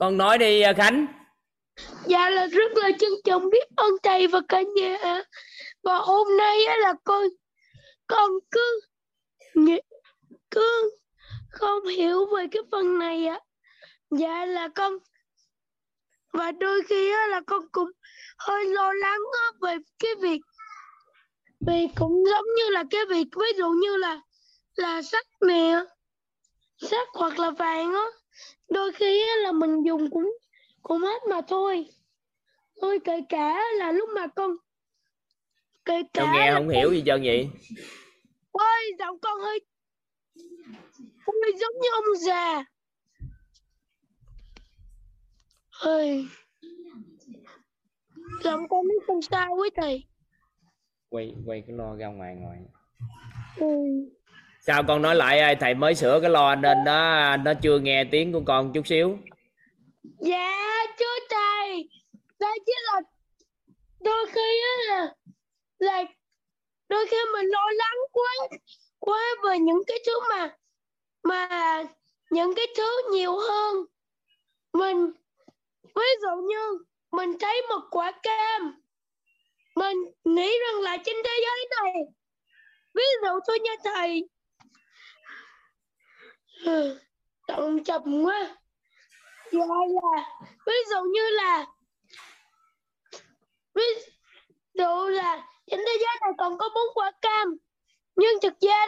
Con nói đi Khánh. Dạ là rất là trân trọng biết ơn thầy và cả nhà. Và hôm nay là con cứ không hiểu về cái phần này ạ. Dạ là con, và đôi khi là con cũng hơi lo lắng về cái việc, vì cũng giống như là cái việc ví dụ như là sắt nè, sắt hoặc là vàng á, đôi khi là mình dùng cũng hết mà thôi. Thôi kể cả là lúc mà con kể cả con nghe không hiểu con... gì trơn vậy. Ôi giọng con hơi giống như ông già. Ôi giọng con nó không sao với thầy. Quay cái lo ra ngoài ngồi. Sao con nói lại, thầy mới sửa cái lo nên nó chưa nghe tiếng của con chút xíu. Dạ chưa thầy, đây chỉ là đôi khi là đôi khi mình lo lắng quá về những cái thứ mà những cái thứ nhiều hơn mình. Ví dụ như mình thấy một quả cam, mình nghĩ rằng là trên thế giới này, ví dụ tôi nha thầy, động chậm quá. Dạ là ví dụ như là trên thế giới này còn có 4 quả cam, nhưng thực ra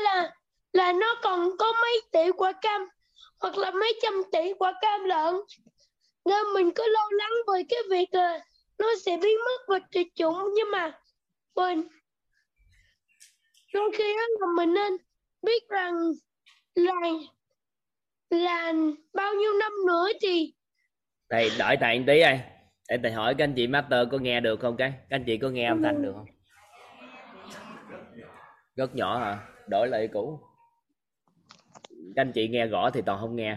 là nó còn có mấy tỷ quả cam hoặc là mấy trăm tỷ quả cam lận, nên mình cứ lo lắng về cái việc là nó sẽ biến mất và tuyệt chủng. Nhưng mà mình đôi khi là mình nên biết rằng là bao nhiêu năm nữa thì thầy đợi thầy một tí đây để thầy hỏi các anh chị master có nghe được không, các anh chị có nghe âm thanh được không? Rất nhỏ hả? Đổi lại cũ. Các anh chị nghe rõ thì toàn không nghe.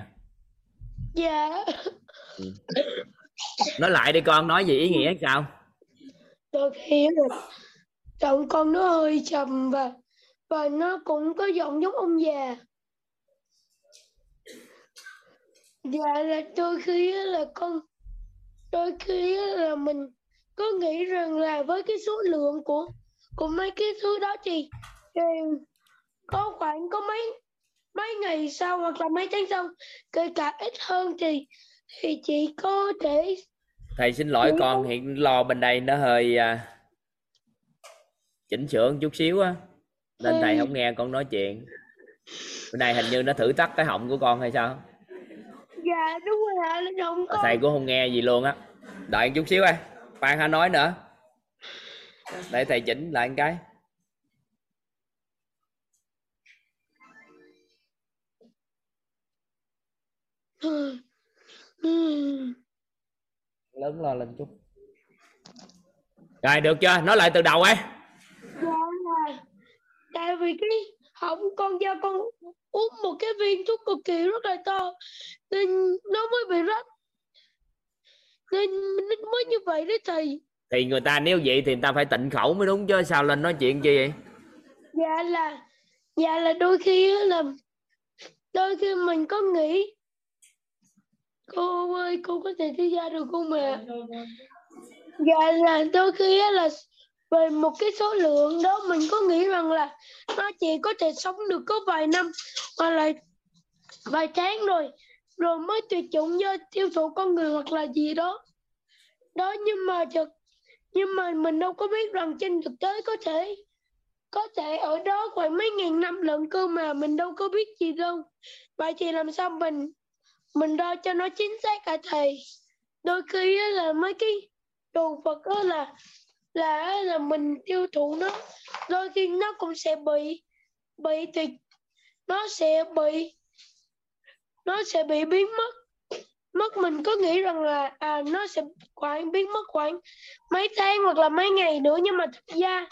Dạ. Nói lại đi con, nói gì ý nghĩa sao? Đôi khi giọng con nó hơi trầm và nó cũng có giọng giống ông già. Dạ là đôi khi là con, đôi khi là mình cứ nghĩ rằng là với cái số lượng của mấy cái thứ đó thì có khoảng có mấy ngày sau hoặc là mấy tháng sau, kể cả ít hơn thì chỉ có thể. Thầy xin lỗi con, hiện lo bên đây nó hơi chỉnh sửa một chút xíu á, nên thầy không nghe con nói chuyện. Bên này hình như nó thử tắt cái họng của con hay sao? Dạ đúng rồi ạ, nó không có. Thầy cũng không nghe gì luôn á. Đợi chút xíu coi, Phan hãy nói nữa. Để thầy chỉnh lại một cái. Lớn lo lên chút. Rồi được chưa? Nói lại từ đầu ấy. Dạ rồi. Tại vì cái họng con, do con uống một cái viên thuốc cực kỳ rất là to nên nó mới bị rách, nên mới như vậy đấy thầy. Thì người ta nếu vậy thì người ta phải tịnh khẩu mới đúng chứ, sao lên nói chuyện chi vậy? Dạ là đôi khi là mình có nghĩ cô ơi cô có thể đi ra được không mà. Dạ là đôi khi là về một cái số lượng đó mình có nghĩ rằng là nó chỉ có thể sống được có vài năm hoặc là vài tháng rồi mới tuyệt chủng do tiêu thụ con người hoặc là gì đó. Nhưng mà mình đâu có biết rằng trên thực tế có thể ở đó khoảng mấy ngàn năm lận cơ mà mình đâu có biết gì đâu. Vậy thì làm sao mình đo cho nó chính xác cả thầy. Đôi khi là mấy cái đồ vật đó là mình tiêu thụ nó, đôi khi nó cũng sẽ bị tuyệt, nó sẽ bị biến mất. Mình có nghĩ rằng là nó sẽ khoảng biến mất khoảng mấy tháng hoặc là mấy ngày nữa, nhưng mà thực ra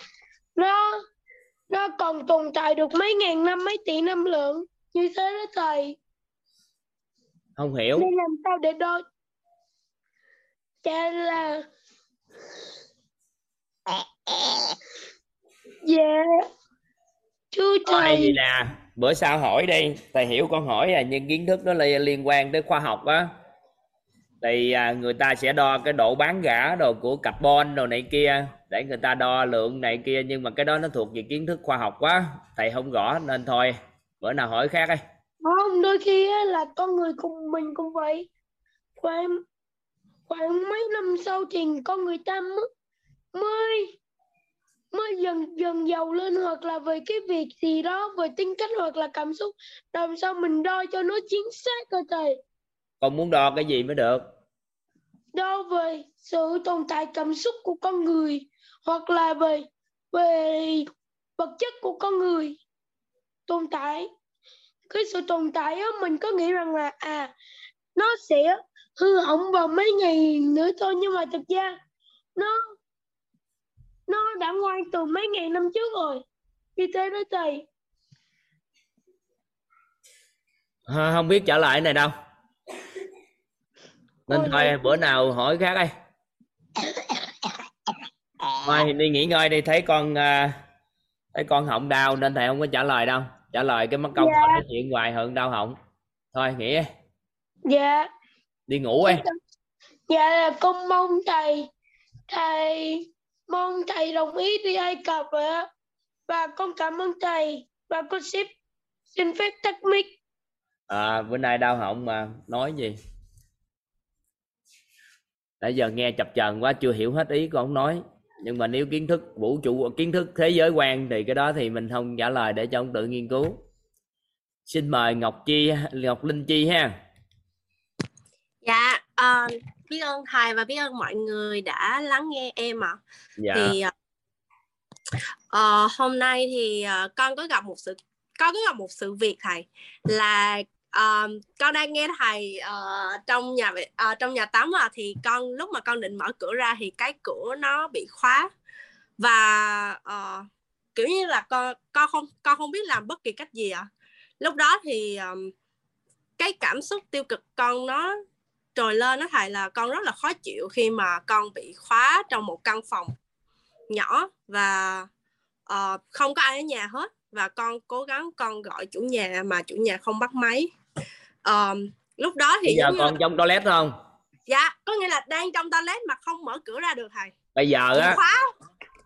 nó còn tồn tại được mấy ngàn năm, mấy tỷ năm lượng như thế đó thầy. Không hiểu nên làm sao để đo. Chà là dạ chú thầy gì nè, bữa sau hỏi đi, thầy hiểu con hỏi. Những kiến thức đó liên quan tới khoa học á, thì người ta sẽ đo cái độ bán rã đồ của carbon đồ này kia để người ta đo lượng này kia, nhưng mà cái đó nó thuộc về kiến thức khoa học quá, thầy không rõ nên thôi bữa nào hỏi khác ấy. Không, đôi khi là con người cùng mình cũng vậy, khoảng mấy năm sau thì con người ta mới dần giàu lên, hoặc là về cái việc gì đó, về tính cách hoặc là cảm xúc, làm sao mình đo cho nó chính xác cơ thầy. Con muốn đo cái gì mới được? Đo về sự tồn tại cảm xúc của con người, hoặc là về vật chất của con người tồn tại. Cái sự tồn tại đó, mình có nghĩ rằng là nó sẽ hư hỏng vào mấy ngày nữa thôi, nhưng mà thực ra nó đã ngoan từ mấy ngày năm trước rồi. Vì thế đó thầy. Không biết trả lại này đâu. Nên thôi bữa nào hỏi khác đây. Thôi đi nghỉ ngơi đi, thấy con họng đau nên thầy không có trả lời đâu. Trả lời cái mất công họ nói chuyện hoài hơn đau họng. Thôi nghỉ. Dạ. Đi ngủ đi. Dạ con mong thầy đồng ý đi Ai Cập ạ. Và con cảm ơn thầy và con xin phép tắt mic. Bữa nay đau họng mà nói gì. Nãy giờ nghe chập chờn quá, chưa hiểu hết ý con không nói. Nhưng mà nếu kiến thức vũ trụ, kiến thức thế giới quan thì cái đó thì mình không trả lời, để cho ông tự nghiên cứu. Xin mời Ngọc Linh Chi ha. Dạ, biết ơn thầy và biết ơn mọi người đã lắng nghe em ạ. Dạ. Thì hôm nay thì con có gặp một sự việc thầy, là con đang nghe thầy trong nhà tắm thì con lúc mà con định mở cửa ra thì cái cửa nó bị khóa, và kiểu như là con không biết làm bất kỳ cách gì ạ. Lúc đó thì cái cảm xúc tiêu cực con nó trồi lên đó thầy, là con rất là khó chịu khi mà con bị khóa trong một căn phòng nhỏ và không có ai ở nhà hết, và con cố gắng con gọi chủ nhà mà chủ nhà không bắt máy. Lúc đó thì bây giờ con trong toilet không? Dạ, có nghĩa là đang trong toilet mà không mở cửa ra được thầy. Bây giờ á khóa.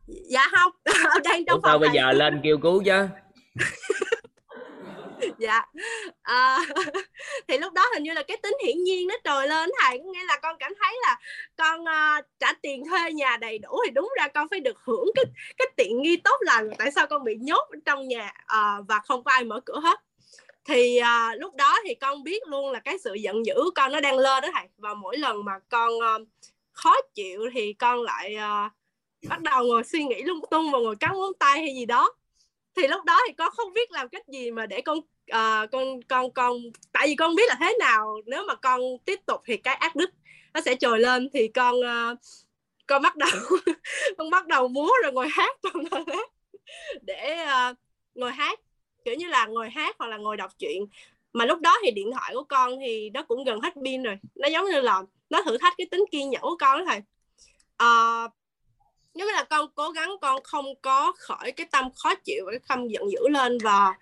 Dạ không, đang trong phòng. Sao bây giờ lên kêu cứu chứ? Dạ. Thì lúc đó hình như là cái tính hiển nhiên nó trồi lên thầy, nghĩa là con cảm thấy là con trả tiền thuê nhà đầy đủ thì đúng ra con phải được hưởng cái tiện nghi tốt lành, tại sao con bị nhốt trong nhà và không có ai mở cửa hết. Thì lúc đó thì con biết luôn là cái sự giận dữ con nó đang lên đó thầy, và mỗi lần mà con khó chịu thì con lại bắt đầu ngồi suy nghĩ lung tung và ngồi cắn ngón tay hay gì đó. Thì lúc đó thì con không biết làm cách gì mà để con tại vì con biết là thế nào nếu mà con tiếp tục thì cái ác đức nó sẽ trồi lên. Thì con bắt đầu múa rồi ngồi hát trong toilet, để ngồi hát kiểu như là ngồi hát hoặc là ngồi đọc truyện. Mà lúc đó thì điện thoại của con thì nó cũng gần hết pin rồi, nó giống như là nó thử thách cái tính kiên nhẫn của con đó thầy. Nếu là con cố gắng con không có khởi cái tâm khó chịu và cái tâm giận dữ lên, và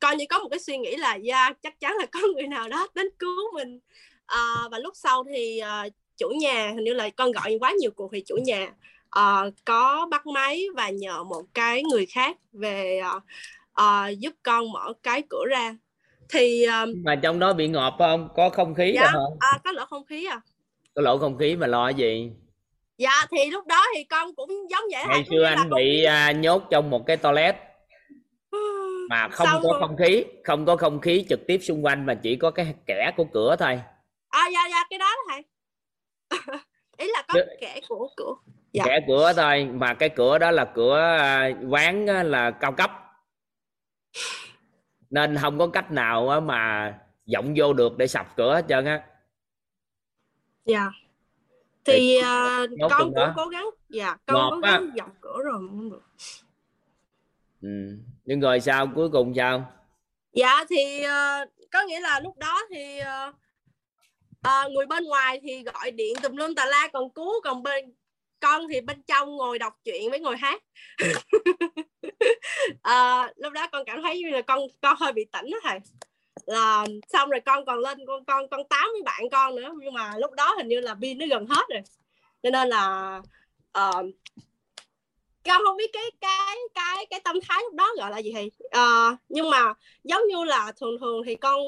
con chỉ có một cái suy nghĩ là chắc chắn là có người nào đó đến cứu mình. Và lúc sau thì chủ nhà, hình như là con gọi quá nhiều cuộc thì chủ nhà có bắt máy và nhờ một cái người khác về giúp con mở cái cửa ra. Thì mà trong đó bị ngọt không? Có không khí không? Có lỗ không khí à. Có lỗ không khí mà lo gì? Dạ thì lúc đó thì con cũng giống vậy. Ngày xưa anh bị nhốt trong một cái toilet mà không có không khí, không có không khí trực tiếp xung quanh mà chỉ có cái kẽ của cửa thôi. Dạ cái đó thầy. Ý là có kẽ của cửa. Dạ. Kẽ cửa thôi, mà cái cửa đó là cửa quán là cao cấp, nên không có cách nào mà vọng vô được để sập cửa hết trơn á. Dạ. Thì con cũng đó. Cố gắng, dạ con cố gắng dọc cửa rồi không được. Nhưng rồi sao, cuối cùng sao? Dạ thì có nghĩa là lúc đó thì người bên ngoài thì gọi điện tùm lum tà la còn cứu, còn con thì bên trong ngồi đọc truyện với ngồi hát. Lúc đó con cảm thấy như là con hơi bị tỉnh đó thầy. là xong rồi con còn lên con tám với bạn con nữa, nhưng mà lúc đó hình như là pin nó gần hết rồi, cho nên là con không biết cái tâm thái lúc đó gọi là gì thì nhưng mà giống như là thường thường thì con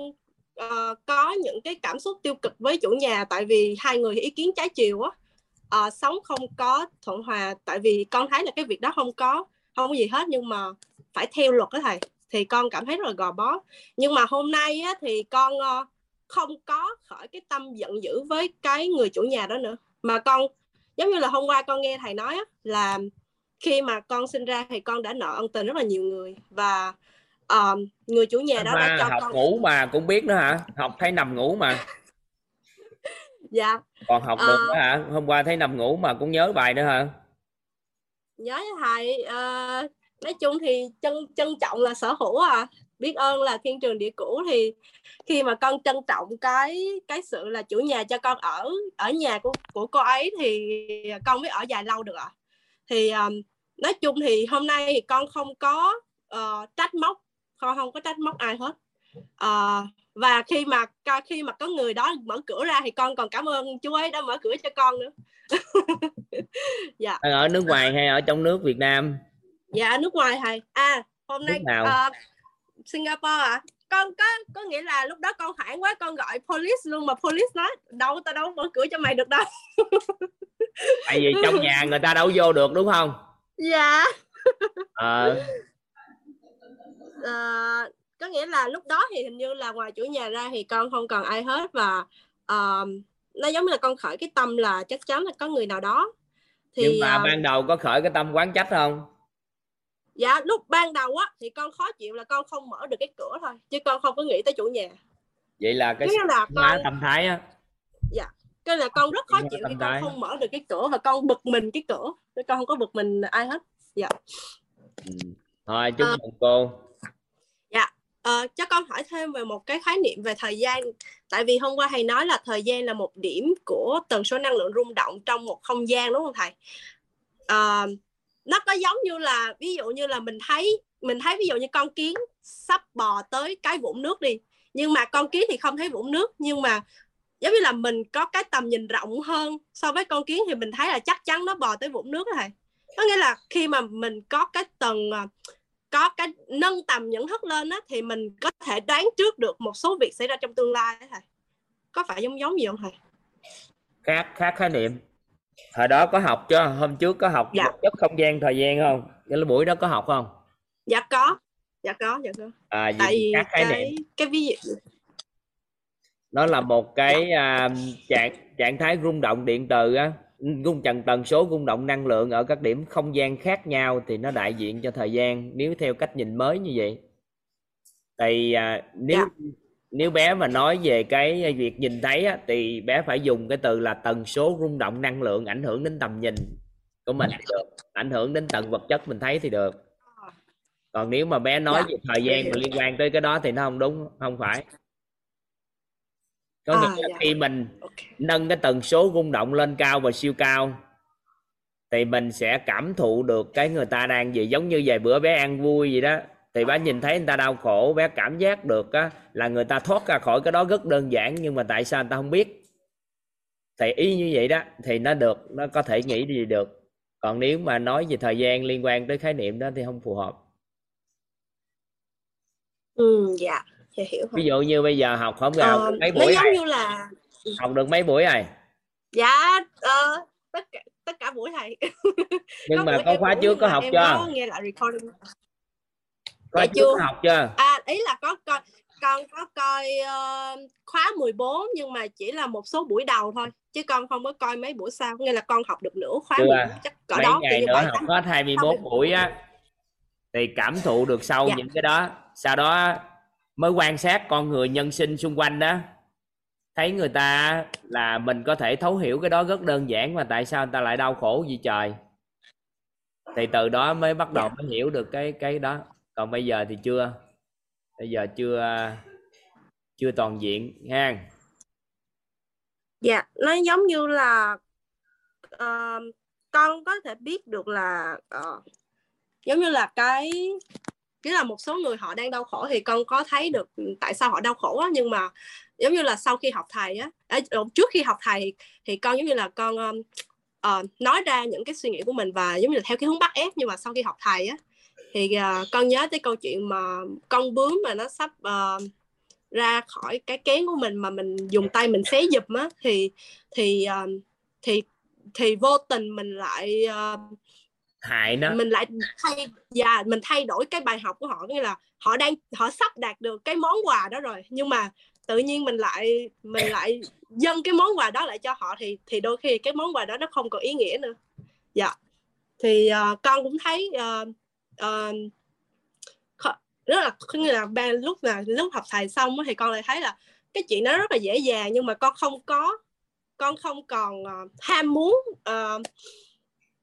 có những cái cảm xúc tiêu cực với chủ nhà, tại vì hai người ý kiến trái chiều á, sống không có thuận hòa, tại vì con thấy là cái việc đó không có gì hết nhưng mà phải theo luật đó thầy, thì con cảm thấy rất là gò bó. Nhưng mà hôm nay á, thì con không có khởi cái tâm giận dữ với cái người chủ nhà đó nữa, mà con giống như là hôm qua con nghe thầy nói á, là khi mà con sinh ra thì con đã nợ ân tình rất là nhiều người, và người chủ nhà đó đã cho học con... ngủ mà cũng biết nữa hả? Học thấy nằm ngủ mà. Dạ. Còn học được nữa hả? Hôm qua thấy nằm ngủ mà cũng nhớ bài nữa hả? Nhớ thầy. Nói chung thì trân trọng là sở hữu à, biết ơn là thiên trường địa cửu, thì khi mà con trân trọng cái sự là chủ nhà cho con ở nhà của cô ấy thì con mới ở dài lâu được ạ. Thì nói chung thì hôm nay thì con không có trách móc, con không có trách móc ai hết. Và khi mà có người đó mở cửa ra thì con còn cảm ơn chú ấy đã mở cửa cho con nữa. Dạ. Ở nước ngoài hay ở trong nước Việt Nam? Dạ nước ngoài thầy. Hôm nay Singapore ạ. Con có nghĩa là lúc đó con hoảng quá, con gọi police luôn, mà police nói đâu, tao đâu mở cửa cho mày được đâu. Tại vì trong nhà người ta đâu vô được đúng không? Dạ. Có nghĩa là lúc đó thì hình như là ngoài chủ nhà ra thì con không còn ai hết, và nó giống như là con khởi cái tâm là chắc chắn là có người nào đó. Thì, nhưng mà ban đầu có khởi cái tâm oán trách không? Dạ lúc ban đầu á thì con khó chịu là con không mở được cái cửa thôi, chứ con không có nghĩ tới chủ nhà. Vậy là cái tâm thái á. Dạ. Cái là con rất khó chịu khi con không mở được cái cửa, và con bực mình cái cửa, chứ con không có bực mình ai hết. Dạ. Thôi chúc mừng cô. Dạ. Cho con hỏi thêm về một cái khái niệm về thời gian. Tại vì hôm qua thầy nói là thời gian là một điểm của tần số năng lượng rung động trong một không gian đúng không thầy? Nó có giống như là ví dụ như là mình thấy ví dụ như con kiến sắp bò tới cái vũng nước đi, nhưng mà con kiến thì không thấy vũng nước, nhưng mà giống như là mình có cái tầm nhìn rộng hơn so với con kiến thì mình thấy là chắc chắn nó bò tới vũng nước đó thầy. Có nghĩa là khi mà mình có cái nâng tầm nhận thức lên á, thì mình có thể đoán trước được một số việc xảy ra trong tương lai đó thầy. Có phải giống gì không thầy? Khác khái niệm. Hồi đó có học chứ, hôm trước có học dạ. Chất không gian thời gian không? Cái buổi đó có học không? Dạ có. Tại vì cái ví dụ nó là một cái trạng thái rung động điện từ á, tần số rung động năng lượng ở các điểm không gian khác nhau, thì nó đại diện cho thời gian nếu theo cách nhìn mới như vậy. Thì nếu bé mà nói về cái việc nhìn thấy á, thì bé phải dùng cái từ là tần số rung động năng lượng ảnh hưởng đến tầm nhìn của mình thì được, ảnh hưởng đến tầng vật chất mình thấy thì được. Còn nếu mà bé nói về thời gian mà liên quan tới cái đó thì nó không đúng, không phải. Có nghĩa là khi mình nâng cái tần số rung động lên cao và siêu cao thì mình sẽ cảm thụ được cái người ta đang gì. Giống như vài bữa bé ăn vui gì đó, thì bé nhìn thấy người ta đau khổ, bé cảm giác được á, là người ta thoát ra khỏi cái đó rất đơn giản, nhưng mà tại sao người ta không biết. Thì y như vậy đó, thì nó có thể nghĩ gì được. Còn nếu mà nói về thời gian liên quan tới khái niệm đó thì không phù hợp. Dạ. Hiểu ví dụ như bây giờ học không học mấy buổi giống như là học được mấy buổi rồi? Dạ tất cả buổi thầy. Nhưng có mà có khóa trước có học chưa? Nghe lại recording. Khóa trước có học chưa? Ý là con có coi khóa 14 nhưng mà chỉ là một số buổi đầu thôi, chứ con không có coi mấy buổi sau, nghĩa là con học được nửa khóa chắc cỡ đó. Ngày nữa học hết 21 buổi á thì cảm thụ được sâu những cái đó, sau đó mới quan sát con người nhân sinh xung quanh đó, thấy người ta là mình có thể thấu hiểu cái đó rất đơn giản, mà tại sao người ta lại đau khổ gì trời, thì từ đó mới bắt đầu mới hiểu được cái đó. Còn bây giờ thì chưa toàn diện ha. Dạ, nó giống như là con có thể biết được là giống như là cái Nghĩa là một số người họ đang đau khổ thì con có thấy được tại sao họ đau khổ á, nhưng mà giống như là sau khi học thầy á, trước khi học thầy thì con giống như là con nói ra những cái suy nghĩ của mình và giống như là theo cái hướng bắt ép, nhưng mà sau khi học thầy á thì con nhớ tới câu chuyện mà con bướm mà nó sắp ra khỏi cái kén của mình mà mình dùng tay mình xé giùm á, thì vô tình mình lại hại nó, mình lại thay mình thay đổi cái bài học của họ, nghĩa là họ sắp đạt được cái món quà đó rồi, nhưng mà tự nhiên mình lại dâng cái món quà đó lại cho họ thì đôi khi cái món quà đó nó không còn ý nghĩa nữa. Dạ. Thì con cũng thấy lúc học thầy xong thì con lại thấy là cái chuyện đó rất là dễ dàng, nhưng mà con không còn ham muốn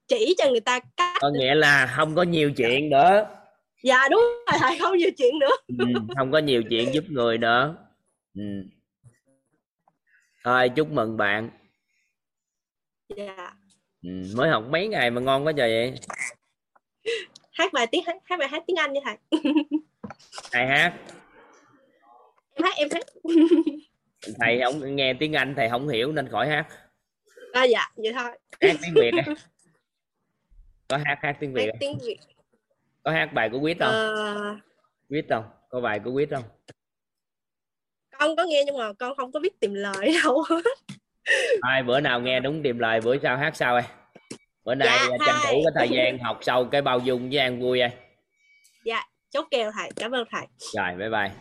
chỉ cho người ta cách. Có nghĩa là không có nhiều chuyện nữa. Dạ đúng rồi thầy, không nhiều chuyện nữa. Không có nhiều chuyện giúp người nữa. Thôi chúc mừng bạn. Dạ. Mới học mấy ngày mà ngon quá trời vậy. Hát bài hát tiếng Anh nha thầy. Thầy hát. Em hát. Thầy không nghe tiếng Anh, thầy không hiểu nên khỏi hát. À dạ, vậy thôi. Hát tiếng Việt này. Có hát tiếng Việt. Có hát bài của WIT không? WIT không? Có bài của WIT không? Con có nghe nhưng mà con không có biết tìm lời đâu. Ai bữa nào nghe đúng tìm lời bữa sau hát sau. Bữa nay dạ, tranh thủ cái thời gian học sau cái bao dung với An vui vậy. Dạ, chốt kèo thầy, cảm ơn thầy. Rồi, bye bye.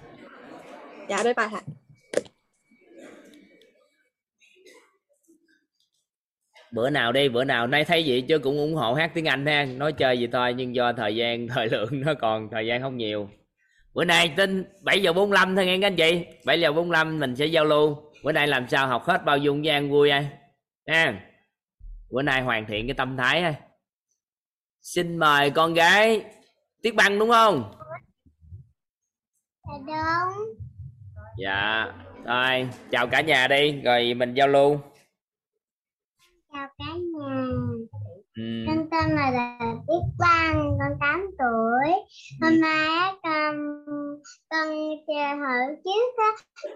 Dạ, bye bye thầy. Bữa nào nay thấy vậy chứ cũng ủng hộ hát tiếng Anh ha, nói chơi gì thôi nhưng do thời lượng nó còn thời gian không nhiều. Bữa nay tính 7:45 thôi nghe các anh chị, 7:45 mình sẽ giao lưu. Bữa nay làm sao học hết bao dung với An vui ha. Bữa nay hoàn thiện cái tâm thái ha. Xin mời con gái Tiết Băng đúng không? Đúng. Dạ. Rồi, chào cả nhà đi rồi mình giao lưu. Chào cả nhà. Con tên là Tiết Băng, con 8 tuổi. Hôm nay con chơi hội chiếc á,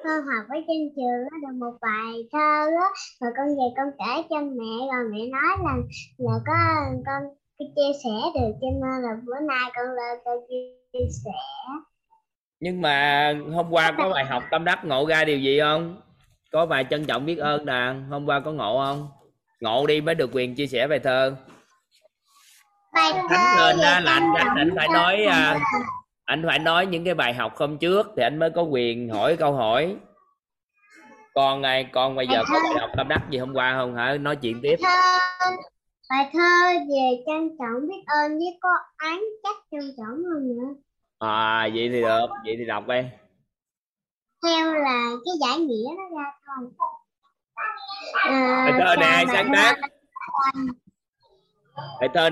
con học ở trên trường á được một bài thơ á, rồi con về con kể cho mẹ, rồi mẹ nói là con chia sẻ được cho nên là bữa nay con lên con chia sẻ. Nhưng mà hôm qua có bài học tâm đắc ngộ ra điều gì không? Có bài trân trọng biết ơn nè, hôm qua có ngộ không? Ngộ đi mới được quyền chia sẻ bài thơ. Bài thơ lên đó là anh phải nói những cái bài học hôm trước thì anh mới có quyền hỏi câu hỏi. Con bây giờ có bài học tâm đắc gì hôm qua không hả? Nói chuyện tiếp. Bài thơ về trân trọng biết ơn với có án chắc trân trọng hơn nữa. À vậy thì được, vậy thì đọc đi. Theo là cái giải nghĩa nó ra thôi. Bài thơ này ai sáng tác? Bài thơ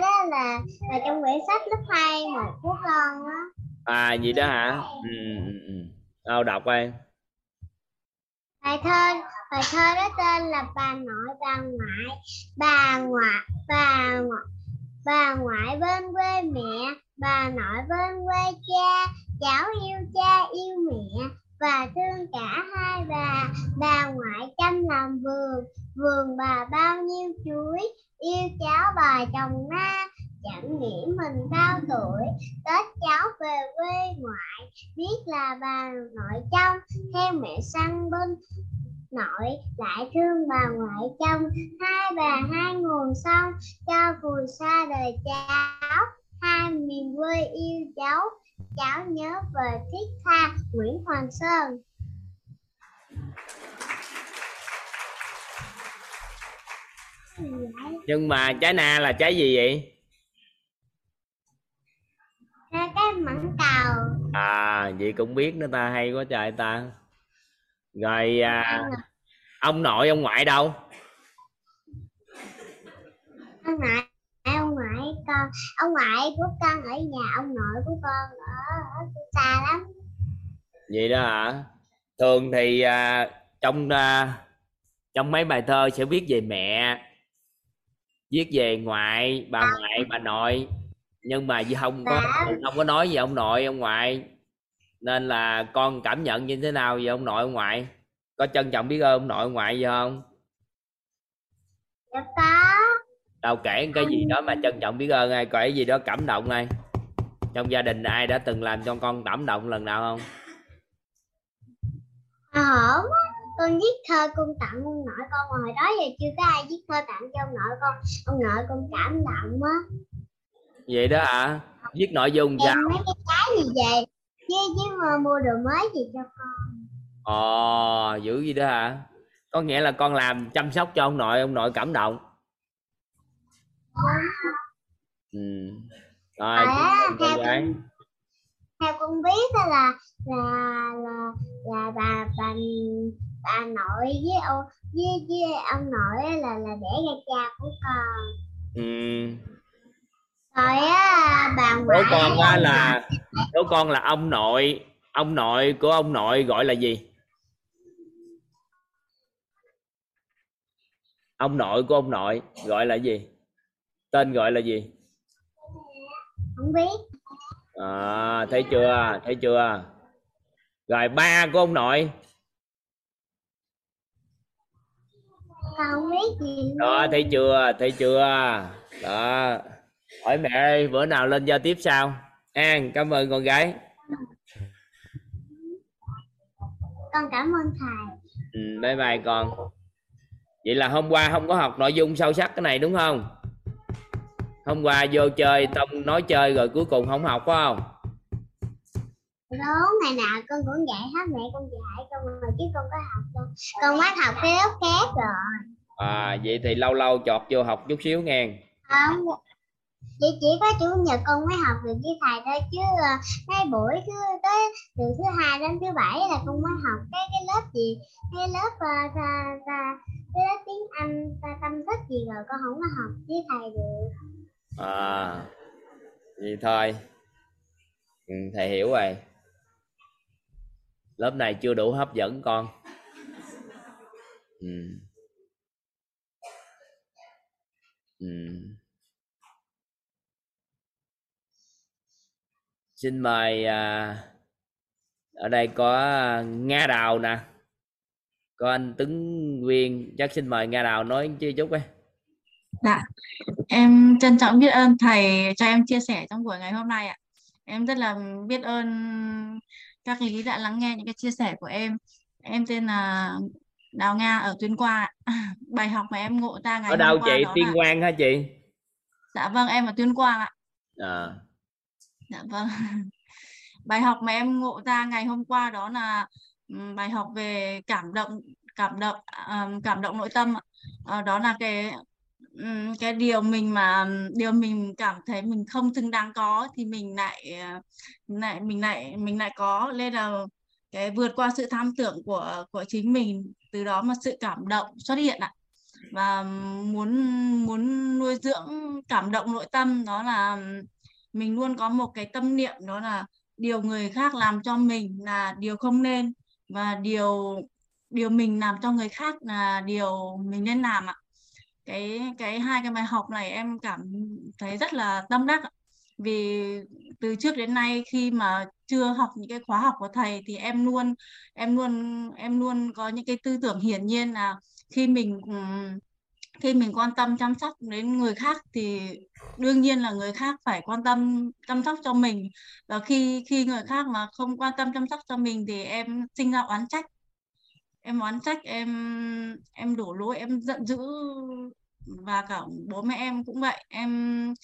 đó là trong quyển sách lớp 2 mà của con á. À gì đó hả? Tao đọc đây. Bài thơ đó tên là Bà Nội Bà Ngoại. Bà ngoại bên quê mẹ, bà nội bên quê cha. Cháu yêu cha yêu mẹ và thương cả hai bà. Bà ngoại chăm làm vườn bà bao nhiêu chuối. Yêu cháu bà trồng na, chẳng nghĩ mình bao tuổi. Tết cháu về quê ngoại, biết là bà nội trông. Theo mẹ sang bên nội, lại thương bà ngoại trông. Hai bà hai nguồn sông, cho vùi xa đời cháu. Hai miền quê yêu cháu, cháu nhớ về thiết tha. Nguyễn Hoàng Sơn. Nhưng mà trái na là trái gì vậy? Là cái mãng cầu. À vậy cũng biết nữa ta, hay quá trời ta. Rồi ông nội ông ngoại đâu? Ông ngoại của con ở nhà, ông nội của con ở xa lắm. Vậy đó hả? Thường thì trong mấy bài thơ sẽ viết về mẹ, viết về ngoại bà nội, nhưng mà không có nói về ông nội ông ngoại, nên là con cảm nhận như thế nào về ông nội ông ngoại, có trân trọng biết ơn ông nội ông ngoại gì không? Dạ có. Tao kể cái gì đó mà trân trọng biết ơn ai, kể cái gì đó cảm động ai trong gia đình, ai đã từng làm cho con cảm động lần nào không? Không, con viết thơ con tặng ông nội con, hồi đó giờ chưa có ai viết thơ tặng cho ông nội con, ông nội con cảm động á. Vậy đó hả? À? Viết nội dung em sao? Em mấy cái gì về với mua đồ mới gì cho con. Ồ, dữ gì đó hả? À? Có nghĩa là con làm chăm sóc cho ông nội cảm động. Ừ. Rồi, theo con biết là bà nội với ông nội là đẻ ra cha của con. Ừ. Rồi á, bà ngoại của con á là đứa con là ông nội của ông nội gọi là gì? Ông nội của ông nội gọi là gì? Tên gọi là gì? Không biết. À, thấy chưa? Thấy chưa? Rồi ba của ông nội. Không biết gì. Đó, thấy chưa? Thấy chưa? Đó. Hỏi mẹ ơi, bữa nào lên giao tiếp sao? An, cảm ơn con gái. Con cảm ơn thầy. Ừ, bye bye con. Vậy là hôm qua không có học nội dung sâu sắc cái này đúng không? Hôm qua vô chơi tông nói chơi rồi cuối cùng không học phải không? Đúng, ngày nào con cũng dạy hết, mẹ con dạy con rồi chứ con có học đâu. Con quá học cái lớp khác rồi. À, vậy thì lâu lâu chọt vô học chút xíu nghe. Không, vậy chỉ có chủ nhật con mới học được với thầy thôi, chứ mấy buổi cứ tới từ thứ hai đến thứ bảy là con mới học cái lớp gì, cái lớp cái lớp tiếng Anh tâm thức gì rồi con không có học với thầy được. À, vậy thôi. Ừ, thầy hiểu rồi. Lớp này chưa đủ hấp dẫn con. Ừ. Ừ. Xin mời ở đây có Nga Đào nè, có anh Tuấn Nguyên, chắc xin mời Nga Đào nói chưa chút ấy. Dạ, em trân trọng biết ơn thầy cho em chia sẻ trong buổi ngày hôm nay ạ. Em rất là biết ơn các thầy đã lắng nghe những cái chia sẻ của em. Em tên là Đào Nga ở Tuyên Quang. Bài học mà em ngộ ra ngày hôm qua. Ở đâu chị? Tuyên Quang hả chị? Dạ vâng, em ở Tuyên Quang ạ. À. Dạ vâng. Bài học mà em ngộ ra ngày hôm qua đó là bài học về cảm động nội tâm. Đó là cái điều mình cảm thấy mình không xứng đáng có thì mình lại có, nên là cái vượt qua sự tham tưởng của chính mình, từ đó mà sự cảm động xuất hiện ạ. Và muốn nuôi dưỡng cảm động nội tâm, đó là mình luôn có một cái tâm niệm, đó là điều người khác làm cho mình là điều không nên, và điều mình làm cho người khác là điều mình nên làm ạ. Cái hai cái bài học này em cảm thấy rất là tâm đắc, vì từ trước đến nay khi mà chưa học những cái khóa học của thầy thì em luôn có những cái tư tưởng hiển nhiên là khi mình quan tâm chăm sóc đến người khác thì đương nhiên là người khác phải quan tâm chăm sóc cho mình, và khi người khác mà không quan tâm chăm sóc cho mình thì em sinh ra oán trách, em đổ lỗi, em giận dữ, và cả bố mẹ em cũng vậy. Em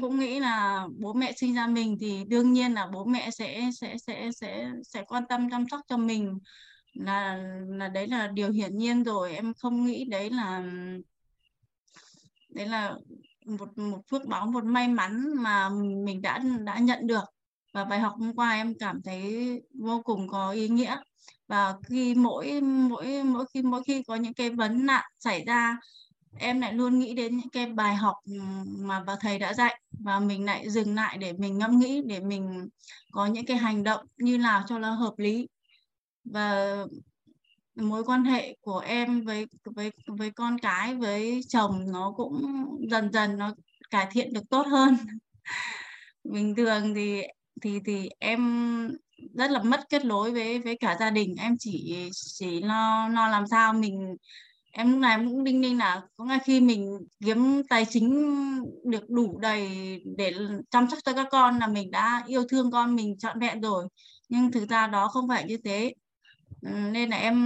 cũng nghĩ là bố mẹ sinh ra mình thì đương nhiên là bố mẹ sẽ quan tâm chăm sóc cho mình, là đấy là điều hiển nhiên rồi. Em không nghĩ đấy là một phước báo, một may mắn mà mình đã nhận được. Và bài học hôm qua em cảm thấy vô cùng có ý nghĩa. Và khi mỗi khi có những cái vấn nạn xảy ra, em lại luôn nghĩ đến những cái bài học mà bà thầy đã dạy, và mình lại dừng lại để mình ngẫm nghĩ, để mình có những cái hành động như nào cho nó hợp lý. Và mối quan hệ của em với con cái, với chồng nó cũng dần dần nó cải thiện được tốt hơn. Bình thường thì em rất là mất kết nối với cả gia đình. Em chỉ lo làm sao mình, em lúc này em cũng đinh ninh là có ngay khi mình kiếm tài chính được đủ đầy để chăm sóc cho các con là mình đã yêu thương con mình trọn vẹn rồi, nhưng thực ra đó không phải như thế, nên là em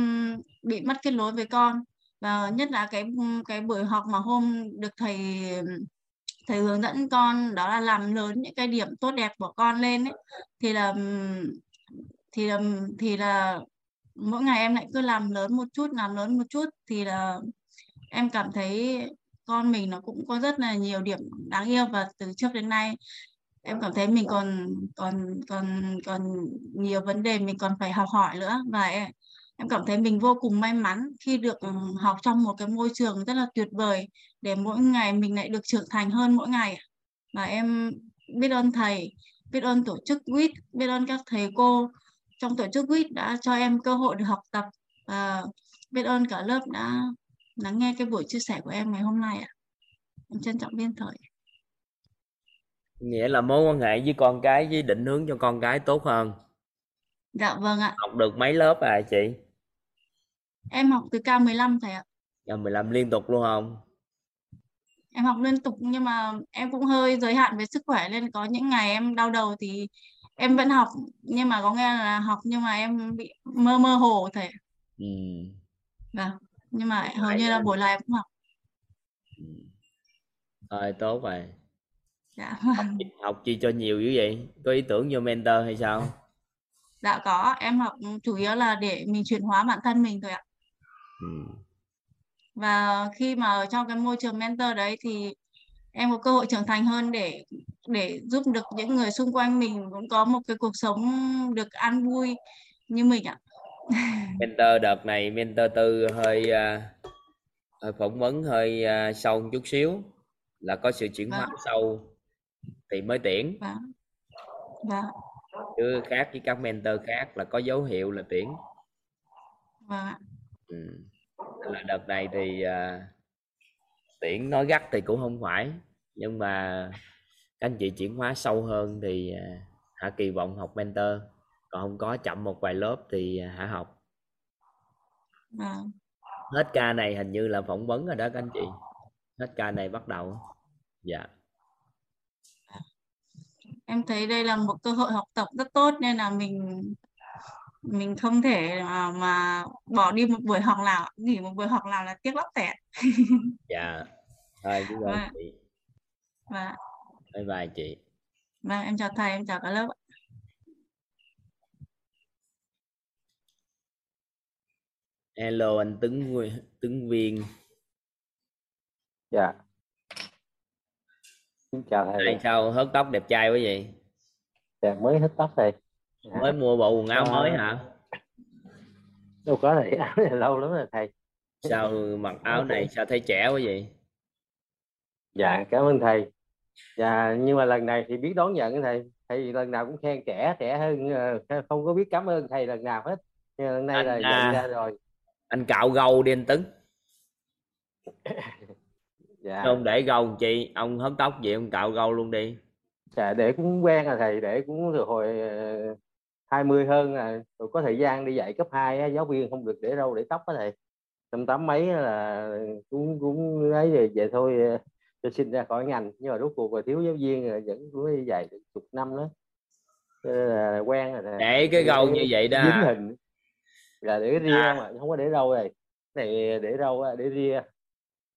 bị mất kết nối với con. Và nhất là cái buổi học mà hôm được thầy hướng dẫn con đó là làm lớn những cái điểm tốt đẹp của con lên ấy, thì là mỗi ngày em lại cứ làm lớn một chút thì là em cảm thấy con mình nó cũng có rất là nhiều điểm đáng yêu. Và từ trước đến nay em cảm thấy mình còn nhiều vấn đề mình còn phải học hỏi nữa, và em cảm thấy mình vô cùng may mắn khi được học trong một cái môi trường rất là tuyệt vời để mỗi ngày mình lại được trưởng thành hơn mỗi ngày. Và em biết ơn thầy, biết ơn tổ chức WIT, biết ơn các thầy cô trong tổ chức WIT đã cho em cơ hội được học tập, và biết ơn cả lớp đã lắng nghe cái buổi chia sẻ của em ngày hôm nay ạ. Em trân trọng biết ơn thầy. Nghĩa là mối quan hệ với con cái, với định hướng cho con cái tốt hơn. Dạ vâng ạ. Học được mấy lớp à chị? Em học từ K15 thầy ạ. K15 liên tục luôn không? Em học liên tục nhưng mà em cũng hơi giới hạn về sức khỏe, nên có những ngày em đau đầu thì em vẫn học, nhưng mà có nghe là học nhưng mà em bị mơ hồ thầy. Ừ. Dạ. Nhưng mà hầu như là buổi là em cũng học. Rồi tốt rồi. Dạ. Học chi cho nhiều như vậy? Có ý tưởng vô mentor hay sao? Dạ có, em học chủ yếu là để mình chuyển hóa bản thân mình thôi ạ. Ừ. Và khi mà ở trong cái môi trường mentor đấy thì em có cơ hội trưởng thành hơn để giúp được những người xung quanh mình cũng có một cái cuộc sống được an vui như mình ạ. Mentor đợt này, mentor Tư hơi phỏng vấn hơi sâu một chút xíu, là có sự chuyển hóa sâu thì mới tuyển. Vâng. Chứ khác với các mentor khác là có dấu hiệu là tuyển. Vâng. Ừ. Là đợt này thì tuyển nói gắt thì cũng không phải, nhưng mà các anh chị chuyển hóa sâu hơn thì Hạ kỳ vọng học mentor, còn không có chậm một vài lớp thì Hạ học. À. Hết ca này hình như là phỏng vấn rồi đó các anh chị, hết ca này bắt đầu. Dạ. Em thấy đây là một cơ hội học tập rất tốt, nên là mình không thể mà bỏ đi một buổi học nào, nghỉ một buổi học nào là tiếc lắm tẹt. Dạ. Thôi cứ gọi chị. Dạ. Bye bye chị. Vâng, em chào thầy, em chào cả lớp. Hello anh Tuấn Viên. Dạ. Xin chào thầy. Tại sao hớt tóc đẹp trai quá vậy? Dạ mới hớt tóc thầy. Mới mua bộ quần áo mới hả? Đâu có, này áo này lâu lắm rồi thầy. Sao mặc áo này sao thấy trẻ quá vậy? Dạ cảm ơn thầy. Dạ nhưng mà lần này thì biết đón nhận thầy. Thầy lần nào cũng khen trẻ hơn, không có biết cảm ơn thầy lần nào hết. Nhưng lần này là nhận ra rồi. Anh cạo gầu đi anh Tấn. Dạ. Không để gầu một chị, ông hớt tóc vậy ông cạo gầu luôn đi. Dạ để cũng quen là thầy, để cũng từ hồi 20 hơn là rồi, có thời gian đi dạy cấp 2 giáo viên không được để đâu để tóc á thầy, năm tám mấy là cũng ấy về vậy thôi cho xin ra khỏi ngành, nhưng mà rốt cuộc là thiếu giáo viên rồi, vẫn cứ đi dạy được chục năm đó là quen rồi thầy. Để cái gầu như vậy đó dính hình là để ria mà không có để đâu rồi này, để đâu để ria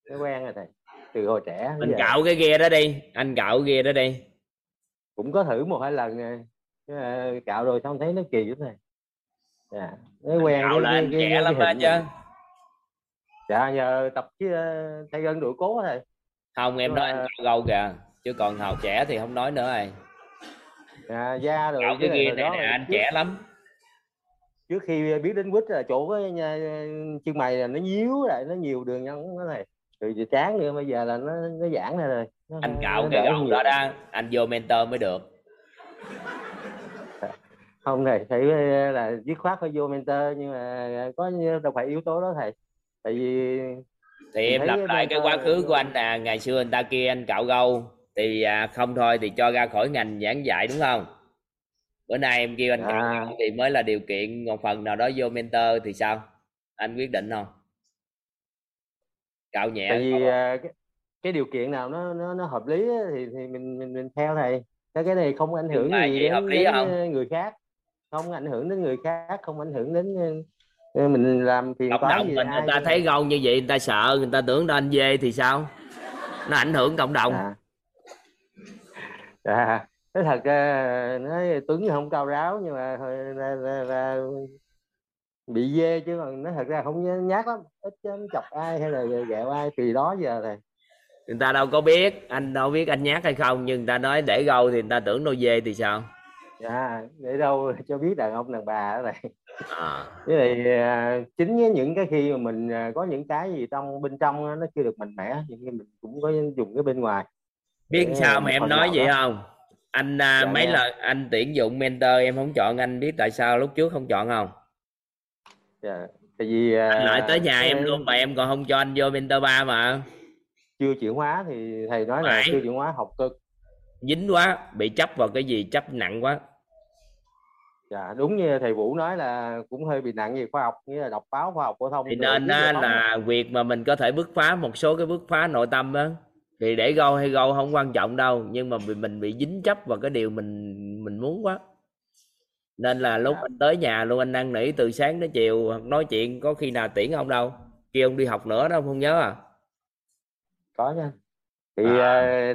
để quen rồi thầy từ hồi trẻ. Anh cạo cái ria đó đi, anh cạo ria đó đi. Cũng có thử một hai lần cạo rồi xong thấy nó kỳ lắm này. Dạ, mới quen cạo là anh trẻ lắm đó chứ. Dạ nhờ tập với thầy Ngân đội cố thôi. Không em nói anh cạo gâu kìa, chứ còn học trẻ thì không nói nữa rồi. Dạ da rồi cạo cái kia này nè, anh trẻ lắm. Trước khi biết đến quýt là chỗ cái chân mày là nó nhíu lại, nó nhiều đường nhăn nó này. Từ giờ tráng nữa, bây giờ là nó giãn ra rồi. Anh cạo cái gọng đó đó, anh vô mentor mới được. không thầy, phải là dứt khoát phải vô mentor, nhưng mà có đâu phải yếu tố đó thầy, tại vì thì em lặp lại cái quá khứ của anh là ngày xưa người ta kia anh cạo râu thì không thôi thì cho ra khỏi ngành giảng dạy đúng không, bữa nay em kêu anh thì mới là điều kiện một phần nào đó vô mentor thì sao anh quyết định không cạo nhẹ, tại vì cái điều kiện nào nó hợp lý thì mình theo thầy. Cái này không ảnh hưởng gì đến người khác, không ảnh hưởng đến người khác, không ảnh hưởng đến mình làm phiền cộng đồng gì mình. Người ta thấy râu như vậy người ta sợ, người ta tưởng nó anh dê thì sao, nó ảnh hưởng cộng đồng. Nói thật nói Tuấn thì không cao ráo nhưng mà là bị dê, chứ còn nó thật ra không nhát lắm, ít chọc ai hay là gẹo ai tùy đó giờ này. Người ta đâu có biết, anh đâu biết anh nhát hay không, nhưng người ta nói để râu thì người ta tưởng nó dê thì sao. Dạ, để đâu cho biết đàn ông đàn bà đó này. Với lại chính với những cái khi mà mình có những cái gì trong bên trong nó chưa được mạnh mẽ, nhưng mình cũng có dùng cái bên ngoài. Biết sao mà em nói vậy đó. Không? Anh mấy lần anh tuyển dụng mentor em không chọn anh, biết tại sao lúc trước không chọn không? Dạ, tại vì anh lại tới nhà em luôn mà em còn không cho anh vô mentor 3 mà. Chưa chuyển hóa thì thầy nói là chưa chuyển hóa học cực, dính quá, bị chấp vào cái gì chấp nặng quá. Dạ đúng như thầy Vũ nói là cũng hơi bị nặng về khoa học, nghĩa là đọc báo khoa học phổ thông thì nên là việc mà mình có thể bứt phá một số cái bứt phá nội tâm đó thì để gâu hay gâu không quan trọng đâu, nhưng mà mình bị dính chấp vào cái điều mình muốn quá, nên là lúc anh tới nhà luôn anh năn nỉ từ sáng đến chiều nói chuyện, có khi nào tiễn ông đâu, kêu ông đi học nữa đó ông không nhớ à. Có nha, thì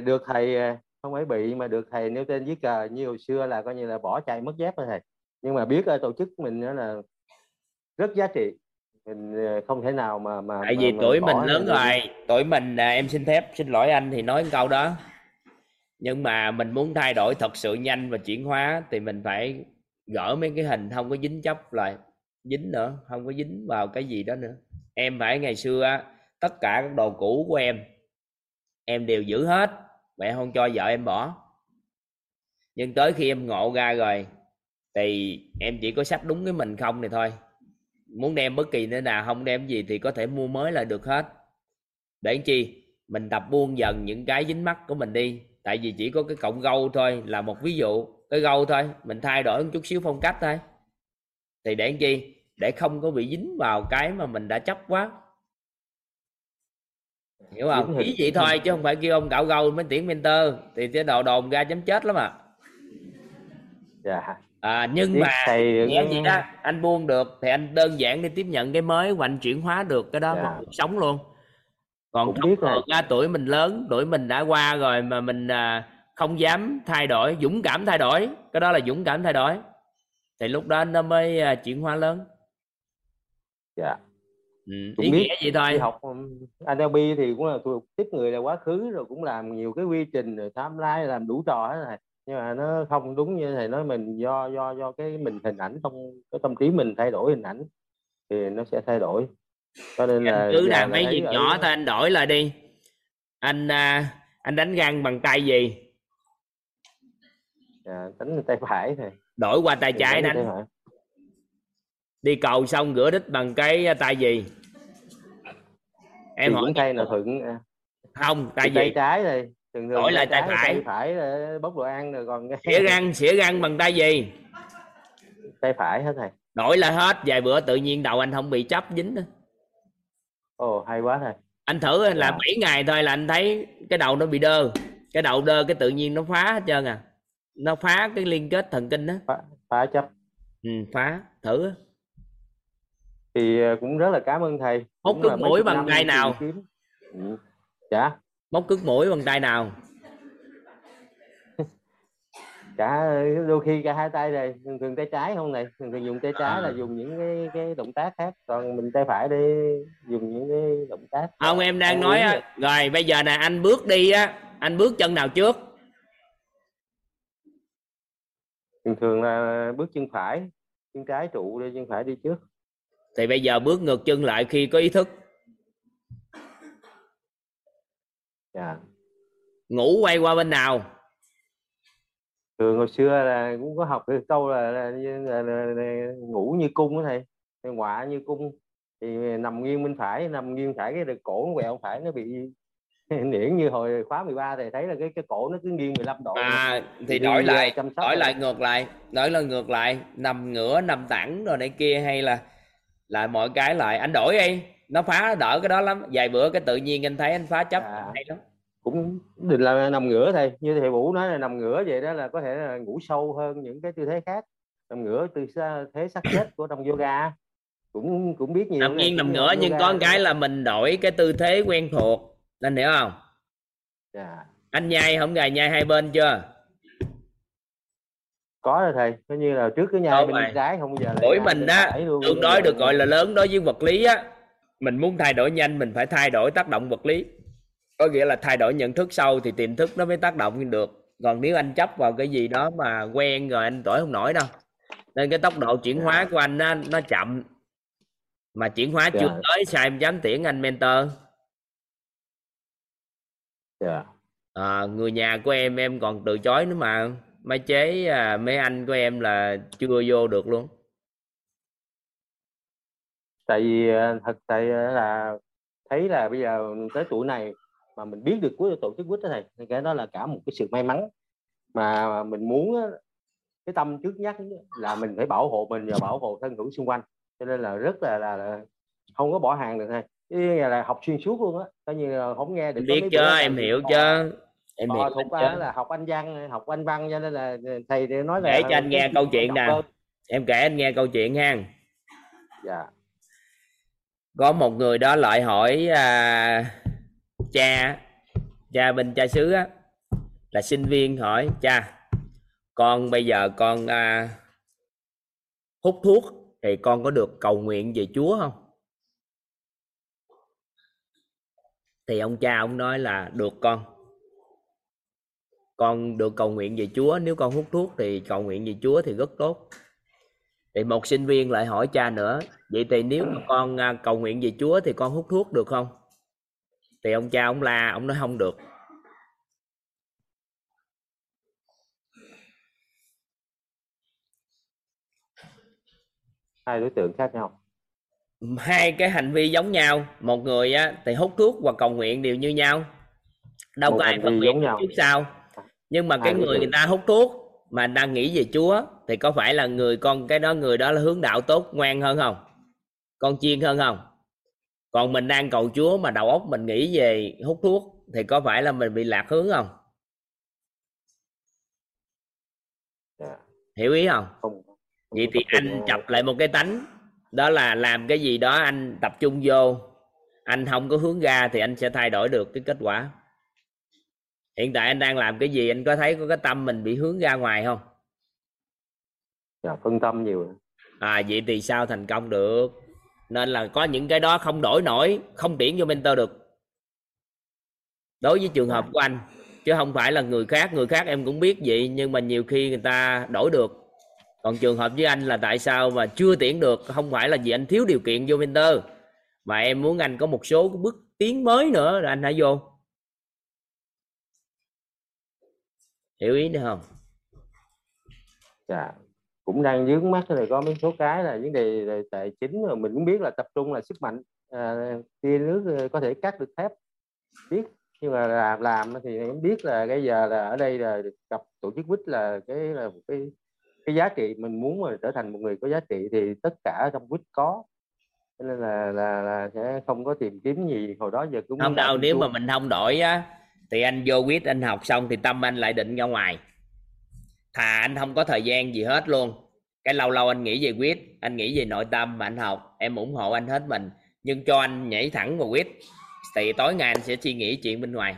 được thầy không phải bị mà được thầy nêu tên viết cờ như hồi xưa là coi như là bỏ chạy mất dép rồi thầy, nhưng mà biết tổ chức mình nữa là rất giá trị, mình không thể nào mà tại vì tuổi mình lớn rồi, tuổi mình em xin phép xin lỗi anh thì nói câu đó, nhưng mà mình muốn thay đổi thật sự nhanh và chuyển hóa thì mình phải gỡ mấy cái hình không có dính chấp lại, dính nữa không có dính vào cái gì đó nữa. Em phải ngày xưa tất cả các đồ cũ của em đều giữ hết, mẹ không cho vợ em bỏ, nhưng tới khi em ngộ ra rồi thì em chỉ có sách đúng cái mình không thì thôi, muốn đem bất kỳ nữa nào không đem gì thì có thể mua mới là được hết, để chi mình tập buông dần những cái dính mắc của mình đi. Tại vì chỉ có cái cọng râu thôi là một ví dụ, cái râu thôi mình thay đổi một chút xíu phong cách thôi thì để chi, để không có bị dính vào cái mà mình đã chấp quá, hiểu không? Ý vậy thôi chứ không phải kêu ông cạo râu mới tiễn mentor thì cái đồ đồn ra chấm chết lắm à. Nhưng mà thầy... nghe gì đó anh buông được thì anh đơn giản đi tiếp nhận cái mới và anh chuyển hóa được cái đó vào cuộc sống luôn. Còn biết ra tuổi mình lớn, tuổi mình đã qua rồi mà mình không dám thay đổi, dũng cảm thay đổi, cái đó là dũng cảm thay đổi thì lúc đó nó mới chuyển hóa lớn. Ý nghĩa vậy thôi. Học NLP thì cũng là tiếp người là quá khứ rồi, cũng làm nhiều cái quy trình rồi timeline, làm đủ trò hết này, nhưng mà nó không đúng như thầy nói, mình do cái mình hình ảnh trong cái tâm trí mình thay đổi hình ảnh thì nó sẽ thay đổi, cho nên là cứ làm mấy việc nhỏ thôi. Anh đổi lại đi, anh đánh răng bằng tay gì? Đánh tay phải thôi, đổi qua tay trái đánh. Đi cầu xong rửa đít bằng cái tay gì? Em thì hỏi tay nào thuận? Không, tay gì? Tay trái này. Thường đổi lại tay phải. Tay phải bốc đồ ăn rồi còn. Xỉa răng bằng tay gì? Tay phải hết thầy. Đổi lại hết, vài bữa tự nhiên đầu anh không bị chấp dính nữa. Ồ, hay quá thầy. Anh thử là 7 ngày thôi là anh thấy cái đầu nó bị đơ, cái đầu đơ cái tự nhiên nó phá hết trơn à, nó phá cái liên kết thần kinh đó. Phá chấp. Phá thử. Thì cũng rất là cảm ơn thầy. Móc cước mũi bằng tay nào? Dạ. Móc cước mũi bằng tay nào? Đôi khi cả hai tay này, thường tay trái không này, thường dùng tay trái là dùng những cái động tác khác, còn mình tay phải đi dùng những cái động tác. Không, em đang nói rồi bây giờ nè, anh bước đi á, anh bước chân nào trước? Thường là bước chân phải, chân trái trụ đi, chân phải đi trước. Thì bây giờ bước ngược chân lại khi có ý thức. Ngủ quay qua bên nào? Thường hồi xưa là cũng có học cái câu là ngủ như cung đó thầy, ngọa như cung, thì nằm nghiêng bên phải, cái được cổ nó quẹo phải, nó bị niễn như hồi khóa 13 thầy thấy là cái cổ nó cứ nghiêng 15 độ. À thì đổi lại ngược lại, nằm ngửa, nằm thẳng rồi này kia, hay là mọi cái lại anh đổi đi, nó phá đỡ cái đó lắm. Vài bữa cái tự nhiên anh thấy anh phá chấp hay lắm. Cũng định là nằm ngửa thầy, như thầy Vũ nói là nằm ngửa vậy đó, là có thể là ngủ sâu hơn những cái tư thế khác. Nằm ngửa từ thế xác chết của trong yoga cũng biết nhiều. Nằm nghiêng nằm ngửa, nhưng có cái là mình đổi cái tư thế quen thuộc, anh hiểu không? Dạ. Anh nhai không gài nhai hai bên chưa? Có rồi thầy, coi như là trước cái nhai bên trái không bao giờ. Đổi mình đó, tương đối được gọi là lớn đối với vật lý á. Mình muốn thay đổi nhanh mình phải thay đổi tác động vật lý, có nghĩa là thay đổi nhận thức sâu thì tiềm thức nó mới tác động được. Còn nếu anh chấp vào cái gì đó mà quen rồi anh đổi không nổi đâu, nên cái tốc độ chuyển hóa của anh nó chậm, mà chuyển hóa chưa tới. Sao em dám tiễn anh mentor? Người nhà của em còn từ chối nữa mà máy chế mấy anh của em là chưa vô được luôn. Tại vì thật tại là thấy là bây giờ tới tuổi này mà mình biết được của tổ chức WIT này, cái đó là cả một cái sự may mắn. Mà mình muốn cái tâm trước nhất là mình phải bảo hộ mình và bảo hộ thân hữu xung quanh, cho nên là rất là không có bỏ hàng được này. Cái là học xuyên suốt luôn á, coi như là không nghe được. Biết chưa, em hiểu chưa? Em hiểu là học Anh văn, học Anh văn, cho nên là thầy để nói là kể cho anh nghe câu chuyện nè. Em kể anh nghe câu chuyện ha. Dạ. Có một người đó lại hỏi cha bên cha xứ á, là sinh viên, hỏi cha con bây giờ con hút thuốc thì con có được cầu nguyện về Chúa không? Thì ông cha ông nói là được con được cầu nguyện về Chúa, nếu con hút thuốc thì cầu nguyện về Chúa thì rất tốt. Thì một sinh viên lại hỏi cha nữa, vậy thì nếu mà con cầu nguyện về Chúa thì con hút thuốc được không? Thì ông cha ông la, ông nói không được. Hai đối tượng khác nhau, hai cái hành vi giống nhau. Một người á, thì hút thuốc và cầu nguyện đều như nhau, đâu một có ai phân biệt trước sau. Nhưng mà cái người ta hút thuốc mà đang nghĩ về Chúa thì có phải là người con cái đó, người đó là hướng đạo tốt ngoan hơn không, con chiên hơn không? Còn mình đang cầu Chúa mà đầu óc mình nghĩ về hút thuốc thì có phải là mình bị lạc hướng không? Hiểu ý không? Vậy thì anh chập lại một cái tánh, đó là làm cái gì đó anh tập trung vô, anh không có hướng ra thì anh sẽ thay đổi được cái kết quả. Hiện tại anh đang làm cái gì, anh có thấy có cái tâm mình bị hướng ra ngoài không? Dạ, phân tâm nhiều. Vậy thì sao thành công được? Nên là có những cái đó không đổi nổi, không tiễn vô mentor được. Đối với trường hợp của anh, chứ không phải là người khác em cũng biết vậy, nhưng mà nhiều khi người ta đổi được. Còn trường hợp với anh là tại sao mà chưa tiễn được, không phải là vì anh thiếu điều kiện vô mentor, mà em muốn anh có một số bước tiến mới nữa rồi anh hãy vô. Hiểu ý nữa không? Dạ, cũng đang dướng mắt rồi, có mấy số cái là vấn đề về tài chính rồi, mình cũng biết là tập trung là sức mạnh, tia nước có thể cắt được thép, biết, nhưng mà làm thì cũng biết là bây giờ là ở đây là gặp tổ chức WIT là cái giá trị mình muốn mà trở thành một người có giá trị thì tất cả trong WIT có, cho nên là sẽ không có tìm kiếm gì hồi đó giờ cũng không đâu. Nếu mà mình không đổi á thì anh vô WIT anh học xong thì tâm anh lại định ra ngoài, thà anh không có thời gian gì hết luôn. Cái lâu lâu anh nghĩ về WIT, anh nghĩ về nội tâm mà anh học, em ủng hộ anh hết mình, nhưng cho anh nhảy thẳng vào WIT thì tối ngày anh sẽ suy nghĩ chuyện bên ngoài.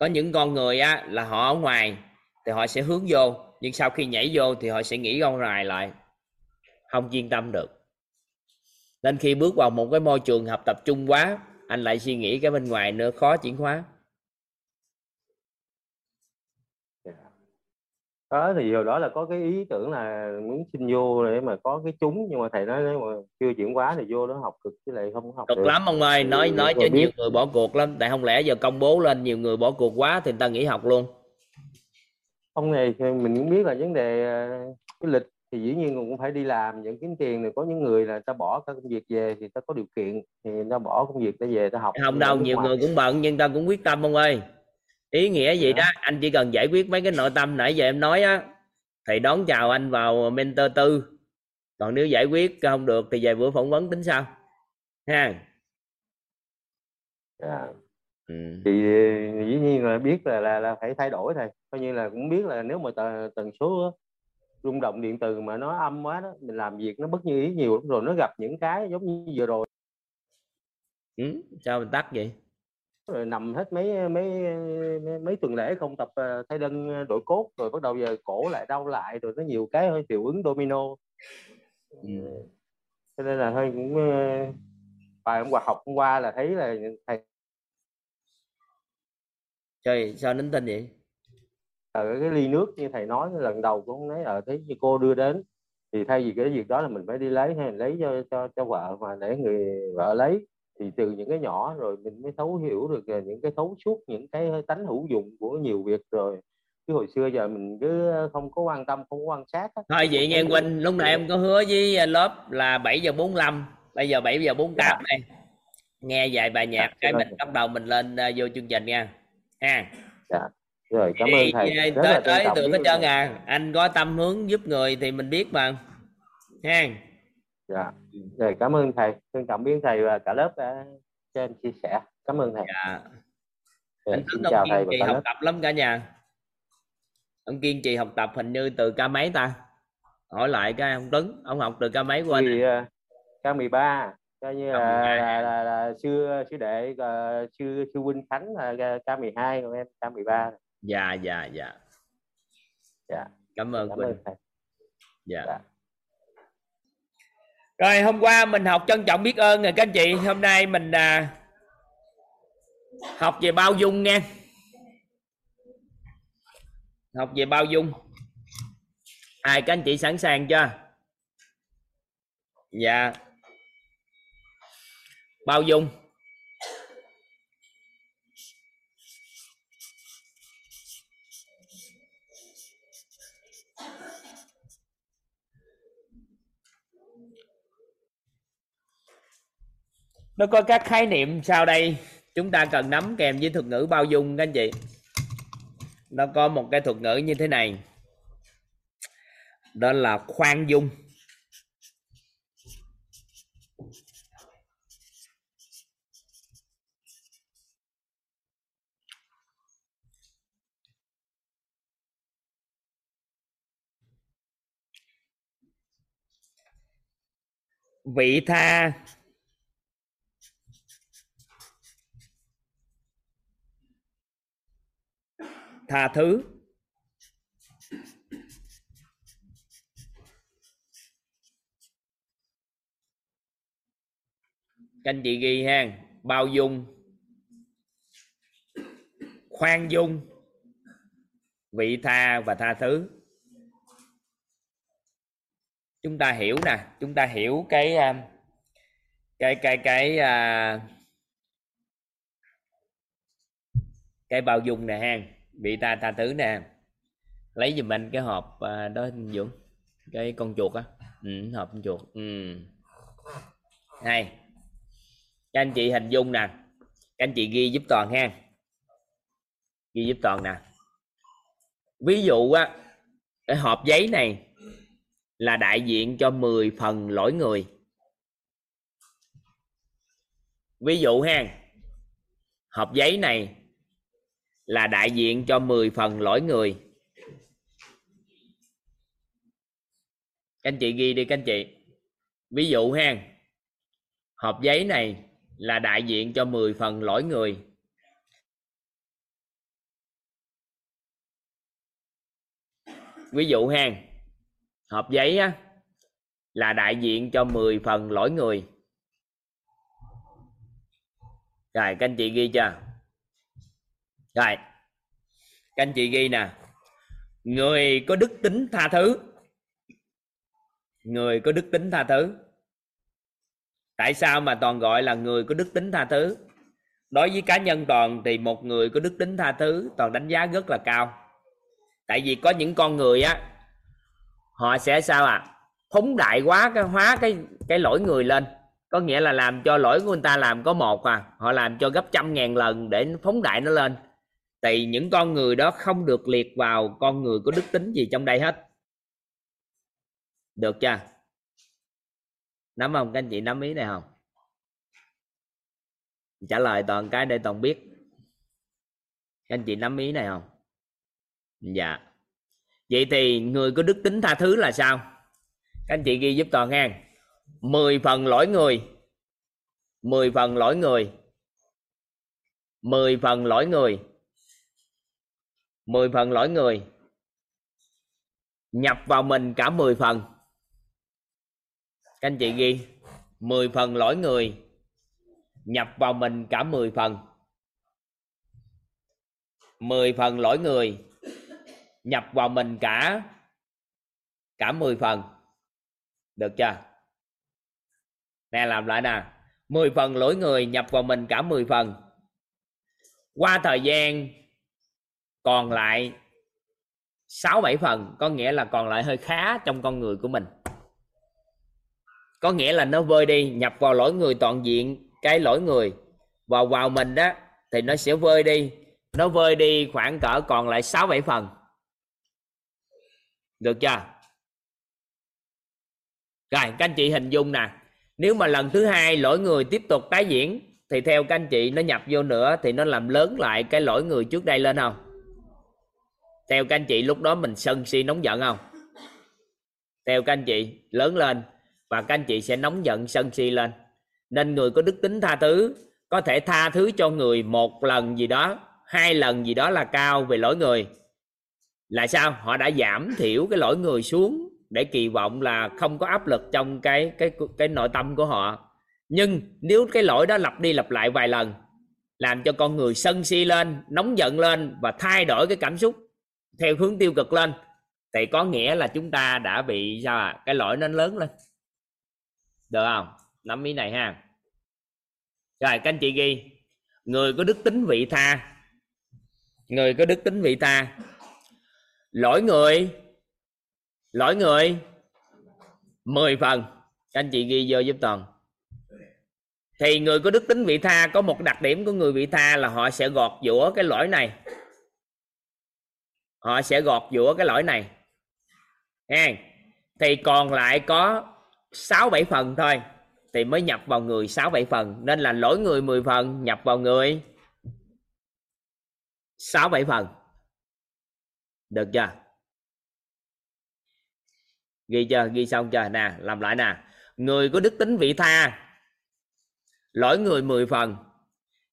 Có những con người á là họ ở ngoài thì họ sẽ hướng vô, nhưng sau khi nhảy vô thì họ sẽ nghĩ ra ngoài lại, không chuyên tâm được. Nên khi bước vào một cái môi trường học tập trung quá, anh lại suy nghĩ cái bên ngoài nữa, khó chuyển hóa. Đó thì hồi đó là có cái ý tưởng là muốn xin vô để mà có cái trúng, nhưng mà thầy nói nếu mà chưa chuyển hóa thì vô nó học cực chứ lại không học cực được. Lắm ông ơi, nói cho nhiều người bỏ cuộc lắm, tại không lẽ giờ công bố lên nhiều người bỏ cuộc quá thì người ta nghỉ học luôn. Ông này mình cũng biết là vấn đề cái lịch thì dĩ nhiên cũng phải đi làm vẫn kiếm tiền, rồi có những người là ta bỏ các công việc về thì ta có điều kiện thì ta bỏ công việc ta về ta học. Không đâu, nhiều người cũng bận nhưng ta cũng quyết tâm ông ơi. Ý nghĩa gì đó, anh chỉ cần giải quyết mấy cái nội tâm nãy giờ em nói á, thầy đón chào anh vào mentor tư. Còn nếu giải quyết không được thì về bữa phỏng vấn tính sao ha. Thì dĩ nhiên là biết là phải thay đổi thầy, coi như là cũng biết là nếu mà tần số rung động điện từ mà nó âm quá đó, mình làm việc nó bất như ý nhiều rồi nó gặp những cái giống như vừa rồi. Sao mình tắt vậy? Rồi nằm hết mấy tuần lễ không tập thay đân đổi cốt, rồi bắt đầu giờ cổ lại đau lại, rồi có nhiều cái hơi hiệu ứng domino. Cho nên là hơi cũng bài hôm qua học hôm qua là thấy là thầy trời sao nín tin vậy? Ở cái ly nước như thầy nói lần đầu cũng nói ở thấy như cô đưa đến thì thay vì cái việc đó là mình phải đi lấy hay lấy cho vợ, mà để người vợ lấy. Thì từ những cái nhỏ rồi mình mới thấu hiểu được những cái thấu suốt, những cái tánh hữu dụng của nhiều việc rồi. Chứ hồi xưa giờ mình cứ không có quan tâm, không có quan sát đó. Thôi vậy nghe em Quỳnh, lúc nãy em có hứa với lớp là 7:45, bây giờ 7:48 đây. Nghe vài bài nhạc cái mình bắt đầu mình lên vô chương trình nha. Ha. Dạ. Rồi cảm ơn thầy. Tới từ hết trơn à. Anh có tâm hướng giúp người thì mình biết mà. Ha. Dạ. Rồi cảm ơn thầy, trân trọng biết thầy và cả lớp đã cho em chia sẻ. Cảm ơn thầy. Dạ. Anh Tuấn ông kiên trì học tập lắm cả nhà. Ông kiên trì học tập hình như từ ca mấy ta? Hỏi lại cái ông Tuấn, ông học từ ca mấy của anh? Ca 13, coi như là sư đệ sư huynh Khánh là ca 12, còn em ca 13. Dạ dạ dạ. Dạ. Cảm ơn thầy. Dạ. Rồi hôm qua mình học trân trọng biết ơn rồi các anh chị. Hôm nay mình học về bao dung nha. Học về bao dung. Các anh chị sẵn sàng chưa? Dạ. Bao dung. Nó có các khái niệm sau đây chúng ta cần nắm kèm với thuật ngữ bao dung các anh chị. Nó có một cái thuật ngữ như thế này, đó là khoan dung. Vị tha. Tha thứ. Các anh chị ghi ha. Bao dung, khoan dung, vị tha và tha thứ. Chúng ta hiểu nè, chúng ta hiểu cái bao dung nè ha, vị ta tha thứ nè. Lấy giùm anh cái hộp đó anh Dũng, cái con chuột á. Hộp con chuột. Đây. Các anh chị hình dung nè, các anh chị ghi giúp Toàn ha, ghi giúp Toàn nè. Ví dụ á, cái hộp giấy này là đại diện cho 10 phần lỗi người. Ví dụ ha, hộp giấy này là đại diện cho 10 phần lỗi người. Các anh chị ghi đi các anh chị. Ví dụ ha, hộp giấy này là đại diện cho 10 phần lỗi người. Ví dụ ha, hộp giấy á là đại diện cho 10 phần lỗi người. Rồi các anh chị ghi chưa? Rồi, các anh chị ghi nè, Người có đức tính tha thứ. Người có đức tính tha thứ. Tại sao mà Toàn gọi là người có đức tính tha thứ? Đối với cá nhân Toàn thì một người có đức tính tha thứ Toàn đánh giá rất là cao. Tại vì có những con người á, họ sẽ sao phóng đại quá hóa cái lỗi người lên. Có nghĩa là làm cho lỗi của người ta làm có một họ làm cho gấp 100.000 lần để phóng đại nó lên. Thì những con người đó không được liệt vào con người có đức tính gì trong đây hết. Được chưa? Nắm không? Các anh chị nắm ý này không? Trả lời Toàn cái để Toàn biết. Các anh chị nắm ý này không? Dạ. Vậy thì người có đức tính tha thứ là sao? Các anh chị ghi giúp Toàn ha. 10 phần lỗi người. 10 phần lỗi người. 10 phần lỗi người. 10 phần lỗi người. Nhập vào mình cả 10 phần. Các anh chị ghi 10 phần lỗi người. Nhập vào mình cả 10 phần. 10 phần lỗi người. Nhập vào mình cả 10 phần. Được chưa? Nè, làm lại nè. 10 phần lỗi người nhập vào mình cả 10 phần. Qua thời gian còn lại 6-7 phần. Có nghĩa là còn lại hơi khá trong con người của mình. Có nghĩa là nó vơi đi. Nhập vào lỗi người toàn diện cái lỗi người, và vào mình đó thì nó sẽ vơi đi. Nó vơi đi khoảng cỡ còn lại 6-7 phần. Được chưa? Rồi các anh chị hình dung nè. Nếu mà lần thứ hai lỗi người tiếp tục tái diễn thì theo các anh chị nó nhập vô nữa thì nó làm lớn lại cái lỗi người trước đây lên không? Theo các anh chị lúc đó mình sân si nóng giận không? Theo các anh chị lớn lên và các anh chị sẽ nóng giận sân si lên. Nên người có đức tính tha thứ có thể tha thứ cho người một lần gì đó, 2 lần gì đó là cao về lỗi người. Là sao? Họ đã giảm thiểu cái lỗi người xuống để kỳ vọng là không có áp lực trong cái nội tâm của họ. Nhưng nếu cái lỗi đó lặp đi lặp lại vài lần làm cho con người sân si lên, nóng giận lên và thay đổi cái cảm xúc theo hướng tiêu cực lên thì có nghĩa là chúng ta đã bị sao cái lỗi nó lớn lên. Được không? Nắm ý này ha. Rồi các anh chị ghi người có đức tính vị tha. Người có đức tính vị tha. Lỗi người 10 phần. Các anh chị ghi vô giúp Toàn. Thì người có đức tính vị tha có một đặc điểm của người vị tha là họ sẽ gọt giũa cái lỗi này. Họ sẽ gọt giũa cái lỗi này. Nghe. Thì còn lại có 6-7 phần thôi thì mới nhập vào người 6-7 phần. Nên là lỗi người 10 phần nhập vào người 6-7 phần. Được chưa? Ghi chưa? Ghi xong chưa? Nè, làm lại nè. Người có đức tính vị tha lỗi người 10 phần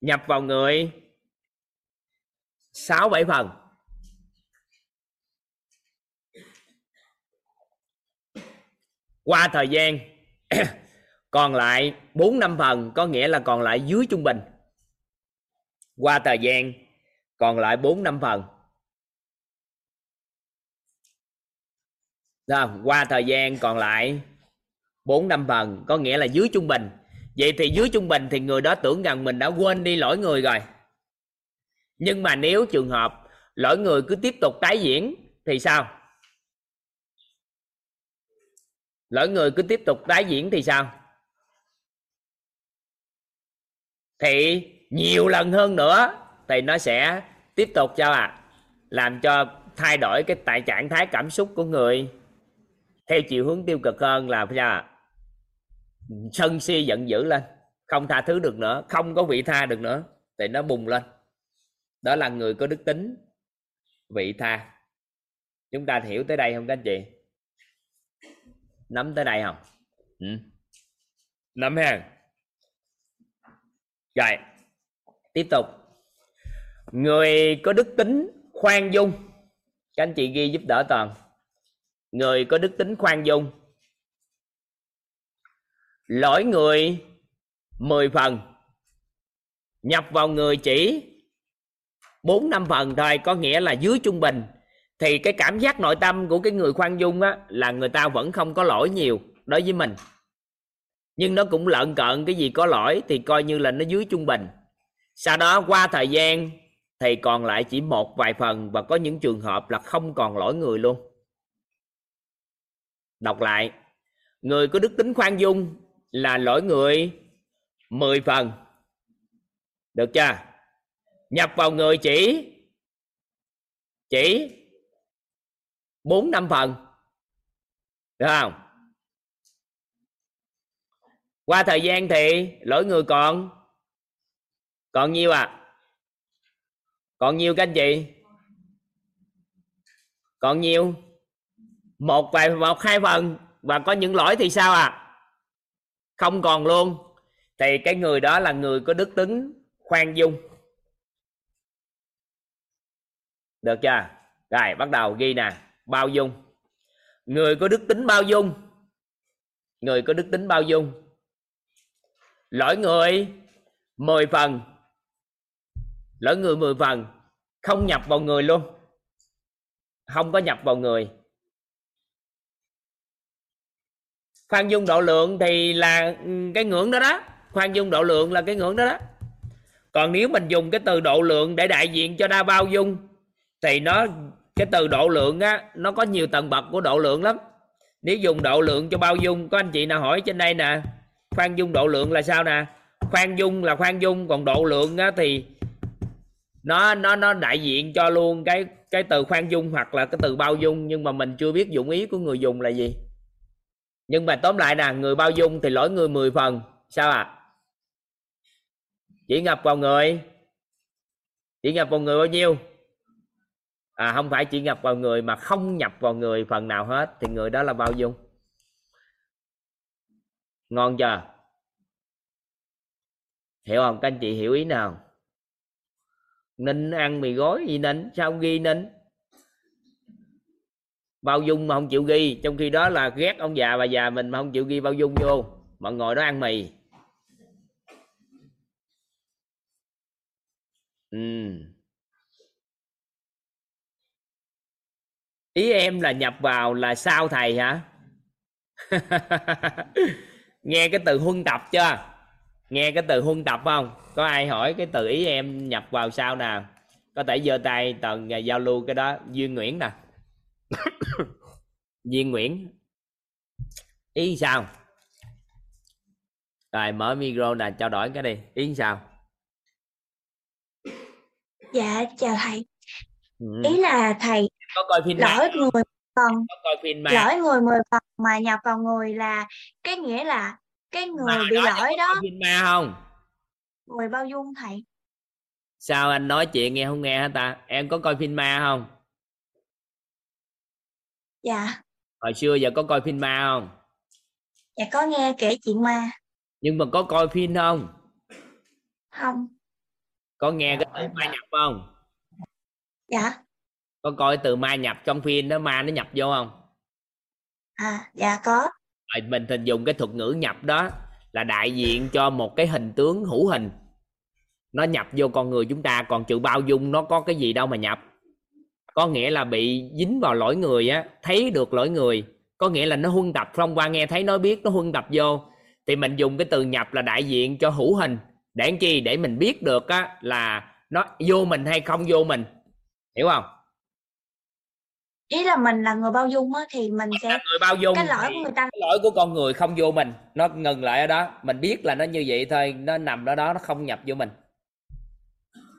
nhập vào người 6-7 phần. Qua thời gian còn lại 4-5 phần. Có nghĩa là còn lại dưới trung bình. Qua thời gian còn lại 4-5 phần. Đó, qua thời gian còn lại 4-5 phần. Có nghĩa là dưới trung bình. Vậy thì dưới trung bình thì người đó tưởng rằng mình đã quên đi lỗi người rồi. Nhưng mà nếu trường hợp lỗi người cứ tiếp tục tái diễn thì sao? Lỗi người cứ tiếp tục tái diễn thì sao? Thì nhiều lần hơn nữa thì nó sẽ tiếp tục cho làm cho thay đổi cái trạng thái cảm xúc của người theo chiều hướng tiêu cực hơn là sân si giận dữ lên, không tha thứ được nữa, không có vị tha được nữa thì nó bùng lên. Đó là người có đức tính vị tha. Chúng ta hiểu tới đây không các anh chị? Nắm tới đây không? Ừ. Nắm ha. Rồi tiếp tục. Người có đức tính khoan dung. Các anh chị ghi giúp đỡ Toàn. Người có đức tính khoan dung lỗi người 10 phần nhập vào người chỉ 4-5 phần thôi. Có nghĩa là dưới trung bình. Thì cái cảm giác nội tâm của cái người khoan dung á, là người ta vẫn không có lỗi nhiều đối với mình, nhưng nó cũng lợn cợn cái gì có lỗi thì coi như là nó dưới trung bình. Sau đó qua thời gian thì còn lại chỉ một vài phần, và có những trường hợp là không còn lỗi người luôn. Đọc lại, người có đức tính khoan dung là lỗi người 10 phần. Được chưa? Nhập vào người chỉ 4-5 phần. Được không? Qua thời gian thì lỗi người còn nhiêu à? Còn nhiêu các anh chị? Còn nhiêu? Một hai phần. Và có những lỗi thì sao à? Không còn luôn. Thì cái người đó là người có đức tính khoan dung. Được chưa? Rồi bắt đầu ghi nè. Bao dung. Người có đức tính bao dung. Người có đức tính bao dung. Lỗi người 10 phần. Lỗi người 10 phần. Không nhập vào người luôn. Không có nhập vào người. Khoan dung độ lượng thì là cái ngưỡng đó đó. Khoan dung độ lượng là cái ngưỡng đó đó. Còn nếu mình dùng cái từ độ lượng để đại diện cho đa bao dung thì nó, cái từ độ lượng á, nó có nhiều tầng bậc của độ lượng lắm. Nếu dùng độ lượng cho bao dung, có anh chị nào hỏi trên đây nè, khoan dung độ lượng là sao nè? Khoan dung là khoan dung, còn độ lượng á thì nó đại diện cho luôn cái từ khoan dung hoặc là cái từ bao dung, nhưng mà mình chưa biết dụng ý của người dùng là gì. Nhưng mà tóm lại nè, người bao dung thì lỗi người 10 phần. Sao à? Chỉ ngập vào người. Chỉ ngập vào người bao nhiêu? À, không phải chỉ ngập vào người mà không nhập vào người phần nào hết, thì người đó là bao dung. Ngon chưa? Hiểu không? Các anh chị hiểu ý nào? Ninh ăn mì gói gì Ninh? Sao không ghi Ninh? Bao dung mà không chịu ghi, trong khi đó là ghét ông già bà già mình mà không chịu ghi bao dung vô, mà ngồi đó ăn mì. Ý em là nhập vào là sao thầy hả? Nghe cái từ huân tập chưa? Nghe cái từ huân tập không? Có ai hỏi cái từ ý em nhập vào sao nào? Có thể giơ tay tần giao lưu cái đó. Duyên Nguyễn nè. Duyên Nguyễn ý sao? Rồi mở micro là trao đổi cái đi. Ý sao? Dạ chào thầy. Ý là thầy có coi phim lỗi người 10 phần, lỗi người 10 phần mà nhập vào người là cái nghĩa là cái người mà bị lỗi đó. Phim ma không? Người bao dung thầy. Sao anh nói chuyện nghe không nghe hả ta? Em có coi phim ma không? Dạ. Hồi xưa giờ có coi phim ma không? Dạ có nghe kể chuyện ma. Nhưng mà có coi phim không? Không. Có nghe cái từ ma nhập không? Dạ. Có coi từ ma nhập trong phim đó, ma nó nhập vô không? À dạ có. Mình thường dùng cái thuật ngữ nhập đó là đại diện cho một cái hình tướng hữu hình. Nó nhập vô con người chúng ta. Còn chữ bao dung nó có cái gì đâu mà nhập. Có nghĩa là bị dính vào lỗi người á, thấy được lỗi người, có nghĩa là nó huân tập thông qua nghe thấy nói biết, nó huân tập vô. Thì mình dùng cái từ nhập là đại diện cho hữu hình, để làm chi? Để mình biết được á là nó vô mình hay không vô mình. Hiểu không? Ý là mình là người bao dung á thì mình sẽ người bao dung, cái lỗi của người ta, cái lỗi của con người không vô mình, nó ngừng lại ở đó. Mình biết là nó như vậy thôi, nó nằm ở đó, nó không nhập vô mình.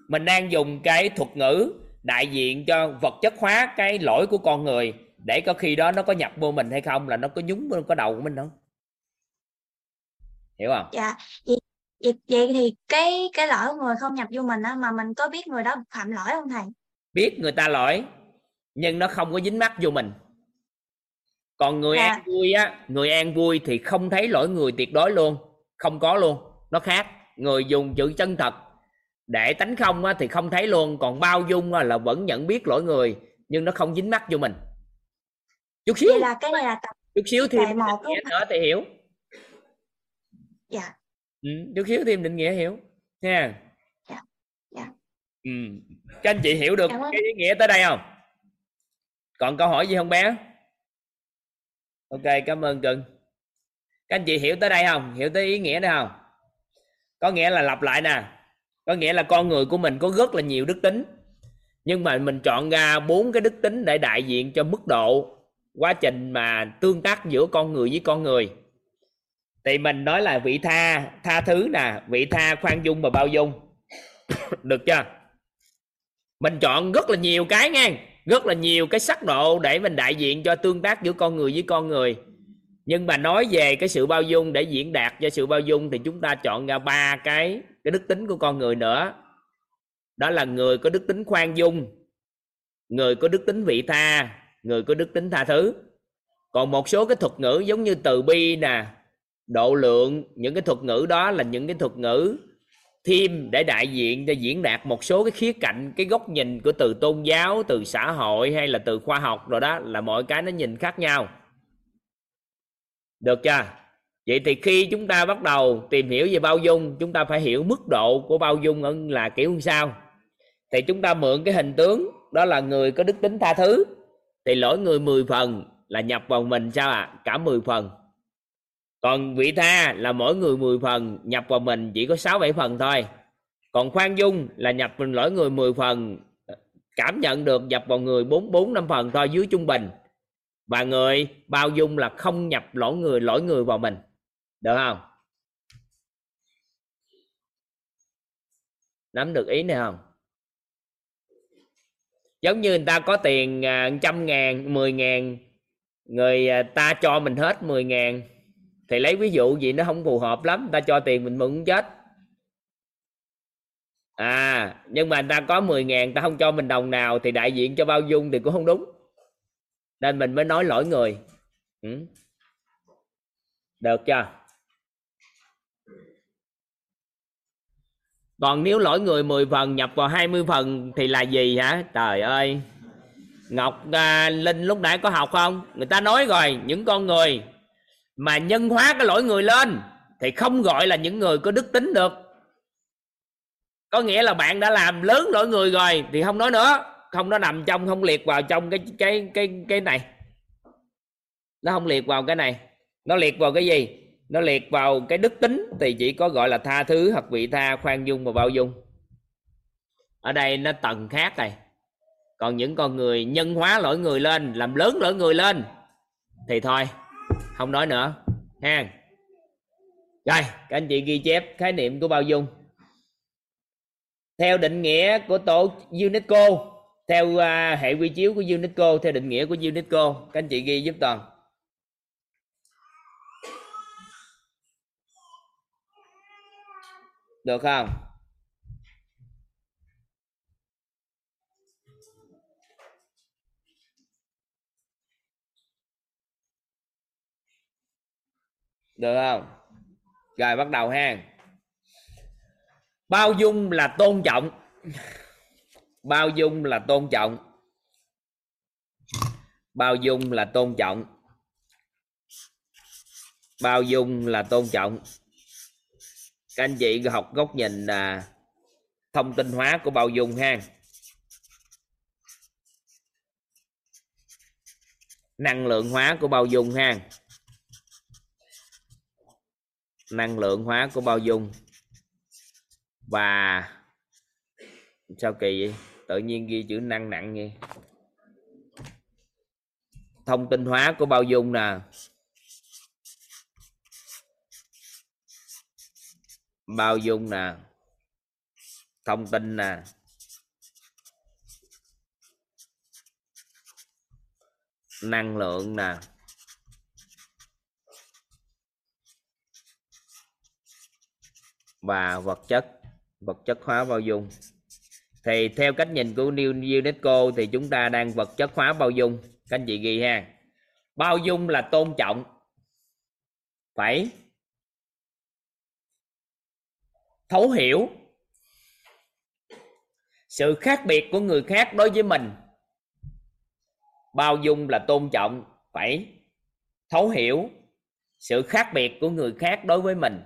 Mình đang dùng cái thuật ngữ đại diện cho vật chất hóa cái lỗi của con người, để có khi đó nó có nhập vô mình hay không, là nó có nhúng vô cái đầu của mình không. Hiểu không? Dạ. Vậy thì cái lỗi của người không nhập vô mình á, mà mình có biết người đó phạm lỗi không thầy? Biết người ta lỗi nhưng nó không có dính mắc vô mình. Còn người an vui á, người an vui thì không thấy lỗi người tuyệt đối luôn, không có luôn. Nó khác. Người dùng chữ chân thật để tánh không á thì không thấy luôn. Còn bao dung là vẫn nhận biết lỗi người nhưng nó không dính mắc vô mình. Chút xíu là cái này là chút xíu thêm một cái nữa thì hiểu. Dạ. Chút xíu thêm định nghĩa hiểu nha. Dạ. Dạ. Các anh chị hiểu được cái ý nghĩa tới đây không? Còn câu hỏi gì không bé? Ok, cảm ơn Cưng. Các anh chị hiểu tới đây không? Hiểu tới ý nghĩa đây không? Có nghĩa là lặp lại nè, có nghĩa là con người của mình có rất là nhiều đức tính, nhưng mà mình chọn ra 4 cái đức tính để đại diện cho mức độ quá trình mà tương tác giữa con người với con người. Thì mình nói là vị tha, tha thứ nè, vị tha, khoan dung và bao dung. Được chưa? Mình chọn rất là nhiều cái nha, rất là nhiều cái sắc độ để mình đại diện cho tương tác giữa con người với con người. Nhưng mà nói về cái sự bao dung, để diễn đạt cho sự bao dung thì chúng ta chọn ra 3 cái đức tính của con người nữa. Đó là người có đức tính khoan dung, người có đức tính vị tha, người có đức tính tha thứ. Còn một số cái thuật ngữ giống như từ bi nè, độ lượng, những cái thuật ngữ đó là những cái thuật ngữ thêm để đại diện, để diễn đạt một số cái khía cạnh, cái góc nhìn của từ tôn giáo, từ xã hội hay là từ khoa học rồi đó, là mọi cái nó nhìn khác nhau. Được chưa? Vậy thì khi chúng ta bắt đầu tìm hiểu về bao dung, chúng ta phải hiểu mức độ của bao dung ở là kiểu như sao. Thì chúng ta mượn cái hình tướng đó là người có đức tính tha thứ, thì lỗi người 10 phần là nhập vào mình sao ạ? Cả 10 phần. Còn vị tha là mỗi người 10 phần, nhập vào mình chỉ có 6-7 phần thôi. Còn khoan dung là nhập vào lỗi người 10 phần, cảm nhận được nhập vào người 4-5 phần thôi, dưới trung bình. Và người bao dung là không nhập lỗi người vào mình. Được không? Nắm được ý này không? Giống như người ta có tiền 100.000, 10.000, người ta cho mình hết 10.000, thì lấy ví dụ gì nó không phù hợp lắm. Người ta cho tiền mình mừng cũng chết. À, nhưng mà người ta có 10.000, ta không cho mình đồng nào, thì đại diện cho bao dung thì cũng không đúng. Nên mình mới nói lỗi người. Được chưa? Còn nếu lỗi người 10 phần nhập vào 20 phần thì là gì hả? Trời ơi, Ngọc Linh lúc nãy có học không? Người ta nói rồi, những con người mà nhân hóa cái lỗi người lên thì không gọi là những người có đức tính được. Có nghĩa là bạn đã làm lớn lỗi người rồi thì không nói nữa, không, nó nằm trong, không liệt vào trong cái này, nó không liệt vào cái này, nó liệt vào cái gì? Nó liệt vào cái đức tính thì chỉ có gọi là tha thứ hoặc vị tha, khoan dung và bao dung. Ở đây nó tầng khác này. Còn những con người nhân hóa lỗi người lên, làm lớn lỗi người lên thì thôi, không nói nữa ha. Rồi, các anh chị ghi chép khái niệm của bao dung. Theo định nghĩa của tổ UNESCO, theo hệ quy chiếu của UNESCO, theo định nghĩa của UNESCO, các anh chị ghi giúp Toàn. Được không? Được không? Rồi bắt đầu ha. Bao dung là tôn trọng. Bao dung là tôn trọng. Bao dung là tôn trọng. Bao dung là tôn trọng. Các anh chị học góc nhìn thông tin hóa của bao dung ha. Năng lượng hóa của bao dung ha. Năng lượng hóa của bao dung. Và sao kỳ vậy? Tự nhiên ghi chữ năng nặng vậy. Thông tin hóa của bao dung nè. Bao dung nè. Thông tin nè. Năng lượng nè. Và vật chất. Vật chất hóa bao dung. Thì theo cách nhìn của UNESCO thì chúng ta đang vật chất hóa bao dung. Các anh chị ghi ha. Bao dung là tôn trọng. Phải thấu hiểu sự khác biệt của người khác đối với mình. Bao dung là tôn trọng. Phải thấu hiểu sự khác biệt của người khác đối với mình.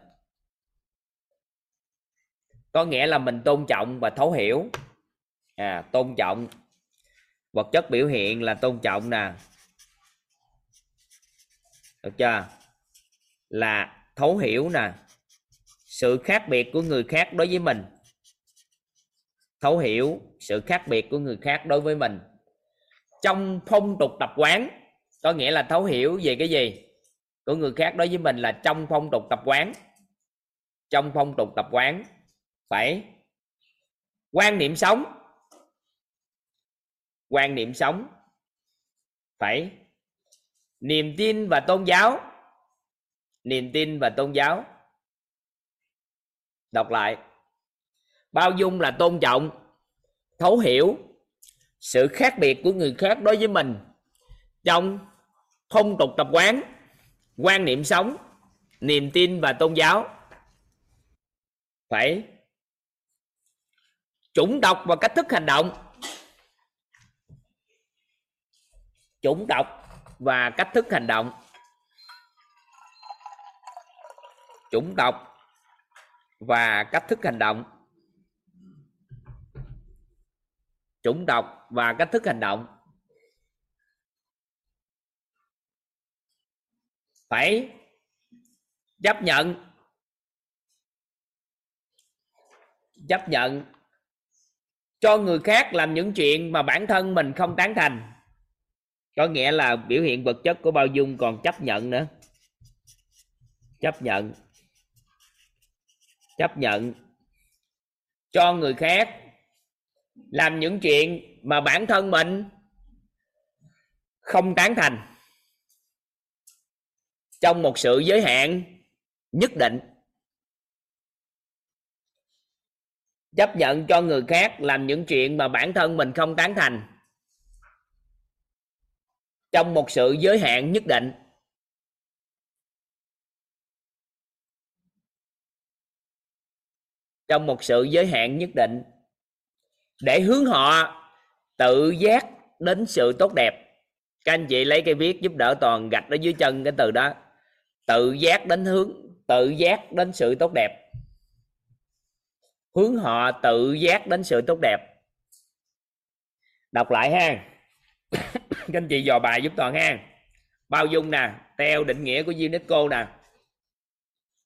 Có nghĩa là mình tôn trọng và thấu hiểu. Tôn trọng vật chất biểu hiện là tôn trọng nè, được chưa, là thấu hiểu nè, sự khác biệt của người khác đối với mình, thấu hiểu sự khác biệt của người khác đối với mình. Trong phong tục tập quán có nghĩa là thấu hiểu về cái gì của người khác đối với mình là trong phong tục tập quán. Trong phong tục tập quán phải quan niệm sống, quan niệm sống phải niềm tin và tôn giáo, niềm tin và tôn giáo. Đọc lại, bao dung là tôn trọng, thấu hiểu sự khác biệt của người khác đối với mình, trong phong tục tập quán, quan niệm sống, niềm tin và tôn giáo. Phải chủng tộc và cách thức hành động, chủng tộc và cách thức hành động, chủng tộc và cách thức hành động, chủng tộc và cách thức hành động. Phải chấp nhận, chấp nhận cho người khác làm những chuyện mà bản thân mình không tán thành, có nghĩa là biểu hiện vật chất của bao dung, còn chấp nhận nữa, chấp nhận, chấp nhận cho người khác làm những chuyện mà bản thân mình không tán thành trong một sự giới hạn nhất định. Chấp nhận cho người khác làm những chuyện mà bản thân mình không tán thành trong một sự giới hạn nhất định. Trong một sự giới hạn nhất định, để hướng họ tự giác đến sự tốt đẹp. Các anh chị lấy cái viết giúp đỡ Toàn gạch ở dưới chân cái từ đó, tự giác đến hướng, tự giác đến sự tốt đẹp, hướng họ tự giác đến sự tốt đẹp. Đọc lại ha. Các anh chị dò bài giúp Toàn ha. Bao dung nè, theo định nghĩa của UNESCO nè,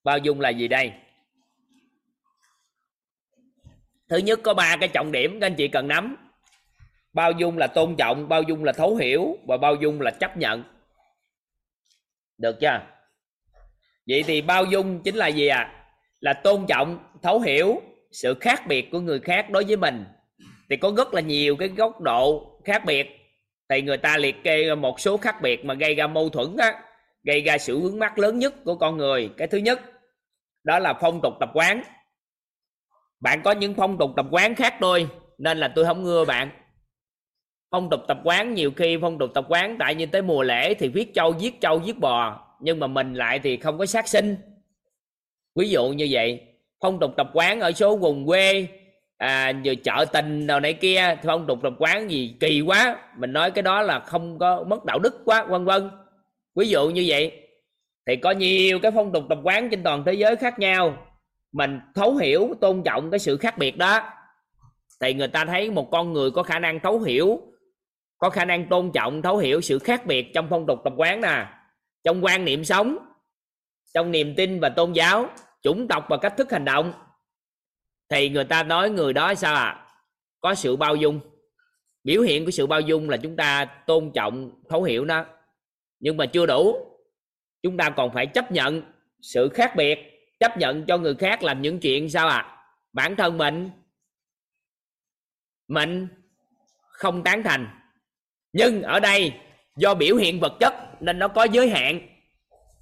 bao dung là gì đây? Thứ nhất, có ba cái trọng điểm các anh chị cần nắm. Bao dung là tôn trọng, bao dung là thấu hiểu, và bao dung là chấp nhận. Được chưa? Vậy thì bao dung chính là gì à? Là tôn trọng, thấu hiểu sự khác biệt của người khác đối với mình. Thì có rất là nhiều cái góc độ khác biệt, thì người ta liệt kê một số khác biệt mà gây ra mâu thuẫn á, gây ra sự vướng mắc lớn nhất của con người. Cái thứ nhất đó là phong tục tập quán. Bạn có những phong tục tập quán khác tôi, nên là tôi không ưa bạn. Phong tục tập quán, nhiều khi phong tục tập quán tại như tới mùa lễ thì viết trâu, giết bò, nhưng mà mình lại thì không có sát sinh. Ví dụ như vậy. Phong tục tập quán ở số vùng quê, như chợ tình nào nãy kia, phong tục tập quán gì kỳ quá, mình nói cái đó là không có, mất đạo đức quá, vân vân. Ví dụ như vậy. Thì có nhiều cái phong tục tập quán trên toàn thế giới khác nhau. Mình thấu hiểu, tôn trọng cái sự khác biệt đó, thì người ta thấy một con người có khả năng thấu hiểu, có khả năng tôn trọng, thấu hiểu sự khác biệt trong phong tục tập quán nè, trong quan niệm sống, trong niềm tin và tôn giáo, chủng tộc và cách thức hành động, thì người ta nói người đó sao à? Có sự bao dung. Biểu hiện của sự bao dung là chúng ta tôn trọng, thấu hiểu nó, nhưng mà chưa đủ. Chúng ta còn phải chấp nhận sự khác biệt, chấp nhận cho người khác làm những chuyện sao à? Bản thân mình không tán thành. Nhưng ở đây do biểu hiện vật chất nên nó có giới hạn,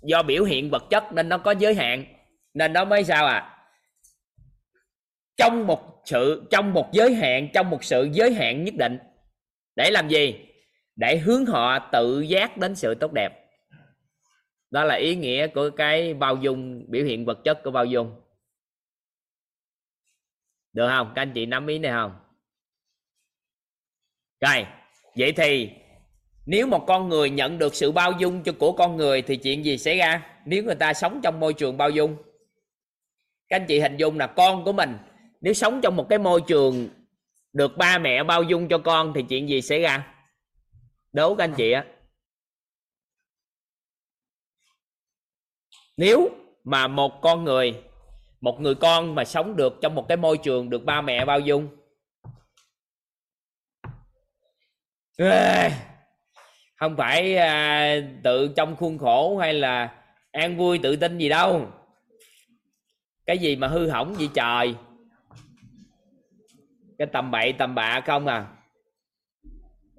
do biểu hiện vật chất nên nó có giới hạn, nên nó mới sao à? Trong một sự giới hạn nhất định. Để làm gì? Để hướng họ tự giác đến sự tốt đẹp. Đó là ý nghĩa của cái bao dung, biểu hiện vật chất của bao dung. Được không? Các anh chị nắm ý này không? Rồi, vậy thì nếu một con người nhận được sự bao dung của con người thì chuyện gì xảy ra nếu người ta sống trong môi trường bao dung? Các anh chị hình dung là con của mình nếu sống trong một cái môi trường được ba mẹ bao dung cho con thì chuyện gì xảy ra? Đố các anh chị á, nếu mà một người con mà sống được trong một cái môi trường được ba mẹ bao dung, không phải tự trong khuôn khổ hay là an vui tự tin gì đâu, cái gì mà hư hỏng gì trời, cái tầm bậy tầm bạ không à.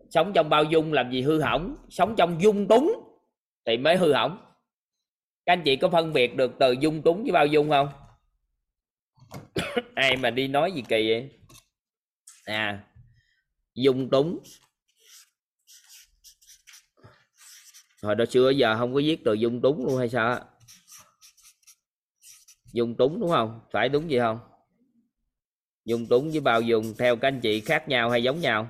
Sống trong bao dung làm gì hư hỏng, sống trong dung túng thì mới hư hỏng. Các anh chị có phân biệt được từ dung túng với bao dung không? Ai mà đi nói gì kỳ vậy à? Dung túng hồi đó xưa giờ không có viết từ dung túng luôn hay sao? Dung túng đúng không? Phải đúng gì không? Dung túng với bao dung theo các anh chị khác nhau hay giống nhau?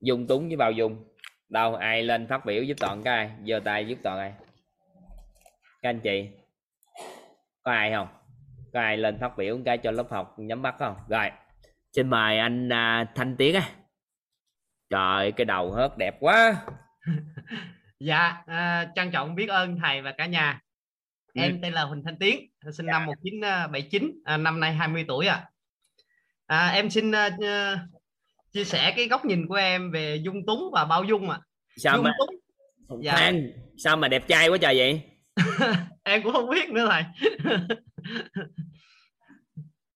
Dung túng với bao dung đâu, ai lên phát biểu giúp Toàn cái, ai giơ tay giúp Toàn ai? Các anh chị có ai không? Có ai lên phát biểu cái cho lớp học nhắm mắt không? Rồi xin mời anh Thanh Tiến á. Trời, cái đầu hớt đẹp quá. Dạ, trân trọng biết ơn thầy và cả nhà. Em tên là Huỳnh Thanh Tiến, sinh năm 1979, năm nay 20 tuổi ạ. Em xin chia sẻ cái góc nhìn của em về dung túng và bao dung ạ. Sao mà dạ. Phan, sao mà đẹp trai quá trời vậy? Em cũng không biết nữa thầy.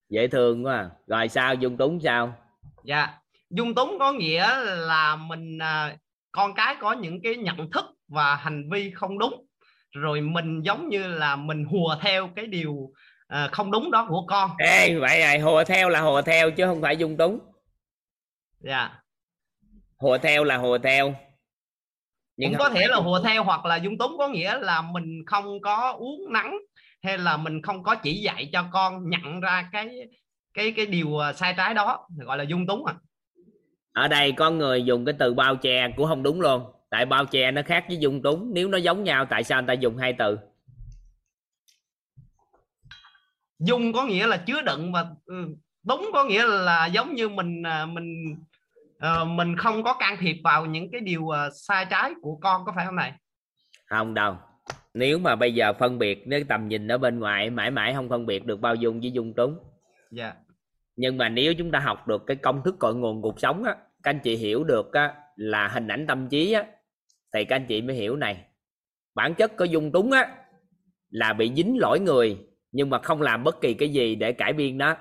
Dễ thương quá à. Rồi sao, dung túng sao? Dạ, dung túng có nghĩa là mình, con cái có những cái nhận thức và hành vi không đúng, rồi mình giống như là mình hùa theo cái điều không đúng đó của con. Ê, vậy này hùa theo là hùa theo chứ không phải dung túng. Dạ. Hùa theo là hùa theo. Nhưng cũng có thể là hùa theo hoặc là dung túng có nghĩa là mình không có uốn nắn hay là mình không có chỉ dạy cho con nhận ra cái điều sai trái đó, gọi là dung túng. À, ở đây có người dùng cái từ bao che cũng không đúng luôn, tại bao che nó khác với dung túng. Nếu nó giống nhau tại sao anh ta dùng hai từ? Dung có nghĩa là chứa đựng và túng có nghĩa là giống như mình không có can thiệp vào những cái điều sai trái của con, có phải không này? Không đâu, nếu mà bây giờ phân biệt, nếu tầm nhìn ở bên ngoài mãi mãi không phân biệt được bao dung với dung túng. Dạ. Nhưng mà nếu chúng ta học được cái công thức cội nguồn cuộc sống á, các anh chị hiểu được á, là hình ảnh tâm trí á, thì các anh chị mới hiểu này, bản chất của dung túng á là bị dính lỗi người nhưng mà không làm bất kỳ cái gì để cải biên đó.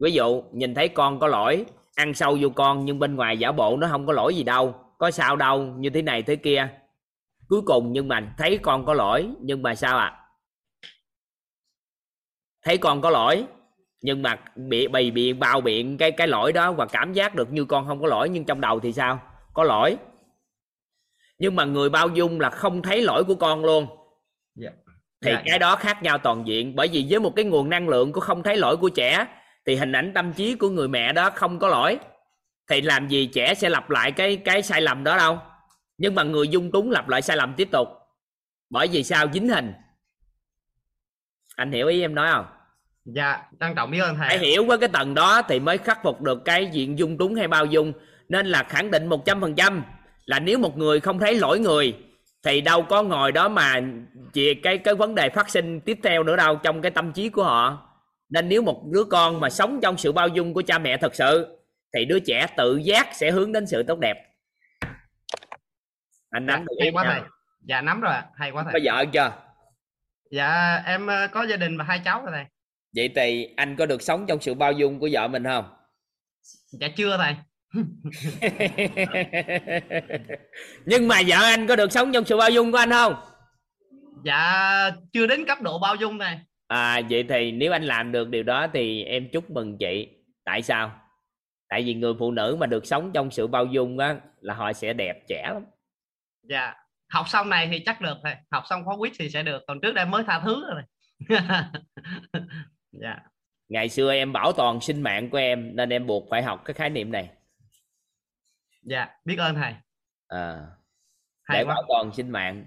Ví dụ nhìn thấy con có lỗi, ăn sâu vô con nhưng bên ngoài giả bộ nó không có lỗi gì đâu, có sao đâu, như thế này thế kia. Cuối cùng nhưng mà thấy con có lỗi nhưng mà sao ạ? Thấy con có lỗi nhưng mà bị bao biện cái lỗi đó và cảm giác được như con không có lỗi nhưng trong đầu thì sao? Có lỗi. Nhưng mà người bao dung là không thấy lỗi của con luôn. Thì cái đó khác nhau toàn diện, bởi vì với một cái nguồn năng lượng của không thấy lỗi của trẻ thì hình ảnh tâm trí của người mẹ đó không có lỗi, thì làm gì trẻ sẽ lặp lại cái sai lầm đó đâu. Nhưng mà người dung túng lặp lại sai lầm tiếp tục, bởi vì sao? Dính hình. Anh hiểu ý em nói không? Dạ, trân trọng biết ơn thầy. Phải hiểu với cái tầng đó thì mới khắc phục được cái diện dung túng hay bao dung. Nên là khẳng định 100% là nếu một người không thấy lỗi người thì đâu có ngồi đó mà cái vấn đề phát sinh tiếp theo nữa đâu, trong cái tâm trí của họ. Nên nếu một đứa con mà sống trong sự bao dung của cha mẹ thật sự thì đứa trẻ tự giác sẽ hướng đến sự tốt đẹp. Anh nắm được em quá thầy. Dạ nắm rồi, hay quá thầy. Có vợ chưa? Dạ em có gia đình và 2 cháu rồi thầy. Vậy thì anh có được sống trong sự bao dung của vợ mình không? Dạ chưa thầy. Nhưng mà vợ anh có được sống trong sự bao dung của anh không? Dạ chưa đến cấp độ bao dung này. À, vậy thì nếu anh làm được điều đó thì em chúc mừng chị. Tại sao? Tại vì người phụ nữ mà được sống trong sự bao dung á là họ sẽ đẹp trẻ lắm. Dạ. Học xong này thì chắc được thầy. Học xong khóa WIT thì sẽ được. Còn trước đây mới tha thứ rồi. Dạ. Ngày xưa em bảo toàn sinh mạng của em nên em buộc phải học cái khái niệm này. Dạ, biết ơn thầy. Để bảo toàn sinh mạng.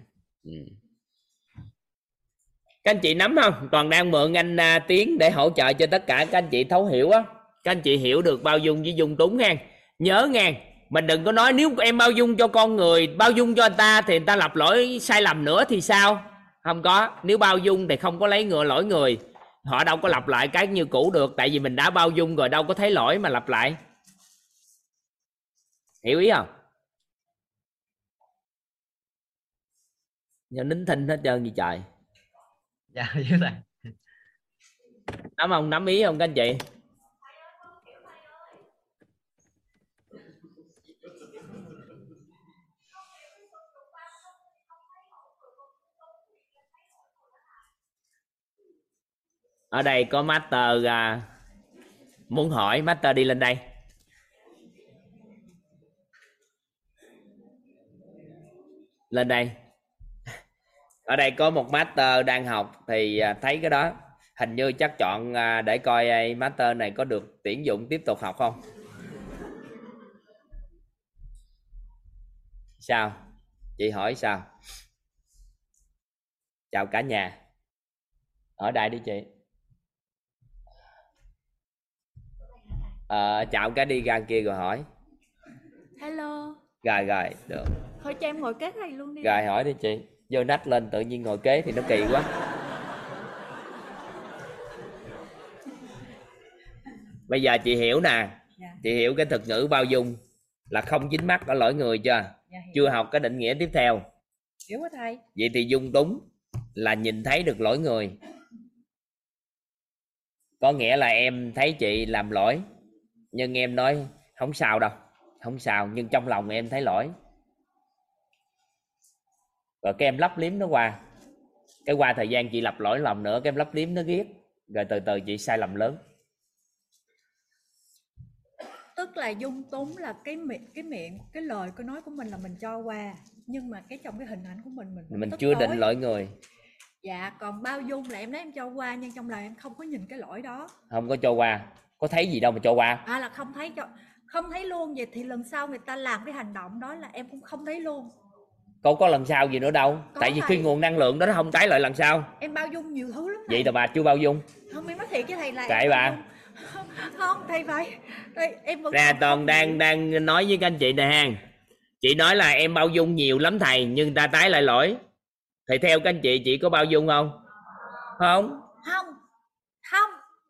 Các anh chị nắm không? Toàn đang mượn anh Tiến để hỗ trợ cho tất cả các anh chị thấu hiểu á. Các anh chị hiểu được bao dung với dung túng nha. Nhớ nha, Mình đừng có nói nếu em bao dung cho con người, bao dung cho người ta thì người ta lặp lỗi sai lầm nữa thì sao? Không có. Nếu bao dung thì không có lấy ngựa lỗi người. Họ đâu có lặp lại cái như cũ được. Tại vì mình đã bao dung rồi, đâu có thấy lỗi mà lặp lại. Hiểu ý không? Giờ nín thinh hết trơn gì trời. Dạ hiểu rồi. Nắm không? Nắm ý không các anh chị? Ở đây có master muốn hỏi, master đi lên đây. Lên đây. Ở đây có một master đang học thì thấy cái đó. Hình như chắc chọn để coi master này có được tuyển dụng tiếp tục học không? Sao? Chị hỏi sao? Chào cả nhà. Ở đây đi chị. Chào cái đi ra kia rồi hỏi. Hello. Rồi được. Thôi cho em ngồi kế thầy luôn đi. Rồi hỏi đi chị. Vô nách lên tự nhiên ngồi kế thì nó kỳ quá. Bây giờ chị hiểu nè. Dạ. Chị hiểu cái thuật ngữ bao dung là không dính mắc ở lỗi người chưa? Dạ, chưa học cái định nghĩa tiếp theo. Hiểu hả thầy? Vậy thì dung túng là nhìn thấy được lỗi người. Có nghĩa là em thấy chị làm lỗi nhưng em nói không sao đâu, không sao, nhưng trong lòng em thấy lỗi. Rồi cái em lấp liếm nó qua. Cái qua thời gian chị lặp lỗi lòng nữa, cái em lấp liếm nó ghét. Rồi từ từ chị sai lầm lớn. Tức là dung túng là cái miệng, cái lời, cái nói của mình là mình cho qua. Nhưng mà cái trong cái hình ảnh của mình chưa định lỗi người. Dạ, còn bao dung là em nói em cho qua nhưng trong lòng em không có nhìn cái lỗi đó. Không có cho qua, có thấy gì đâu mà cho qua. À là không thấy, cho không thấy luôn. Vậy thì lần sau người ta làm cái hành động đó là em cũng không thấy luôn. Đâu có lần sau gì nữa đâu. Có tại vì thầy, khi nguồn năng lượng đó nó không tái lại lần sau. Em bao dung nhiều thứ lắm. Vậy là bà chưa bao dung. Không, em nói thiệt với thầy là kệ bà. Không thầy phải. Em vẫn nè, Toàn đang nói với các anh chị nè ha. Chị nói là em bao dung nhiều lắm thầy nhưng ta tái lại lỗi. Thì theo các anh chị có bao dung không? Không. Không.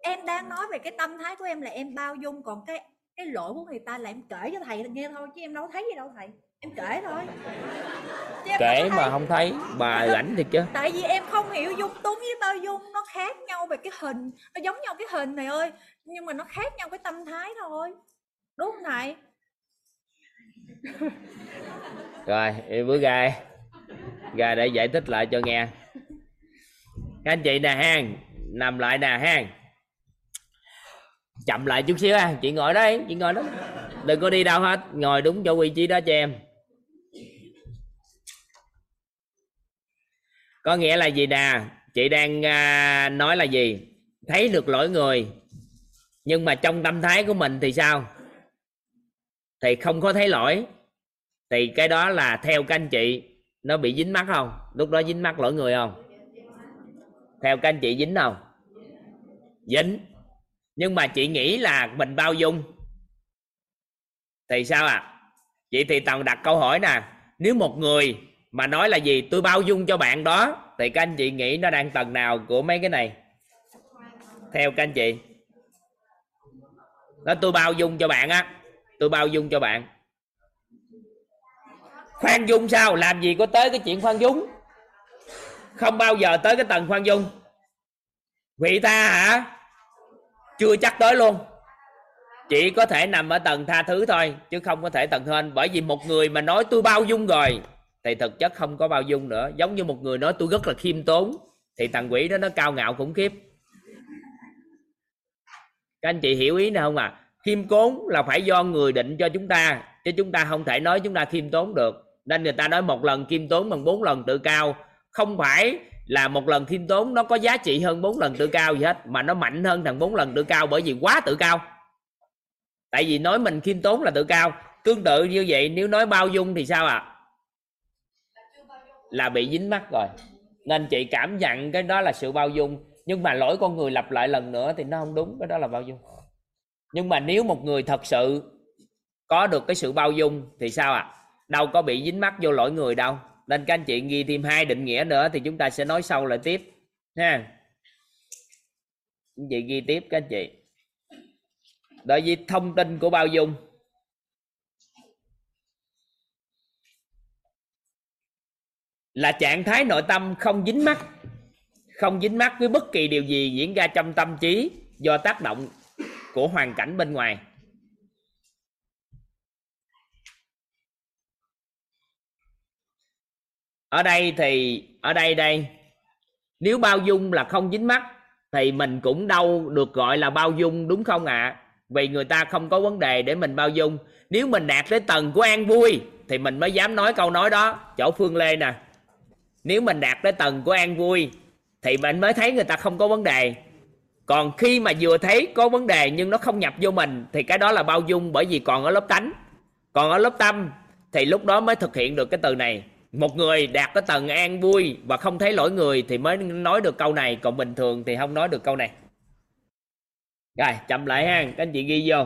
Em đang nói về cái tâm thái của em là em bao dung, còn cái lỗi của người ta là em kể cho thầy nghe thôi chứ em đâu thấy gì đâu thầy. Em kể thôi. Chứ kể mà không thấy, bà rảnh thiệt chứ. Tại vì em không hiểu dung túng với bao dung nó khác nhau về cái hình, nó giống nhau cái hình này ơi, nhưng mà nó khác nhau cái tâm thái thôi. Đúng không thầy? Rồi, em bước ra để giải thích lại cho nghe. Các anh chị nè ha, nằm lại nè ha. Chậm lại chút xíu ha, chị ngồi đấy, chị ngồi đó. Đừng có đi đâu hết, ngồi đúng chỗ vị trí đó cho em. Có nghĩa là gì nè, chị đang nói là gì? Thấy được lỗi người, nhưng mà trong tâm thái của mình thì sao? Thì không có thấy lỗi. Thì cái đó là theo các anh chị nó bị dính mắc không? Lúc đó dính mắc lỗi người không? Theo các anh chị dính không? Dính. Nhưng mà chị nghĩ là mình bao dung thì sao ạ? Vậy thì Toàn đặt câu hỏi nè. Nếu một người mà nói là gì? Tôi bao dung cho bạn đó, thì các anh chị nghĩ nó đang tầng nào của mấy cái này? Theo các anh chị đó, tôi bao dung cho bạn á. Tôi bao dung cho bạn. Khoan dung sao? Làm gì có tới cái chuyện khoan dung. Không bao giờ tới cái tầng khoan dung. Vị tha hả? Chưa chắc tới luôn. Chỉ có thể nằm ở tầng tha thứ thôi, chứ không có thể tầng hên. Bởi vì một người mà nói tôi bao dung rồi thì thực chất không có bao dung nữa. Giống như một người nói tôi rất là khiêm tốn, thì thằng quỷ đó nó cao ngạo khủng khiếp. Các anh chị hiểu ý này không ạ? Khiêm tốn là phải do người định cho chúng ta, chứ chúng ta không thể nói chúng ta khiêm tốn được. Nên người ta nói một lần khiêm tốn bằng 4 lần tự cao. Không phải là một lần khiêm tốn nó có giá trị hơn 4 lần tự cao gì hết, mà nó mạnh hơn thằng 4 lần tự cao, bởi vì quá tự cao. Tại vì nói mình khiêm tốn là tự cao. Tương tự như vậy, nếu nói bao dung thì sao ạ? Là bị dính mắc rồi. Nên chị cảm nhận cái đó là sự bao dung, nhưng mà lỗi con người lặp lại lần nữa thì nó không đúng. Cái đó là bao dung. Nhưng mà nếu một người thật sự có được cái sự bao dung thì sao ạ? Đâu có bị dính mắc vô lỗi người đâu. Nên các anh chị ghi thêm 2 định nghĩa nữa thì chúng ta sẽ nói sâu lại tiếp ha. Vậy ghi tiếp các anh chị. Đối với thông tin của bao dung, là trạng thái nội tâm không dính mắc, không dính mắc với bất kỳ điều gì diễn ra trong tâm trí do tác động của hoàn cảnh bên ngoài. Ở đây thì đây, nếu bao dung là không dính mắc thì mình cũng đâu được gọi là bao dung, đúng không ạ? Vì người ta không có vấn đề để mình bao dung. Nếu mình đạt tới tầng của an vui thì mình mới dám nói câu nói đó. Chỗ Phương Lê nè, nếu mình đạt tới tầng của an vui thì mình mới thấy người ta không có vấn đề. Còn khi mà vừa thấy có vấn đề nhưng nó không nhập vô mình thì cái đó là bao dung, bởi vì còn ở lớp tánh. Còn ở lớp tâm thì lúc đó mới thực hiện được cái từ này. Một người đạt tới tầng an vui và không thấy lỗi người thì mới nói được câu này, còn bình thường thì không nói được câu này. Rồi, chậm lại ha, các anh chị ghi vô.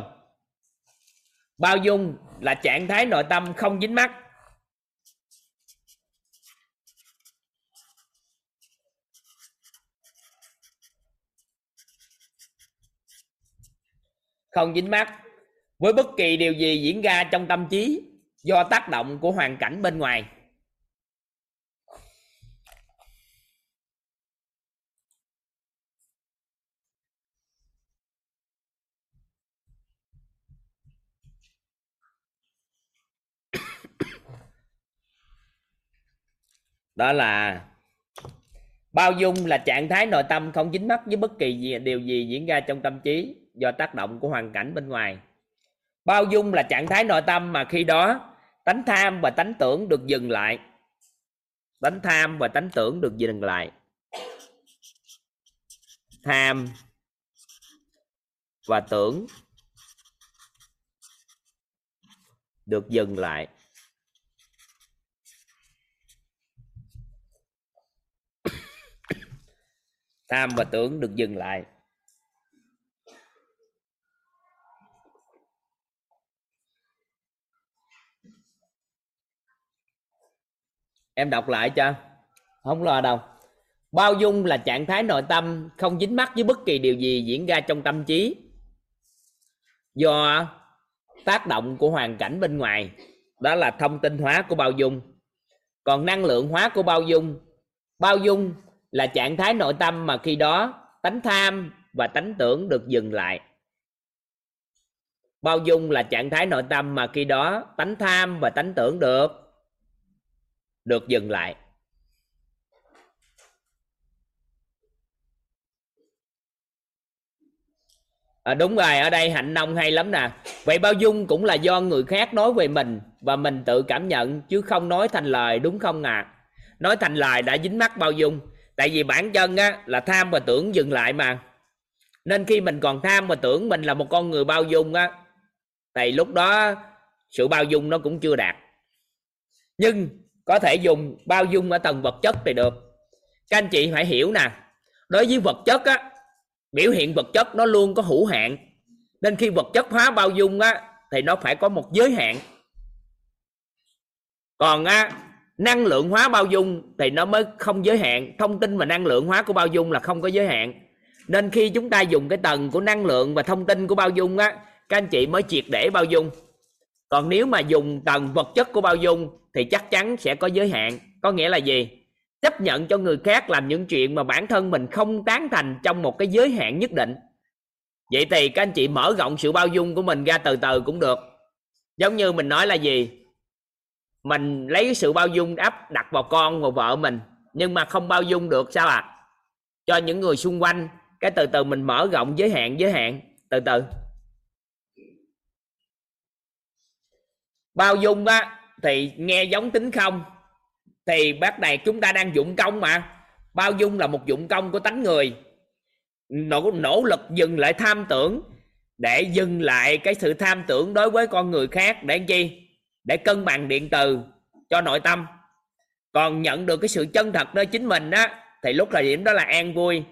Bao dung là trạng thái nội tâm không dính mắc, không dính mắc với bất kỳ điều gì diễn ra trong tâm trí do tác động của hoàn cảnh bên ngoài. Đó là bao dung là trạng thái nội tâm không dính mắc với bất kỳ điều gì diễn ra trong tâm trí do tác động của hoàn cảnh bên ngoài. Bao dung là trạng thái nội tâm mà khi đó tánh tham và tánh tưởng được dừng lại. Tánh tham và tánh tưởng được dừng lại. Tham và tưởng được dừng lại. Tham và tưởng được dừng lại. Em đọc lại cho, không lo đâu. Bao dung là trạng thái nội tâm không dính mắc với bất kỳ điều gì diễn ra trong tâm trí do tác động của hoàn cảnh bên ngoài. Đó là thông tin hóa của bao dung. Còn năng lượng hóa của bao dung, bao dung là trạng thái nội tâm mà khi đó tánh tham và tánh tưởng được dừng lại. Bao dung là trạng thái nội tâm mà khi đó tánh tham và tánh tưởng được dừng lại. Đúng rồi, ở đây Hạnh Nông hay lắm nè. Vậy bao dung cũng là do người khác nói về mình và mình tự cảm nhận chứ không nói thành lời, đúng không ạ? Nói thành lời đã dính mắc bao dung. Tại vì bản chân á, là tham và tưởng dừng lại mà. Nên khi mình còn tham và tưởng mình là một con người bao dung á, thì lúc đó sự bao dung nó cũng chưa đạt. Nhưng có thể dùng bao dung ở tầng vật chất thì được. Các anh chị phải hiểu nè, đối với vật chất á, biểu hiện vật chất nó luôn có hữu hạn. Nên khi vật chất hóa bao dung á, thì nó phải có một giới hạn. Còn á, năng lượng hóa bao dung thì nó mới không giới hạn. Thông tin và năng lượng hóa của bao dung là không có giới hạn. Nên khi chúng ta dùng cái tầng của năng lượng và thông tin của bao dung á, các anh chị mới triệt để bao dung. Còn nếu mà dùng tầng vật chất của bao dung thì chắc chắn sẽ có giới hạn. Có nghĩa là gì? Chấp nhận cho người khác làm những chuyện mà bản thân mình không tán thành trong một cái giới hạn nhất định. Vậy thì các anh chị mở rộng sự bao dung của mình ra từ từ cũng được. Giống như mình nói là gì? Mình lấy sự bao dung áp đặt vào con và vợ mình, nhưng mà không bao dung được sao ạ? Cho những người xung quanh. Cái từ từ mình mở rộng giới hạn từ từ. Bao dung á thì nghe giống tính không, thì bác này chúng ta đang dụng công mà. Bao dung là một dụng công của tánh người, nỗ lực dừng lại tham tưởng, để dừng lại cái sự tham tưởng đối với con người khác. Để làm chi? Để cân bằng điện từ cho nội tâm. Còn nhận được cái sự chân thật nơi chính mình á, thì lúc thời điểm đó là an vui.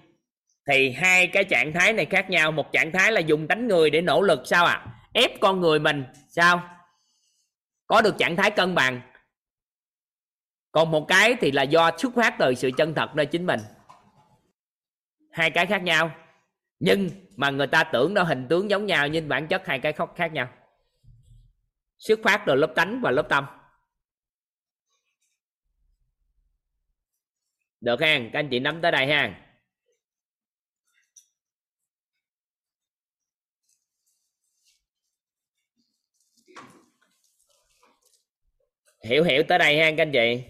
Thì hai cái trạng thái này khác nhau. Một trạng thái là dùng tánh người để nỗ lực sao ạ? Ép con người mình sao có được trạng thái cân bằng. Còn một cái thì là do xuất phát từ sự chân thật nơi chính mình. Hai cái khác nhau, nhưng mà người ta tưởng nó hình tướng giống nhau, nhưng bản chất hai cái khác nhau. Xuất phát từ lớp tánh và lớp tâm. Được ha, các anh chị nắm tới đây ha. Hiểu tới đây ha các anh chị.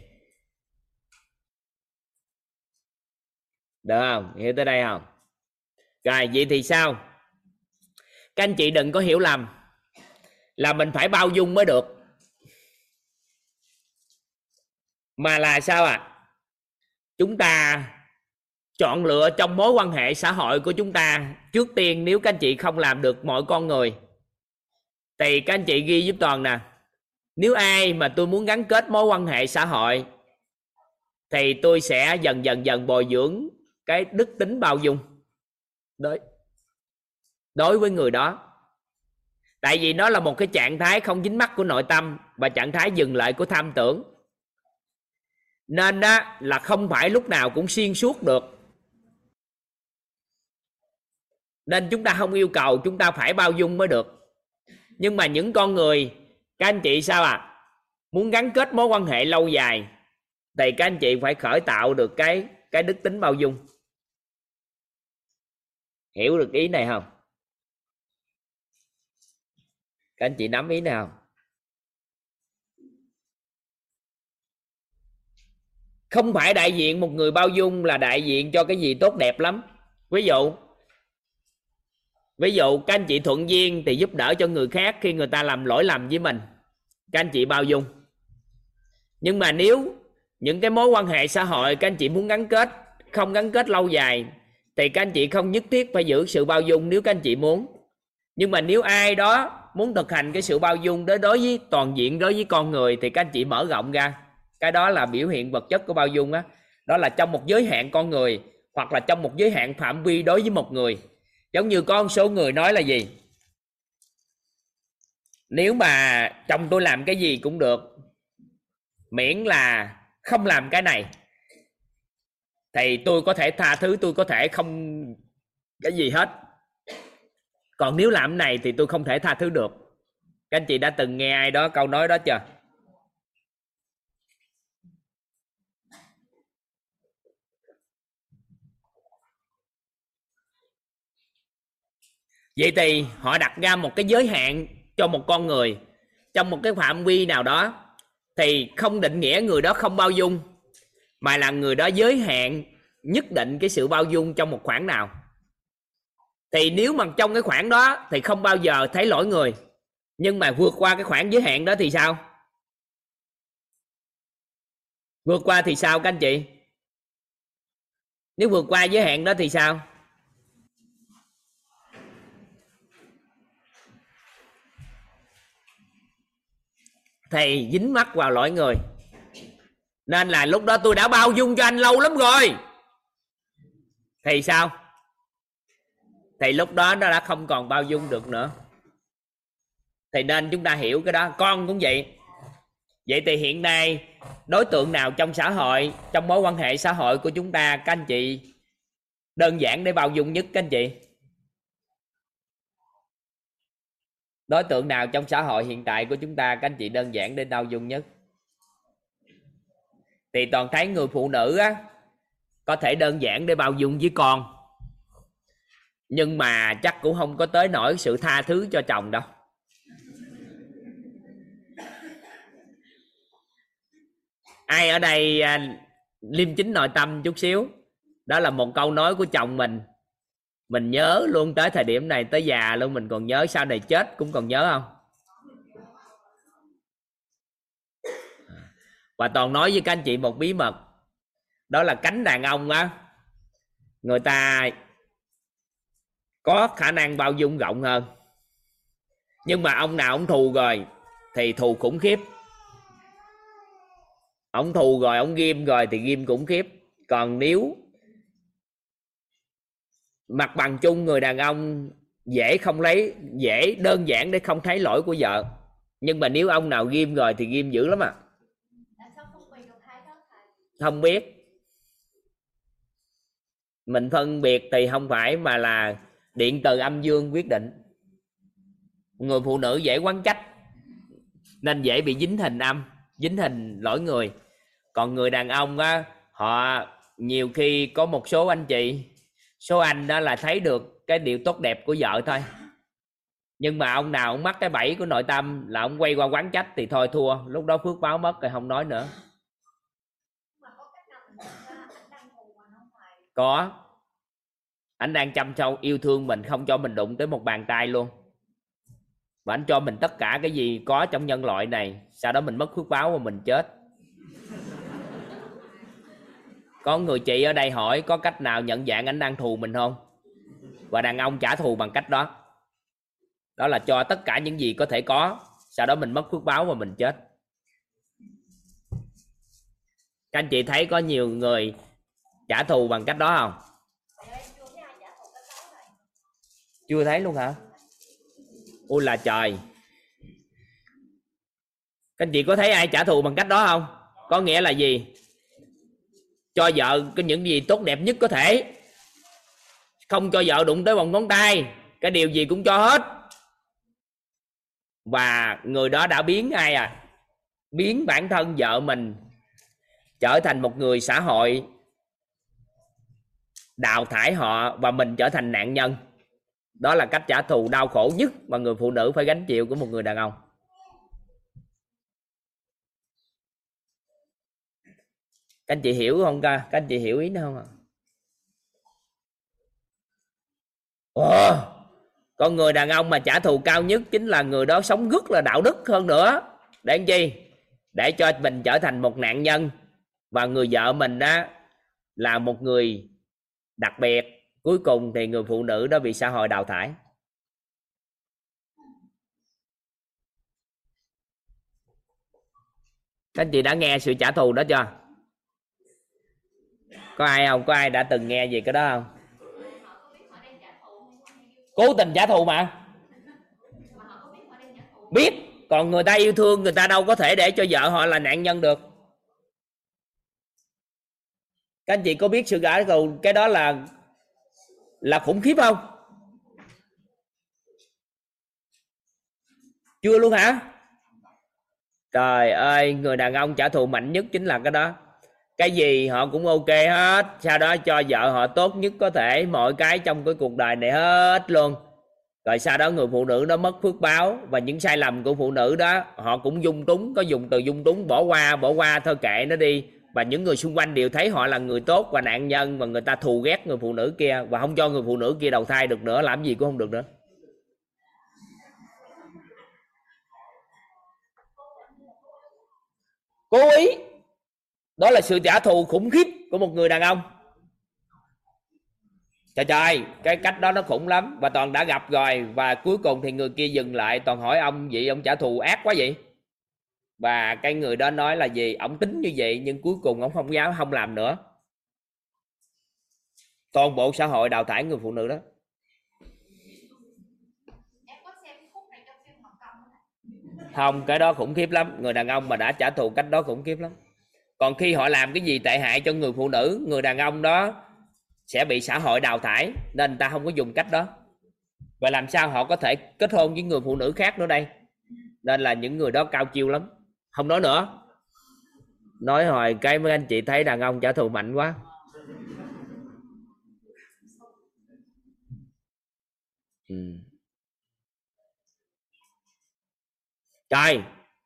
Được không? Hiểu tới đây không? Rồi vậy thì sao? Các anh chị đừng có hiểu lầm là mình phải bao dung mới được. Mà là sao ạ? Chúng ta chọn lựa trong mối quan hệ xã hội của chúng ta. Trước tiên nếu các anh chị không làm được mọi con người thì các anh chị ghi giúp Toàn nè. Nếu ai mà tôi muốn gắn kết mối quan hệ xã hội thì tôi sẽ dần dần bồi dưỡng cái đức tính bao dung đối với người đó. Tại vì nó là một cái trạng thái không dính mắc của nội tâm và trạng thái dừng lại của tham tưởng. Nên đó là không phải lúc nào cũng xuyên suốt được. Nên chúng ta không yêu cầu chúng ta phải bao dung mới được. Nhưng mà những con người, các anh chị sao à, muốn gắn kết mối quan hệ lâu dài thì các anh chị phải khởi tạo được cái đức tính bao dung. Hiểu được ý này không? Các anh chị nắm ý nào? Không phải đại diện một người bao dung là đại diện cho cái gì tốt đẹp lắm. Ví dụ các anh chị thuận duyên thì giúp đỡ cho người khác khi người ta làm lỗi lầm với mình. Các anh chị bao dung. Nhưng mà nếu những cái mối quan hệ xã hội các anh chị muốn gắn kết, không gắn kết lâu dài thì các anh chị không nhất thiết phải giữ sự bao dung nếu các anh chị muốn. Nhưng mà nếu ai đó muốn thực hành cái sự bao dung đối với toàn diện đối với con người thì các anh chị mở rộng ra. Cái đó là biểu hiện vật chất của bao dung á. Đó là trong một giới hạn con người hoặc là trong một giới hạn phạm vi đối với một người. Giống như có một số người nói là gì? Nếu mà chồng tôi làm cái gì cũng được, miễn là không làm cái này thì tôi có thể tha thứ, tôi có thể không cái gì hết. Còn nếu làm cái này thì tôi không thể tha thứ được. Các anh chị đã từng nghe ai đó câu nói đó chưa? Vậy thì họ đặt ra một cái giới hạn cho một con người trong một cái phạm vi nào đó thì không định nghĩa người đó không bao dung, mà là người đó giới hạn nhất định cái sự bao dung trong một khoảng nào. Thì nếu mà trong cái khoảng đó thì không bao giờ thấy lỗi người, nhưng mà vượt qua cái khoảng giới hạn đó thì sao? Vượt qua thì sao các anh chị? Nếu vượt qua giới hạn đó thì sao? Thì dính mắc vào lỗi người. Nên là lúc đó tôi đã bao dung cho anh lâu lắm rồi thì sao? Thì lúc đó nó đã không còn bao dung được nữa. Thì nên chúng ta hiểu cái đó. Con cũng vậy. Vậy thì hiện nay đối tượng nào trong xã hội, trong mối quan hệ xã hội của chúng ta, các anh chị đơn giản để bao dung nhất các anh chị? Đối tượng nào trong xã hội hiện tại của chúng ta các anh chị đơn giản để bao dung nhất? Thì Toàn thấy người phụ nữ á, có thể đơn giản để bao dung với con, nhưng mà chắc cũng không có tới nỗi sự tha thứ cho chồng đâu. Ai ở đây liêm chính nội tâm chút xíu? Đó là một câu nói của chồng mình. Mình nhớ luôn tới thời điểm này, tới già luôn mình còn nhớ, sau này chết cũng còn nhớ không? Và Toàn nói với các anh chị một bí mật. Đó là cánh đàn ông á, người ta có khả năng bao dung rộng hơn. Nhưng mà ông nào ông thù rồi thì thù khủng khiếp. Ông thù rồi, ông ghim rồi thì ghim khủng khiếp. Còn nếu mặt bằng chung người đàn ông dễ không lấy, dễ đơn giản để không thấy lỗi của vợ, Nhưng mà nếu ông nào ghim rồi thì ghim dữ lắm à. Không biết. Mình phân biệt thì không phải mà là điện từ âm dương quyết định. Người phụ nữ dễ quán trách nên dễ bị dính hình âm, dính hình lỗi người. Còn người đàn ông á, họ nhiều khi có một số anh chị, số anh đó là thấy được cái điều tốt đẹp của vợ thôi. Nhưng mà ông nào ông mắc cái bẫy của nội tâm là ông quay qua quán trách thì thôi thua. Lúc đó phước báo mất rồi, không nói nữa. Có. Anh đang chăm sóc yêu thương mình, không cho mình đụng tới một bàn tay luôn. Và anh cho mình tất cả cái gì có trong nhân loại này. Sau đó mình mất phước báo và mình chết. Có người chị ở đây hỏi có cách nào nhận dạng anh đang thù mình không? Và đàn ông trả thù bằng cách đó. Đó là cho tất cả những gì có thể có. Sau đó mình mất phước báo và mình chết. Các anh chị thấy có nhiều người trả thù bằng cách đó không? Chưa thấy luôn hả? Ôi là trời. Các anh chị có thấy ai trả thù bằng cách đó không? Có nghĩa là gì? Cho vợ cái những gì tốt đẹp nhất có thể. Không cho vợ đụng tới vòng ngón tay. Cái điều gì cũng cho hết. Và người đó đã biến ai à? Biến bản thân vợ mình trở thành một người xã hội đào thải họ và mình trở thành nạn nhân. Đó là cách trả thù đau khổ nhất mà người phụ nữ phải gánh chịu của một người đàn ông. Các anh chị hiểu không ca? Các anh chị hiểu ý nữa không ạ? Ồ, con người đàn ông mà trả thù cao nhất chính là người đó sống rất là đạo đức hơn nữa. Để làm chi? Để cho mình trở thành một nạn nhân. Và người vợ mình đó là một người đặc biệt. Cuối cùng thì người phụ nữ đó bị xã hội đào thải. Các anh chị đã nghe sự trả thù đó chưa? Có ai không? Có ai đã từng nghe về cái đó không? Cố tình trả thù mà. Biết. Còn người ta yêu thương, người ta đâu có thể để cho vợ họ là nạn nhân được. Các anh chị có biết sự trả thù cái đó là khủng khiếp không? Chưa luôn hả? Trời ơi, người đàn ông trả thù mạnh nhất chính là cái đó. Cái gì họ cũng ok hết. Sau đó cho vợ họ tốt nhất có thể. Mọi cái trong cái cuộc đời này hết luôn. Rồi sau đó người phụ nữ đó mất phước báo. Và những sai lầm của phụ nữ đó họ cũng dung túng. Có dùng từ dung túng, bỏ qua thôi kệ nó đi. Và những người xung quanh đều thấy họ là người tốt và nạn nhân. Và người ta thù ghét người phụ nữ kia. Và không cho người phụ nữ kia đầu thai được nữa. Làm gì cũng không được nữa. Cố ý. Đó là sự trả thù khủng khiếp của một người đàn ông. Trời trời, cái cách đó nó khủng lắm. Và toàn đã gặp rồi. Và cuối cùng thì người kia dừng lại. Toàn hỏi ông vậy ông trả thù ác quá vậy. Và cái người đó nói là gì? Ông tính như vậy nhưng cuối cùng ông không dám, không làm nữa. Toàn bộ xã hội đào thải người phụ nữ đó. Không, cái đó khủng khiếp lắm. Người đàn ông mà đã trả thù cách đó khủng khiếp lắm. Còn khi họ làm cái gì tệ hại cho người phụ nữ, người đàn ông đó sẽ bị xã hội đào thải. Nên ta không có dùng cách đó. Và làm sao họ có thể kết hôn với người phụ nữ khác nữa đây? Nên là những người đó cao chiêu lắm. Không nói nữa. Nói hồi cái mấy anh chị thấy đàn ông trả thù mạnh quá. Trời,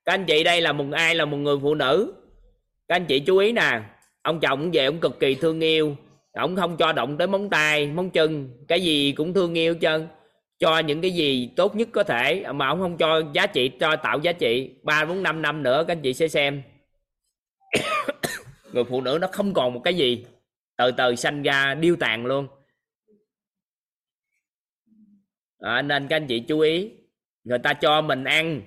các anh chị đây là một ai là một người phụ nữ. Các anh chị chú ý nè. Ông chồng về ông cực kỳ thương yêu. Ông không cho động tới móng tay, móng chân. Cái gì cũng thương yêu chân. Cho những cái gì tốt nhất có thể. Mà ông không cho giá trị, cho tạo giá trị. 3-4-5 năm nữa các anh chị sẽ xem. Người phụ nữ nó không còn một cái gì. Từ từ sanh ra điêu tàn luôn à. Nên các anh chị chú ý. Người ta cho mình ăn,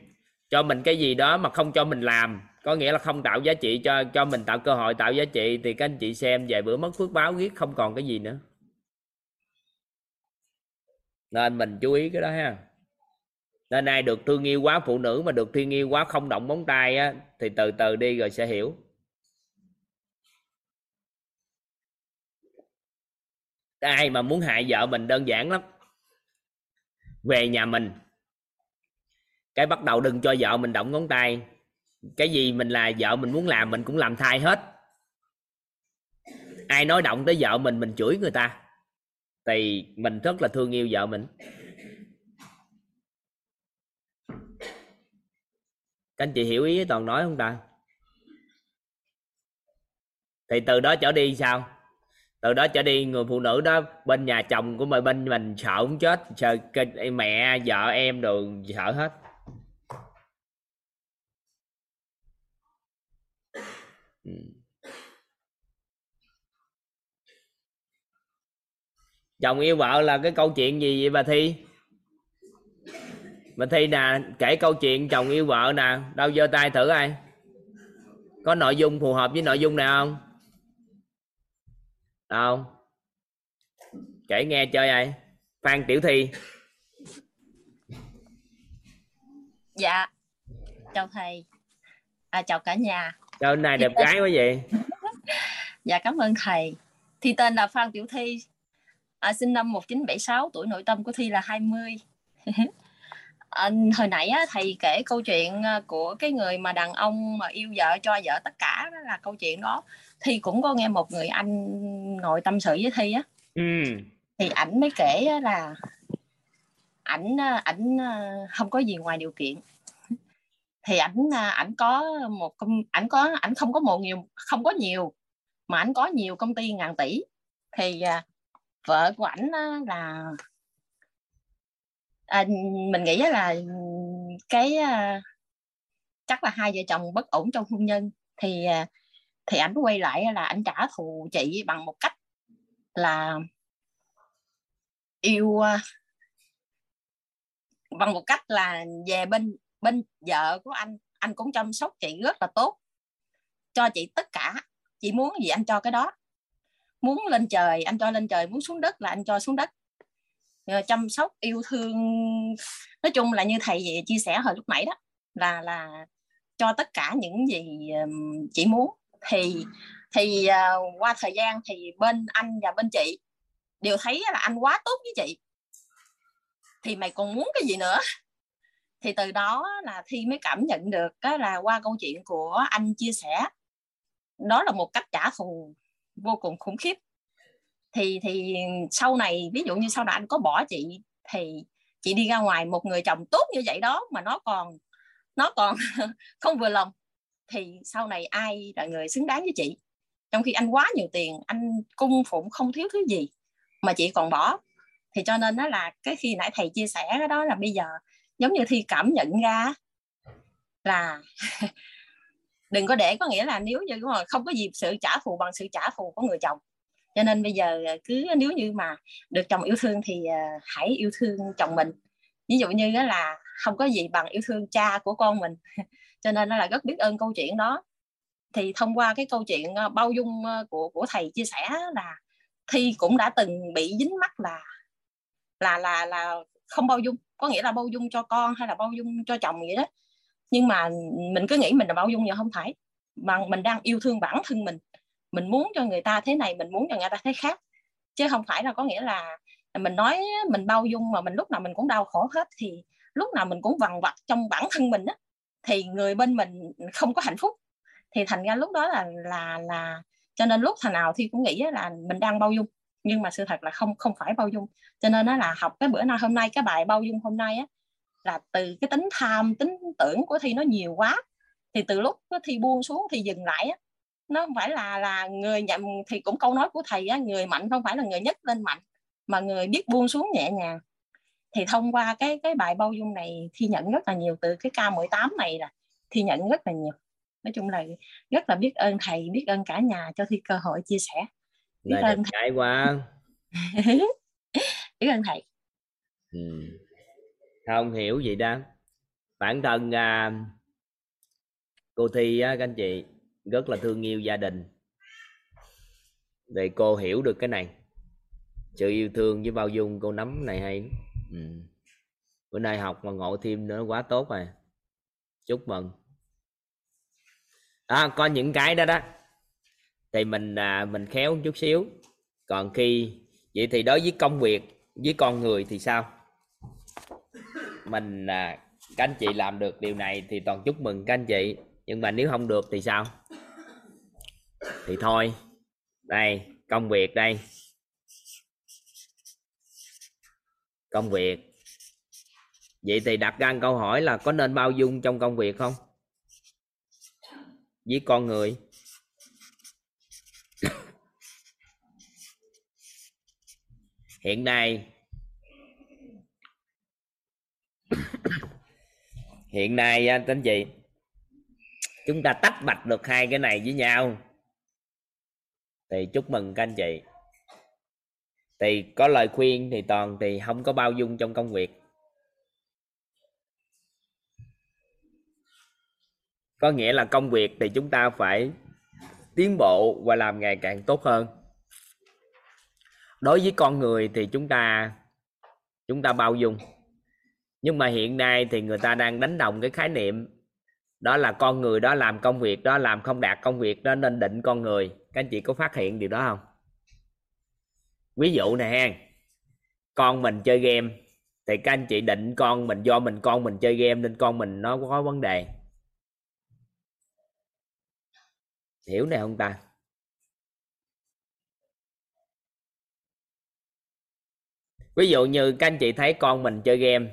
cho mình cái gì đó mà không cho mình làm. Có nghĩa là không tạo giá trị cho mình, tạo cơ hội tạo giá trị. Thì các anh chị xem về bữa mất phước báo ghét không còn cái gì nữa. Nên mình chú ý cái đó ha. Nên ai được thương yêu quá, phụ nữ mà được thương yêu quá không động móng tay á, thì từ từ đi rồi sẽ hiểu. Ai mà muốn hại vợ mình đơn giản lắm. Về nhà mình, cái bắt đầu đừng cho vợ mình động ngón tay. Cái gì mình là vợ mình muốn làm, mình cũng làm thay hết. Ai nói động tới vợ mình chửi người ta. Thì mình rất là thương yêu vợ mình. Các anh chị hiểu ý Toàn nói không ta? Thì từ đó trở đi sao? Từ đó trở đi người phụ nữ đó bên nhà chồng của mình, bên mình sợ cũng chết, sợ mẹ vợ em đồ sợ hết. Chồng yêu vợ là cái câu chuyện gì vậy bà Thi? Bà Thi nè, kể câu chuyện chồng yêu vợ nè, đâu giơ tay thử ai. Có nội dung phù hợp với nội dung này không? Đâu, kể nghe chơi ai. Phan Tiểu Thi. Dạ, chào thầy. À, chào cả nhà. Chào này đẹp gái quá vậy. Dạ, cảm ơn thầy. Thi tên là Phan Tiểu Thi, sinh năm 1976, tuổi nội tâm của Thi là 20. Hồi nãy á, thầy kể câu chuyện của cái người mà đàn ông mà yêu vợ cho vợ tất cả, đó là câu chuyện đó Thi cũng có nghe một người anh ngồi tâm sự với Thi á. Thì ảnh mới kể là ảnh không có gì ngoài điều kiện. Thì ảnh không có nhiều mà ảnh có nhiều công ty ngàn tỷ. Thì vợ của ảnh là mình nghĩ là cái chắc là hai vợ chồng bất ổn trong hôn nhân. Thì ảnh quay lại là ảnh trả thù chị bằng một cách là yêu, bằng một cách là về bên vợ của anh cũng chăm sóc chị rất là tốt, cho chị tất cả, chị muốn gì anh cho cái đó, muốn lên trời anh cho lên trời, muốn xuống đất là anh cho xuống đất, chăm sóc yêu thương. Nói chung là như thầy chia sẻ hồi lúc nãy đó, là cho tất cả những gì chị muốn. Thì qua thời gian thì bên anh và bên chị đều thấy là anh quá tốt với chị, thì mày còn muốn cái gì nữa. Thì từ đó là Thi mới cảm nhận được là qua câu chuyện của anh chia sẻ, đó là một cách trả thù vô cùng khủng khiếp. Thì sau này, ví dụ như sau này anh có bỏ chị, thì chị đi ra ngoài, một người chồng tốt như vậy đó mà nó còn không vừa lòng, thì sau này ai là người xứng đáng với chị? Trong khi anh quá nhiều tiền, anh cung phụng không thiếu thứ gì mà chị còn bỏ. Thì cho nên đó là cái khi nãy thầy chia sẻ cái đó, là bây giờ giống như Thi cảm nhận ra là đừng có để, có nghĩa là nếu như không có dịp sự trả thù bằng sự trả thù của người chồng. Cho nên bây giờ cứ nếu như mà được chồng yêu thương thì hãy yêu thương chồng mình. Ví dụ như là không có gì bằng yêu thương cha của con mình. Cho nên nó là rất biết ơn câu chuyện đó. Thì thông qua cái câu chuyện bao dung của thầy chia sẻ là Thi cũng đã từng bị dính mắc là không bao dung. Có nghĩa là bao dung cho con hay là bao dung cho chồng vậy đó. Nhưng mà mình cứ nghĩ mình là bao dung nhưng không phải. Mà mình đang yêu thương bản thân mình. Mình muốn cho người ta thế này, mình muốn cho người ta thế khác, chứ không phải là có nghĩa là mình nói mình bao dung mà mình lúc nào mình cũng đau khổ hết, thì lúc nào mình cũng vằn vặt trong bản thân mình á, thì người bên mình không có hạnh phúc. Thì thành ra lúc đó là cho nên lúc thằng nào thì cũng nghĩ là mình đang bao dung, nhưng mà sự thật là không phải bao dung. Cho nên nó là học cái bữa nào hôm nay, cái bài bao dung hôm nay á, là từ cái tính tham, tính tưởng của Thi nó nhiều quá, thì từ lúc Thi buông xuống, Thi dừng lại á, nó không phải là người nhậm, thì cũng câu nói của thầy á, người mạnh không phải là người nhất lên mạnh, mà người biết buông xuống nhẹ nhàng. Thì thông qua cái bài bao dung này, Thi nhận rất là nhiều, từ cái K18 này là Thi nhận rất là nhiều. Nói chung là rất là biết ơn thầy, biết ơn cả nhà cho Thi cơ hội chia sẻ. Biết ơn thầy quá. Biết ơn thầy. Không hiểu gì đó. Bản thân cô Thi á, các anh chị rất là thương yêu gia đình. Để cô hiểu được cái này, sự yêu thương với bao dung cô nắm này hay lắm. bữa nay học mà ngộ thêm nữa quá tốt rồi, chúc mừng. À, có những cái đó đó thì mình khéo một chút xíu. Còn khi vậy thì đối với công việc, với con người thì sao? Mình các anh chị làm được điều này thì toàn chúc mừng các anh chị, nhưng mà nếu không được thì sao? Thì thôi, đây công việc, đây công việc. Vậy thì đặt ra câu hỏi là có nên bao dung trong công việc không? Với con người. Hiện nay anh chị, chúng ta tách bạch được hai cái này với nhau thì chúc mừng các anh chị. Thì có lời khuyên thì toàn thì không có bao dung trong công việc, có nghĩa là công việc thì chúng ta phải tiến bộ và làm ngày càng tốt hơn. Đối với con người thì chúng ta bao dung, nhưng mà hiện nay thì người ta đang đánh đồng cái khái niệm đó là con người đó làm công việc đó, làm không đạt công việc đó nên định con người. Các anh chị có phát hiện điều đó không? Ví dụ này ha, con mình chơi game thì các anh chị định con mình, do con mình chơi game nên con mình nó có vấn đề, hiểu này không ta? Ví dụ như các anh chị thấy con mình chơi game,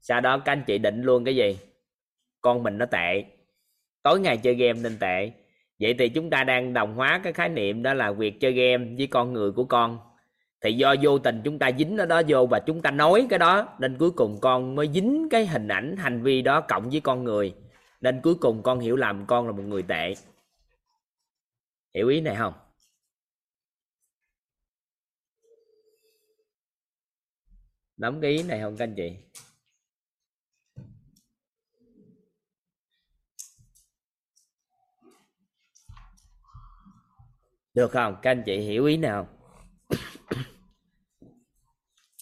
sau đó các anh chị định luôn cái gì? Con mình nó tệ, tối ngày chơi game nên tệ. Vậy thì chúng ta đang đồng hóa cái khái niệm đó là việc chơi game với con người của con. Thì do vô tình chúng ta dính nó đó vô và chúng ta nói cái đó, nên cuối cùng con mới dính cái hình ảnh hành vi đó cộng với con người, nên cuối cùng con hiểu lầm con là một người tệ. Hiểu ý này không? Nắm cái ý này không các anh chị? Được không? Các anh chị hiểu ý nào?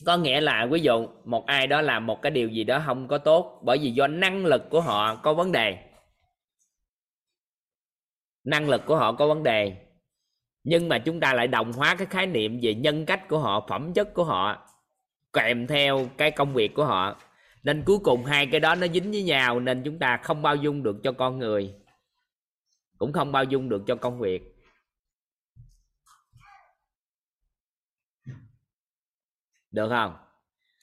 Có nghĩa là ví dụ một ai đó làm một cái điều gì đó không có tốt, bởi vì do năng lực của họ có vấn đề. Năng lực của họ có vấn đề, nhưng mà chúng ta lại đồng hóa cái khái niệm về nhân cách của họ, phẩm chất của họ kèm theo cái công việc của họ, nên cuối cùng hai cái đó nó dính với nhau, nên chúng ta không bao dung được cho con người, cũng không bao dung được cho công việc. Được không?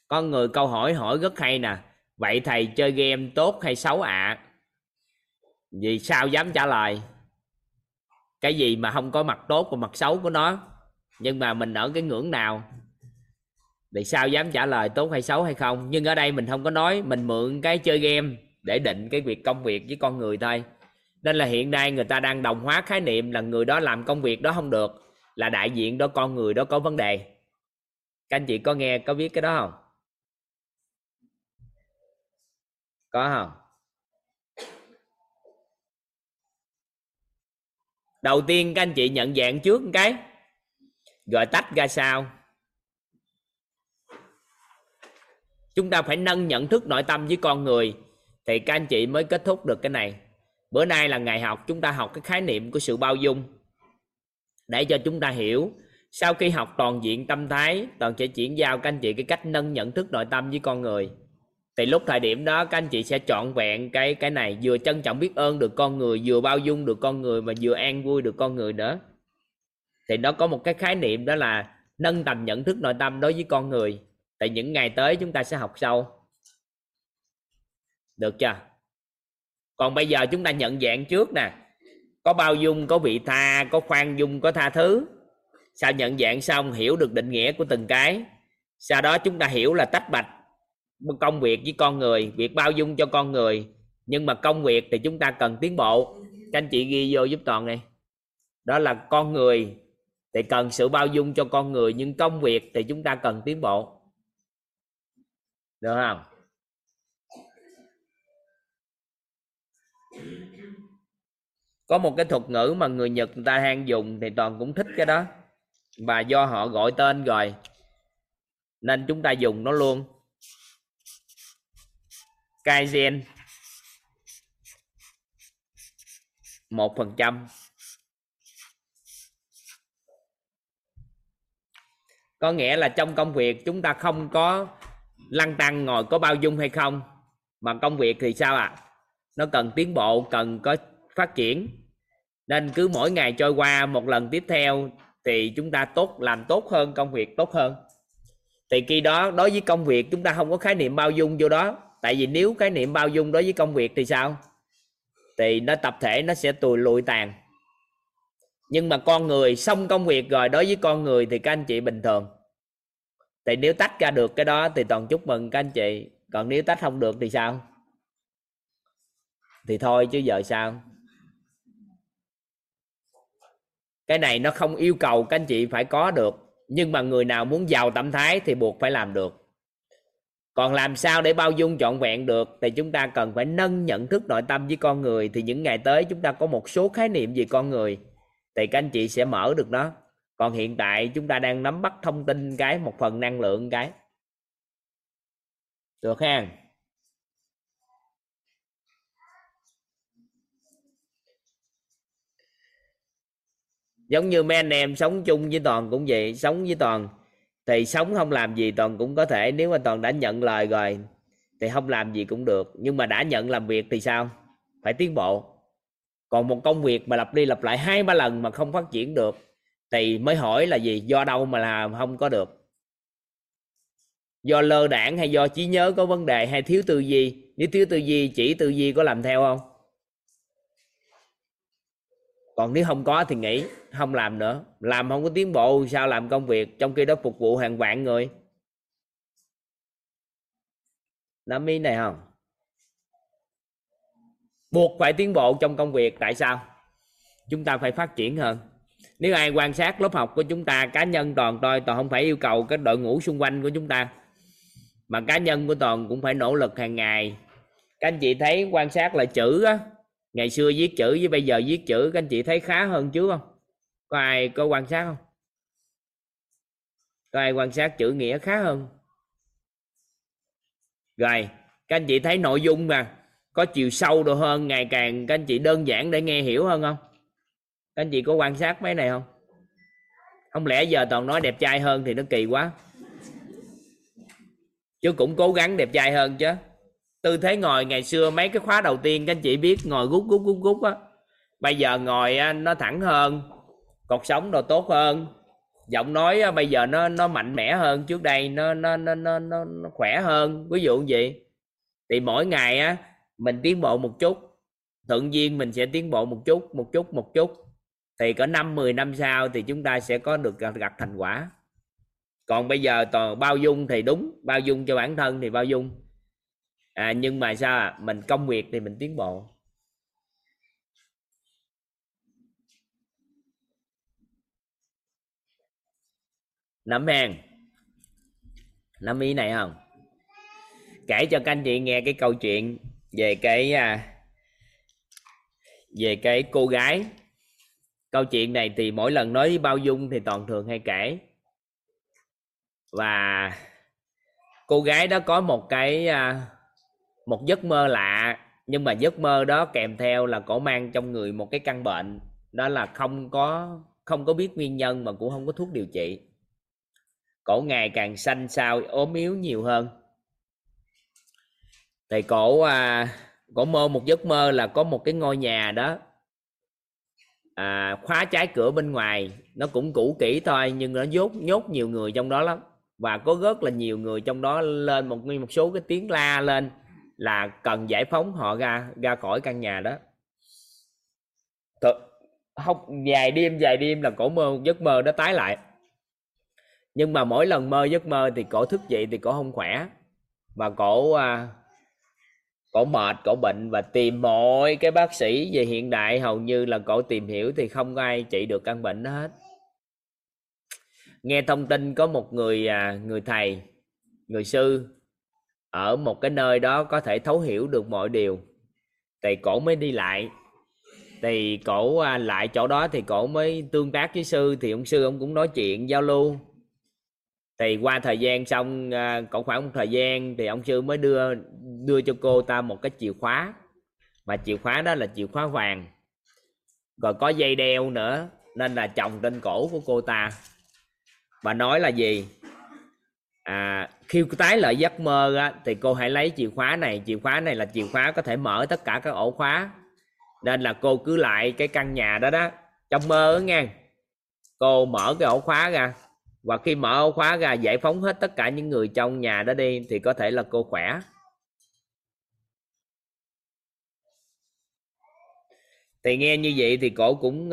Có người câu hỏi hỏi rất hay nè, vậy thầy chơi game tốt hay xấu ạ? Vì sao dám trả lời? Cái gì mà không có mặt tốt và mặt xấu của nó, nhưng mà mình ở cái ngưỡng nào thì sao dám trả lời tốt hay xấu hay không. Nhưng ở đây mình không có nói, mình mượn cái chơi game để định cái việc công việc với con người thôi. Nên là hiện nay người ta đang đồng hóa khái niệm là người đó làm công việc đó không được, là đại diện đó con người đó có vấn đề. Các anh chị có nghe, có biết cái đó không? Có không? Đầu tiên các anh chị nhận dạng trước một cái, rồi tách ra sao. Chúng ta phải nâng nhận thức nội tâm với con người thì các anh chị mới kết thúc được cái này. Bữa nay là ngày học chúng ta học cái khái niệm của sự bao dung để cho chúng ta hiểu. Sau khi học toàn diện tâm thái, toàn sẽ chuyển giao các anh chị cái cách nâng nhận thức nội tâm với con người. Thì lúc thời điểm đó các anh chị sẽ trọn vẹn cái này, vừa trân trọng biết ơn được con người, vừa bao dung được con người, mà vừa an vui được con người nữa. Thì nó có một cái khái niệm đó là nâng tầm nhận thức nội tâm đối với con người. Tại những ngày tới chúng ta sẽ học sâu. Được chưa? Còn bây giờ chúng ta nhận dạng trước nè. Có bao dung, có vị tha, có khoan dung, có tha thứ. Sau nhận dạng xong hiểu được định nghĩa của từng cái. Sau đó chúng ta hiểu là tách bạch công việc với con người, việc bao dung cho con người. Nhưng mà công việc thì chúng ta cần tiến bộ. Các anh chị ghi vô giúp Toàn này. Đó là con người thì cần sự bao dung cho con người, nhưng công việc thì chúng ta cần tiến bộ. Được không? Có một cái thuật ngữ mà người Nhật người ta hay dùng thì Toàn cũng thích cái đó, và do họ gọi tên rồi nên chúng ta dùng nó luôn. cai gen 1%. Có nghĩa là trong công việc chúng ta không có lăn tăn ngồi có bao dung hay không, mà công việc thì sao ạ? Nó cần tiến bộ, cần có phát triển, nên cứ mỗi ngày trôi qua một lần tiếp theo thì chúng ta làm tốt hơn, công việc tốt hơn. Thì khi đó đối với công việc chúng ta không có khái niệm bao dung vô đó, tại vì nếu khái niệm bao dung đối với công việc thì sao? Thì nó tập thể nó sẽ tụi lụi tàn. Nhưng mà con người xong công việc rồi, đối với con người thì các anh chị bình thường. Thì nếu tách ra được cái đó thì toàn chúc mừng các anh chị. Còn nếu tách không được thì sao? Thì thôi chứ giờ sao. Cái này nó không yêu cầu các anh chị phải có được, nhưng mà người nào muốn giàu tâm thái thì buộc phải làm được. Còn làm sao để bao dung trọn vẹn được thì chúng ta cần phải nâng nhận thức nội tâm với con người. Thì những ngày tới chúng ta có một số khái niệm về con người thì các anh chị sẽ mở được nó. Còn hiện tại chúng ta đang nắm bắt thông tin cái một phần năng lượng cái. Được ha. Giống như mấy anh em sống chung với Toàn cũng vậy. Sống với Toàn thì sống không làm gì Toàn cũng có thể. Nếu mà Toàn đã nhận lời rồi thì không làm gì cũng được. Nhưng mà đã nhận làm việc thì sao? Phải tiến bộ. Còn một công việc mà lặp đi lặp lại 2-3 lần mà không phát triển được thì mới hỏi là gì? Do đâu mà làm không có được? Do lơ đãng hay do trí nhớ có vấn đề hay thiếu tư duy? Nếu thiếu tư duy, chỉ tư duy có làm theo không? Còn nếu không có thì nghỉ, không làm nữa. Làm không có tiến bộ sao làm công việc, trong khi đó phục vụ hàng vạn người. Nắm ý này không? Buộc phải tiến bộ trong công việc. Tại sao? Chúng ta phải phát triển hơn. Nếu ai quan sát lớp học của chúng ta, cá nhân Toàn không phải yêu cầu cái đội ngũ xung quanh của chúng ta, mà cá nhân của Toàn cũng phải nỗ lực hàng ngày. Các anh chị thấy quan sát là chữ á, ngày xưa viết chữ với bây giờ viết chữ, các anh chị thấy khá hơn chứ không? Có ai có quan sát không? Có ai quan sát chữ nghĩa khá hơn? Rồi, các anh chị thấy nội dung mà có chiều sâu đồ hơn, ngày càng các anh chị đơn giản để nghe hiểu hơn không? Các anh chị có quan sát mấy này không? Không lẽ giờ Toàn nói đẹp trai hơn thì nó kỳ quá. Chứ cũng cố gắng đẹp trai hơn chứ. Tư thế ngồi ngày xưa mấy cái khóa đầu tiên các anh chị biết ngồi gút á. Bây giờ ngồi nó thẳng hơn, cột sống đồ tốt hơn, giọng nói bây giờ nó mạnh mẽ hơn, trước đây nó khỏe hơn, ví dụ như vậy. Thì mỗi ngày á mình tiến bộ một chút, tự nhiên mình sẽ tiến bộ một chút. Thì có 5-10 năm sau thì chúng ta sẽ có được gặp thành quả. Còn bây giờ Toàn bao dung thì đúng, bao dung cho bản thân thì bao dung. Nhưng mà sao mình công việc thì mình tiến bộ. Nắm ý này không? Kể cho các anh chị nghe cái câu chuyện về cái cô gái. Câu chuyện này thì mỗi lần nói bao dung thì Toàn thường hay kể. Và cô gái đó có một giấc mơ lạ, nhưng mà giấc mơ đó kèm theo là cổ mang trong người một cái căn bệnh, đó là không có biết nguyên nhân mà cũng không có thuốc điều trị. Cổ ngày càng xanh xao, ốm yếu nhiều hơn. Thì cổ mơ một giấc mơ là có một cái ngôi nhà đó, khóa trái cửa bên ngoài, nó cũng cũ kỹ thôi nhưng nó nhốt nhiều người trong đó lắm, và có rất là nhiều người trong đó lên một số cái tiếng la lên là cần giải phóng họ ra khỏi căn nhà đó. Vài đêm là cổ mơ giấc mơ đó tái lại, nhưng mà mỗi lần mơ giấc mơ thì cổ thức dậy thì cổ không khỏe, và cổ mệt, cổ bệnh, và tìm mọi cái bác sĩ về hiện đại hầu như là cổ tìm hiểu thì không có ai trị được căn bệnh đó hết. Nghe thông tin có một người thầy, người sư ở một cái nơi đó có thể thấu hiểu được mọi điều, thì cổ mới đi lại. Thì cổ lại chỗ đó thì cổ mới tương tác với sư, thì ông sư ông cũng nói chuyện giao lưu. Thì qua thời gian xong còn khoảng một thời gian thì ông sư mới đưa cho cô ta một cái chìa khóa, mà chìa khóa đó là chìa khóa vàng, rồi có dây đeo nữa, nên là chồng trên cổ của cô ta. Bà nói là gì? Khi tái lại giấc mơ á, thì cô hãy lấy chìa khóa này. Chìa khóa này là chìa khóa có thể mở tất cả các ổ khóa, nên là cô cứ lại cái căn nhà đó đó, trong mơ nha, cô mở cái ổ khóa ra, và khi mở ổ khóa ra giải phóng hết tất cả những người trong nhà đó đi, thì có thể là cô khỏe. Thì nghe như vậy thì cổ cũng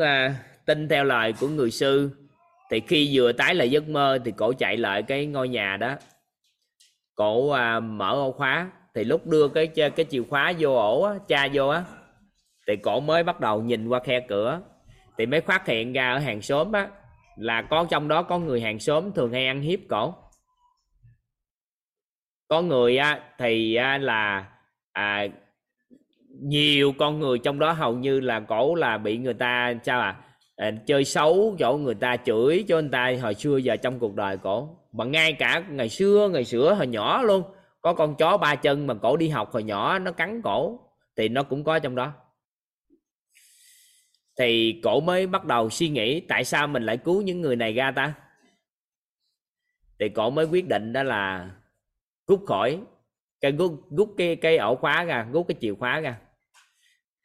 tin theo lời của người sư. Thì khi vừa tái lại giấc mơ thì cổ chạy lại cái ngôi nhà đó, cổ mở ổ khóa. Thì lúc đưa cái chìa khóa vô ổ á, tra vô á, thì cổ mới bắt đầu nhìn qua khe cửa, thì mới phát hiện ra ở hàng xóm á, là có trong đó có người hàng xóm thường hay ăn hiếp cổ. Có người á, thì là nhiều con người trong đó hầu như là cổ là bị người ta chơi xấu, chỗ người ta chửi cho người ta hồi xưa giờ trong cuộc đời cổ. Mà ngay cả ngày xưa, ngày xưa hồi nhỏ luôn, có con chó ba chân mà cổ đi học hồi nhỏ nó cắn cổ, thì nó cũng có trong đó. Thì cổ mới bắt đầu suy nghĩ tại sao mình lại cứu những người này ra ta. Thì cổ mới quyết định đó là rút khỏi cái rút cái ổ khóa ra, rút cái chìa khóa ra,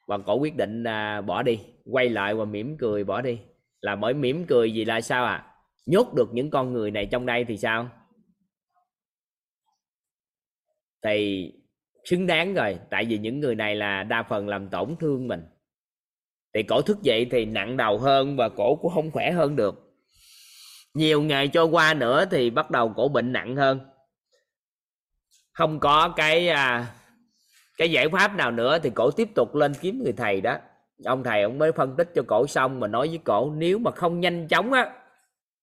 và cổ quyết định bỏ đi, quay lại và mỉm cười bỏ đi. Là bởi mỉm cười gì là sao à? Nhốt được những con người này trong đây thì sao? Thì xứng đáng rồi, tại vì những người này là đa phần làm tổn thương mình. Thì cổ thức dậy thì nặng đầu hơn, và cổ cũng không khỏe hơn được. Nhiều ngày trôi qua nữa thì bắt đầu cổ bệnh nặng hơn. Không có cái giải pháp nào nữa thì cổ tiếp tục lên kiếm người thầy đó. Ông thầy ông mới phân tích cho cổ xong mà nói với cổ, nếu mà không nhanh chóng á,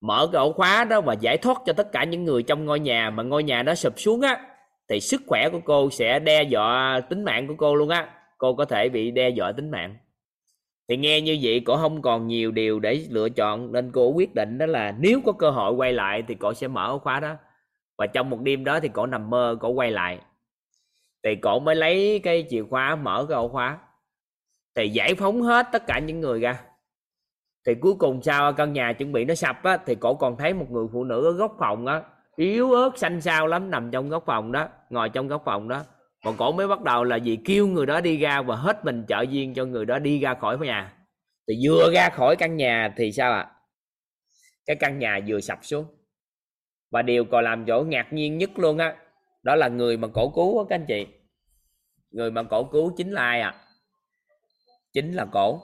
mở cái ổ khóa đó và giải thoát cho tất cả những người trong ngôi nhà, mà ngôi nhà đó sụp xuống á, thì sức khỏe của cô sẽ đe dọa tính mạng của cô luôn á. Cô có thể bị đe dọa tính mạng. Thì nghe như vậy cổ không còn nhiều điều để lựa chọn, nên cô quyết định đó là nếu có cơ hội quay lại thì cổ sẽ mở ổ khóa đó. Và trong một đêm đó thì cổ nằm mơ, cổ quay lại. Thì cổ mới lấy cái chìa khóa mở cái ổ khóa, thì giải phóng hết tất cả những người ra. Thì cuối cùng sau căn nhà chuẩn bị nó sập á, thì cổ còn thấy một người phụ nữ ở góc phòng á, yếu ớt xanh xao lắm, nằm trong góc phòng đó, ngồi trong góc phòng đó. Mà cổ mới bắt đầu là gì, kêu người đó đi ra và hết mình trợ duyên cho người đó đi ra khỏi nhà. Thì vừa ra khỏi căn nhà thì sao ạ? Cái căn nhà vừa sập xuống. Và điều còn làm chỗ ngạc nhiên nhất luôn á, đó là người mà cổ cứu á các anh chị, người mà cổ cứu chính là ai ạ? Chính là cổ.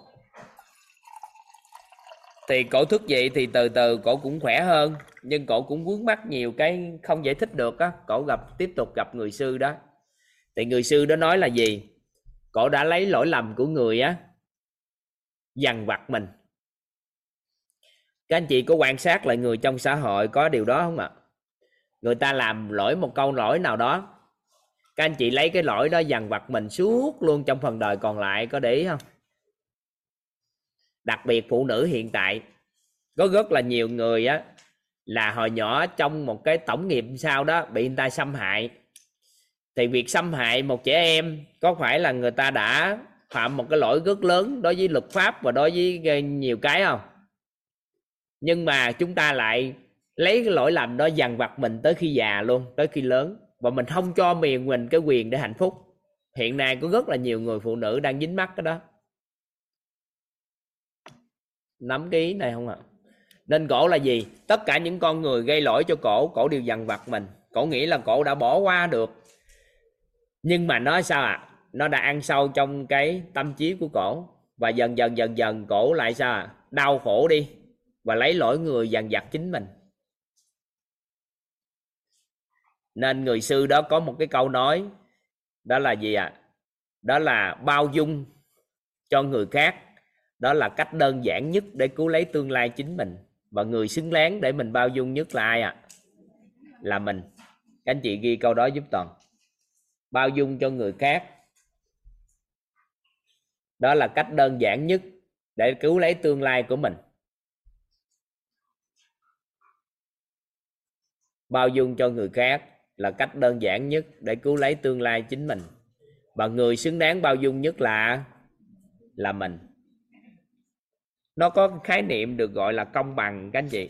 Thì cổ thức dậy thì từ từ cổ cũng khỏe hơn, nhưng cổ cũng vướng mắc nhiều cái không giải thích được á. Cổ tiếp tục gặp người sư đó. Thì người sư đó nói là gì? Cổ đã lấy lỗi lầm của người á dằn vặt mình. Các anh chị có quan sát lại người trong xã hội có điều đó không ạ? Người ta làm lỗi một câu lỗi nào đó, các anh chị lấy cái lỗi đó dằn vặt mình suốt luôn trong phần đời còn lại, có để ý không? Đặc biệt phụ nữ hiện tại có rất là nhiều người á, là hồi nhỏ trong một cái tổng nghiệp sau đó bị người ta xâm hại. Thì việc xâm hại một trẻ em có phải là người ta đã phạm một cái lỗi rất lớn đối với luật pháp và đối với nhiều cái không? Nhưng mà chúng ta lại lấy cái lỗi lầm đó dằn vặt mình tới khi già luôn, tới khi lớn, và mình không cho mình cái quyền để hạnh phúc. Hiện nay có rất là nhiều người phụ nữ đang dính mắc cái đó. Nắm cái ý này không ạ? Nên cổ là gì? Tất cả những con người gây lỗi cho cổ đều dằn vặt mình. Cổ nghĩ là cổ đã bỏ qua được, nhưng mà nó sao ạ? Nó đã ăn sâu trong cái tâm trí của cổ, và dần dần cổ lại sao ạ? Đau khổ đi và lấy lỗi người dằn vặt chính mình. Nên người sư đó có một cái câu nói, đó là gì ạ? Đó là bao dung cho người khác, đó là cách đơn giản nhất để cứu lấy tương lai chính mình. Và người xứng đáng để mình bao dung nhất là ai ạ? Là mình. Các anh chị ghi câu đó giúp Toàn. Bao dung cho người khác, đó là cách đơn giản nhất để cứu lấy tương lai của mình. Bao dung cho người khác là cách đơn giản nhất để cứu lấy tương lai chính mình. Và người xứng đáng bao dung nhất là mình. Nó có khái niệm được gọi là công bằng các anh chị.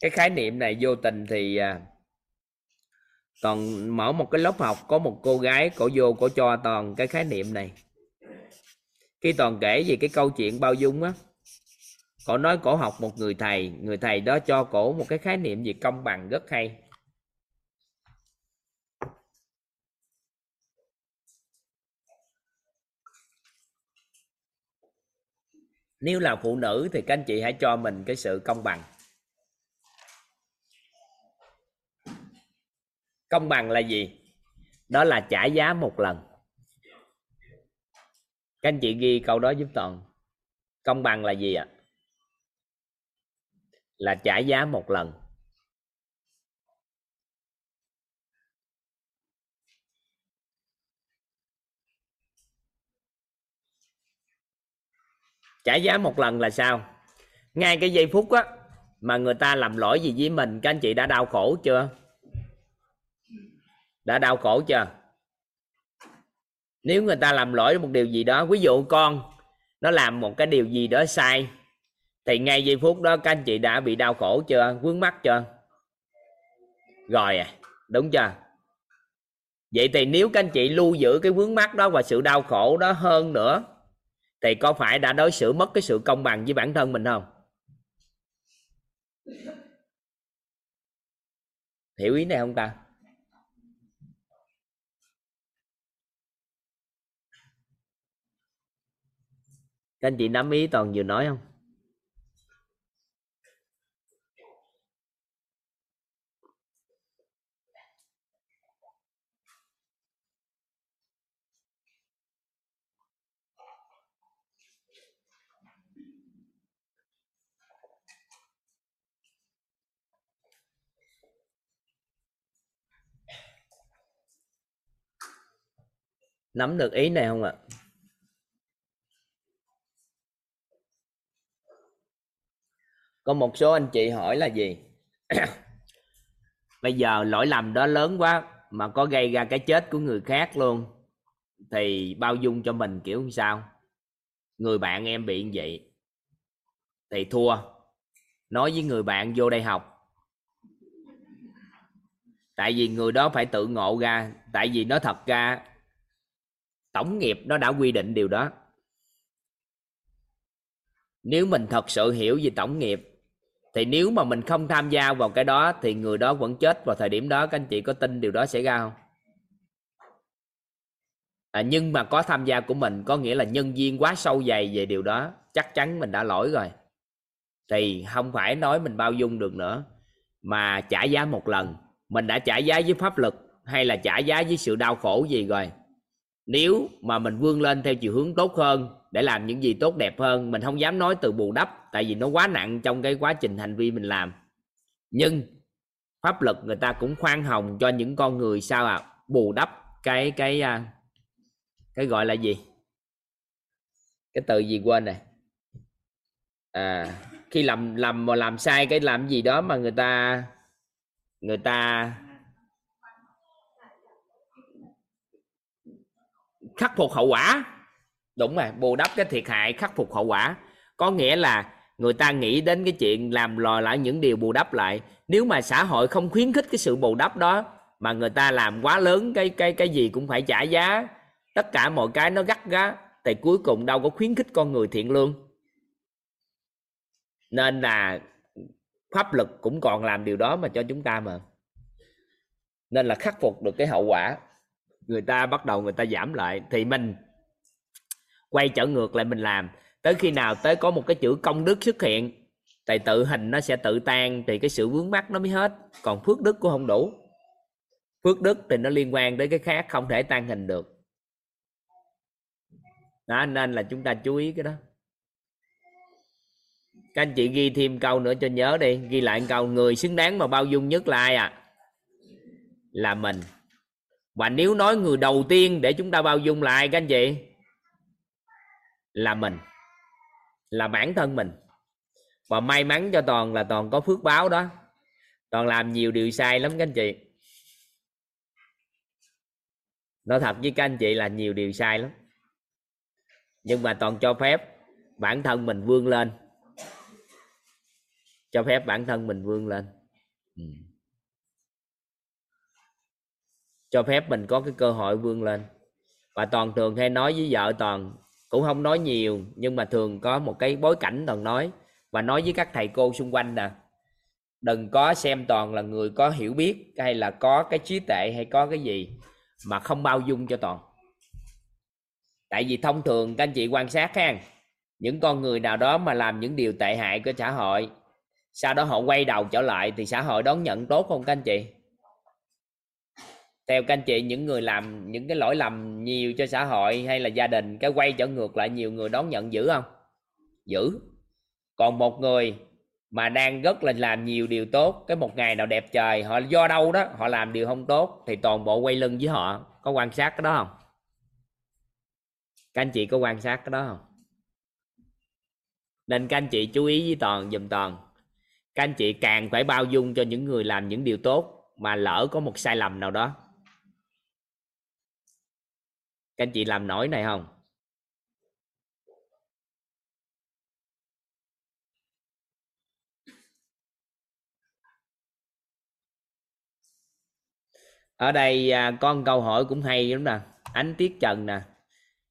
Cái khái niệm này vô tình thì Toàn mở một cái lớp học, có một cô gái cổ vô cổ cho Toàn cái khái niệm này. Khi Toàn kể về cái câu chuyện bao dung á, cổ nói cổ học một người thầy. Người thầy đó cho cổ một cái khái niệm về công bằng rất hay. Nếu là phụ nữ thì các anh chị hãy cho mình cái sự công bằng. Công bằng là gì? Đó là trả giá một lần. Các anh chị ghi câu đó giúp Toàn. Công bằng là gì ạ? Là trả giá một lần. Trả giá một lần là sao? Ngay cái giây phút á mà người ta làm lỗi gì với mình, các anh chị đã đau khổ chưa? Đã đau khổ chưa? Nếu người ta làm lỗi một điều gì đó, ví dụ con nó làm một cái điều gì đó sai, thì ngay giây phút đó các anh chị đã bị đau khổ chưa? Vướng mắc chưa? Rồi, đúng chưa? Vậy thì nếu các anh chị lưu giữ cái vướng mắc đó và sự đau khổ đó hơn nữa, thì có phải đã đối xử mất cái sự công bằng với bản thân mình không? Hiểu ý này không ta? Các anh chị nắm ý Toàn vừa nói không? Nắm được ý này không ạ? Có một số anh chị hỏi là gì? Bây giờ lỗi lầm đó lớn quá mà có gây ra cái chết của người khác luôn, thì bao dung cho mình kiểu sao? Người bạn em bị như vậy thì thua. Nói với người bạn vô đây học. Tại vì người đó phải tự ngộ ra. Tại vì nó thật ra tổng nghiệp nó đã quy định điều đó. Nếu mình thật sự hiểu về tổng nghiệp, thì nếu mà mình không tham gia vào cái đó thì người đó vẫn chết vào thời điểm đó. Các anh chị có tin điều đó xảy ra không? Nhưng mà có tham gia của mình, có nghĩa là nhân duyên quá sâu dày về điều đó, chắc chắn mình đã lỗi rồi. Thì không phải nói mình bao dung được nữa, mà trả giá một lần. Mình đã trả giá với pháp luật hay là trả giá với sự đau khổ gì rồi. Nếu mà mình vươn lên theo chiều hướng tốt hơn, để làm những gì tốt đẹp hơn, mình không dám nói từ bù đắp, tại vì nó quá nặng trong cái quá trình hành vi mình làm. Nhưng pháp luật người ta cũng khoan hồng cho những con người sao ạ? Bù đắp cái gọi là gì? Cái từ gì quên này. Khi làm sai cái làm gì đó mà người ta khắc phục hậu quả. Đúng rồi, bù đắp cái thiệt hại, khắc phục hậu quả. Có nghĩa là người ta nghĩ đến cái chuyện làm lòi lại những điều bù đắp lại. Nếu mà xã hội không khuyến khích cái sự bù đắp đó, mà người ta làm quá lớn, cái gì cũng phải trả giá, tất cả mọi cái nó gắt gá, thì cuối cùng đâu có khuyến khích con người thiện lương. Nên là pháp luật cũng còn làm điều đó mà cho chúng ta mà. Nên là khắc phục được cái hậu quả, người ta bắt đầu người ta giảm lại, thì mình quay trở ngược lại mình làm. Tới khi nào tới có một cái chữ công đức xuất hiện thì tự hình nó sẽ tự tan, thì cái sự vướng mắc nó mới hết. Còn phước đức cũng không đủ. Phước đức thì nó liên quan tới cái khác, không thể tan hình được đó. Nên là chúng ta chú ý cái đó. Các anh chị ghi thêm câu nữa cho nhớ đi. Ghi lại câu: người xứng đáng mà bao dung nhất là ai ạ? Là mình. Và nếu nói người đầu tiên để chúng ta bao dung lại các anh chị là mình, là bản thân mình. Và may mắn cho Toàn là Toàn có phước báo đó. Còn làm nhiều điều sai lắm các anh chị. Nói thật với các anh chị là nhiều điều sai lắm. Nhưng mà toàn cho phép bản thân mình vươn lên. Cho phép bản thân mình vươn lên. Cho phép mình có cái cơ hội vươn lên. Và toàn thường hay nói với vợ toàn, cũng không nói nhiều, nhưng mà thường có một cái bối cảnh toàn nói. Và nói với các thầy cô xung quanh nè, đừng có xem toàn là người có hiểu biết hay là có cái trí tuệ hay có cái gì mà không bao dung cho toàn. Tại vì thông thường các anh chị quan sát ha, những con người nào đó mà làm những điều tệ hại của xã hội, sau đó họ quay đầu trở lại thì xã hội đón nhận tốt không các anh chị? Theo các anh chị, những người làm những cái lỗi lầm nhiều cho xã hội hay là gia đình, cái quay trở ngược lại nhiều người đón nhận dữ không? Dữ. Còn một người mà đang rất là làm nhiều điều tốt, cái một ngày nào đẹp trời họ do đâu đó họ làm điều không tốt thì toàn bộ quay lưng với họ. Có quan sát cái đó không? Các anh chị có quan sát cái đó không? Nên các anh chị chú ý với toàn dùm toàn. Các anh chị càng phải bao dung cho những người làm những điều tốt mà lỡ có một sai lầm nào đó. Các anh chị làm nổi này không? Ở đây con câu hỏi cũng hay lắm nè. Ánh Tiết Trần nè.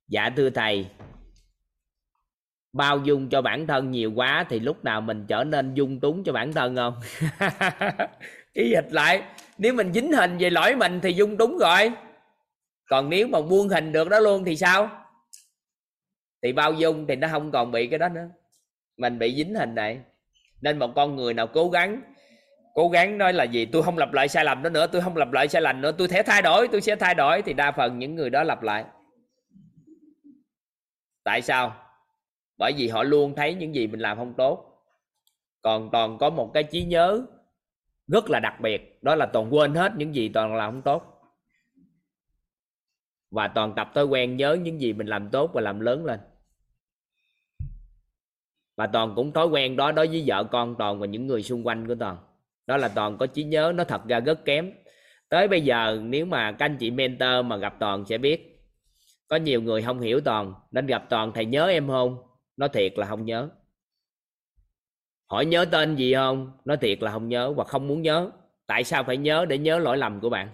Dạ thưa thầy, bao dung cho bản thân nhiều quá thì lúc nào mình trở nên dung túng cho bản thân không? Ý dịch lại, nếu mình dính hình về lỗi mình thì dung túng rồi. Còn nếu mà buông hình được đó luôn thì sao? Thì bao dung thì nó không còn bị cái đó nữa. Mình bị dính hình này. Nên một con người nào cố gắng nói là gì, tôi không lặp lại sai lầm đó nữa, tôi không lặp lại sai lầm nữa, tôi sẽ thay đổi, tôi sẽ thay đổi, thì đa phần những người đó lặp lại. Tại sao? Bởi vì họ luôn thấy những gì mình làm không tốt. Còn toàn có một cái trí nhớ rất là đặc biệt, đó là toàn quên hết những gì toàn làm không tốt. Và toàn tập thói quen nhớ những gì mình làm tốt và làm lớn lên. Và toàn cũng thói quen đó đối với vợ con toàn và những người xung quanh của toàn. Đó là toàn có trí nhớ nó thật ra rất kém. Tới bây giờ nếu mà các anh chị mentor mà gặp toàn sẽ biết. Có nhiều người không hiểu toàn, nên gặp toàn thầy nhớ em không? Nói thiệt là không nhớ. Hỏi nhớ tên gì không? Nói thiệt là không nhớ và không muốn nhớ. Tại sao phải nhớ? Để nhớ lỗi lầm của bạn.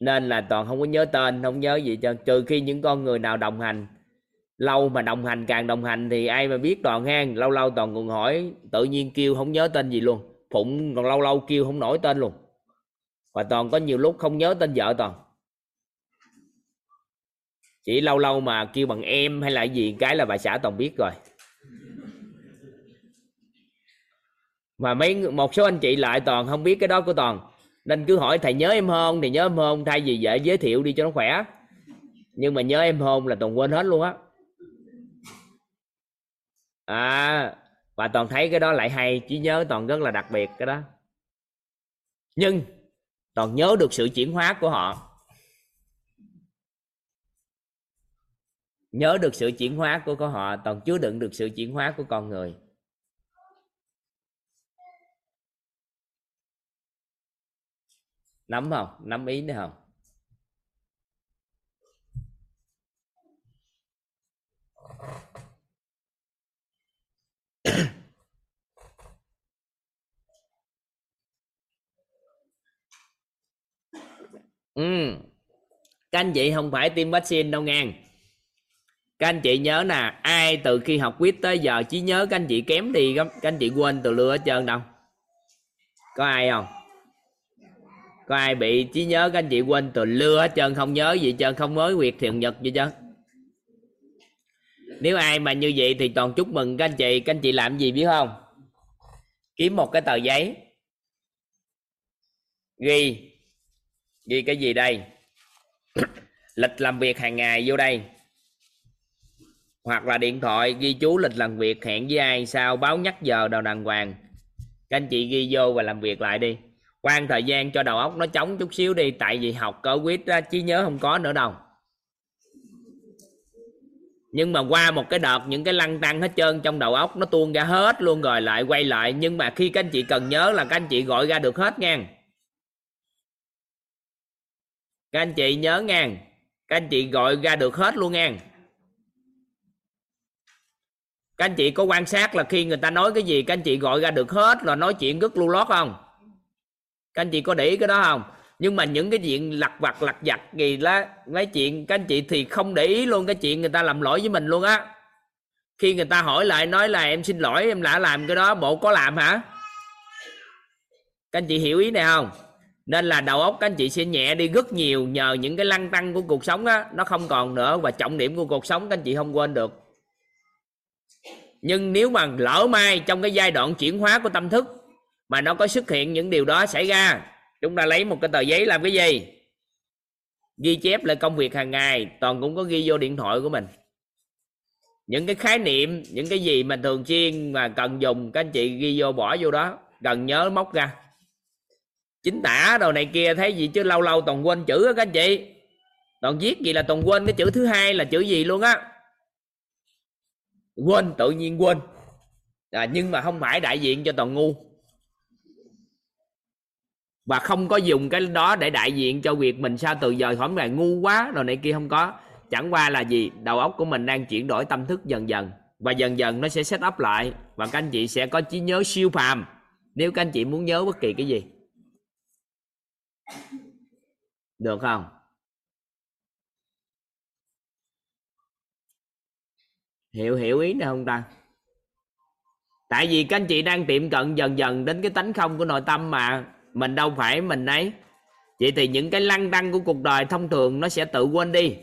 Nên là toàn không có nhớ tên, không nhớ gì cho. Trừ khi những con người nào đồng hành. Lâu mà đồng hành, càng đồng hành thì ai mà biết toàn hang. Lâu lâu toàn còn hỏi, tự nhiên kêu không nhớ tên gì luôn. Phụng còn lâu lâu kêu không nổi tên luôn. Và toàn có nhiều lúc không nhớ tên vợ toàn. Chỉ lâu lâu mà kêu bằng em hay là gì cái là bà xã toàn biết rồi. Mà một số anh chị lại toàn không biết cái đó của toàn. Nên cứ hỏi thầy nhớ em không thì nhớ em không, thay vì dễ giới thiệu đi cho nó khỏe. Nhưng mà nhớ em không là toàn quên hết luôn á. Và toàn thấy cái đó lại hay, chỉ nhớ toàn rất là đặc biệt cái đó. Nhưng toàn nhớ được sự chuyển hóa của họ. Nhớ được sự chuyển hóa của họ, toàn chứa đựng được sự chuyển hóa của con người. Nắm không? Nắm ý nữa không? Các anh chị không phải tiêm vaccine đâu ngang. Các anh chị nhớ nè, ai từ khi học WIT tới giờ trí nhớ các anh chị kém đi lắm. Các anh chị quên từ lưa hết trơn đâu. Có ai không? Có ai bị trí nhớ các anh chị quên từ lưa hết trơn, không nhớ gì hết trơn, không mới việc thiện nhật gì hết trơn? Nếu ai mà như vậy thì toàn chúc mừng các anh chị. Các anh chị làm gì biết không? Kiếm một cái tờ giấy, ghi cái gì đây, lịch làm việc hàng ngày vô đây, hoặc là điện thoại ghi chú lịch làm việc, hẹn với ai sao, báo nhắc giờ đầu đàng hoàng. Các anh chị ghi vô và làm việc lại đi, quan thời gian cho đầu óc nó trống chút xíu đi. Tại vì học cơ quyết trí nhớ không có nữa đâu. nhưng mà qua một cái đợt những cái lăn tăn hết trơn trong đầu óc nó tuôn ra hết luôn rồi lại quay lại, nhưng mà khi các anh chị cần nhớ là các anh chị gọi ra được hết nha, các anh chị nhớ nha, các anh chị gọi ra được hết luôn nha. Các anh chị có quan sát là khi người ta nói cái gì các anh chị gọi ra được hết, là nói chuyện rất lưu lót không? Các anh chị có để ý cái đó không? Nhưng mà những cái chuyện lặt vặt lặt vặt gì đó, mấy chuyện các anh chị thì không để ý luôn, cái chuyện người ta làm lỗi với mình luôn á. Khi người ta hỏi lại nói là em xin lỗi em đã làm cái đó, bộ có làm hả? Các anh chị hiểu ý này không? Nên là đầu óc các anh chị sẽ nhẹ đi rất nhiều nhờ những cái lăn tăn của cuộc sống á, nó không còn nữa, và trọng điểm của cuộc sống các anh chị không quên được. Nhưng nếu mà lỡ may trong cái giai đoạn chuyển hóa của tâm thức mà nó có xuất hiện những điều đó xảy ra, chúng ta lấy một cái tờ giấy làm cái gì? Ghi chép lại công việc hàng ngày. Toàn cũng có ghi vô điện thoại của mình những cái khái niệm, những cái gì mà thường xuyên mà cần dùng, các anh chị ghi vô bỏ vô đó, cần nhớ móc ra. Chính tả đồ này kia thấy gì chứ lâu lâu toàn quên chữ đó các anh chị. Toàn viết gì là toàn quên cái chữ thứ hai là chữ gì luôn á, quên, tự nhiên quên. Nhưng mà không phải đại diện cho toàn ngu, và không có dùng cái đó để đại diện cho việc mình sao từ giờ khỏi là ngu quá rồi này kia, không có. Chẳng qua là gì, đầu óc của mình đang chuyển đổi tâm thức dần dần, và dần dần nó sẽ set up lại, và các anh chị sẽ có trí nhớ siêu phàm nếu các anh chị muốn nhớ bất kỳ cái gì. Được không? Hiểu ý này không ta? Tại vì các anh chị đang tiệm cận dần dần đến cái tánh không của nội tâm mà. Mình đâu phải mình ấy. Vậy thì những cái lăn tăn của cuộc đời thông thường nó sẽ tự quên đi,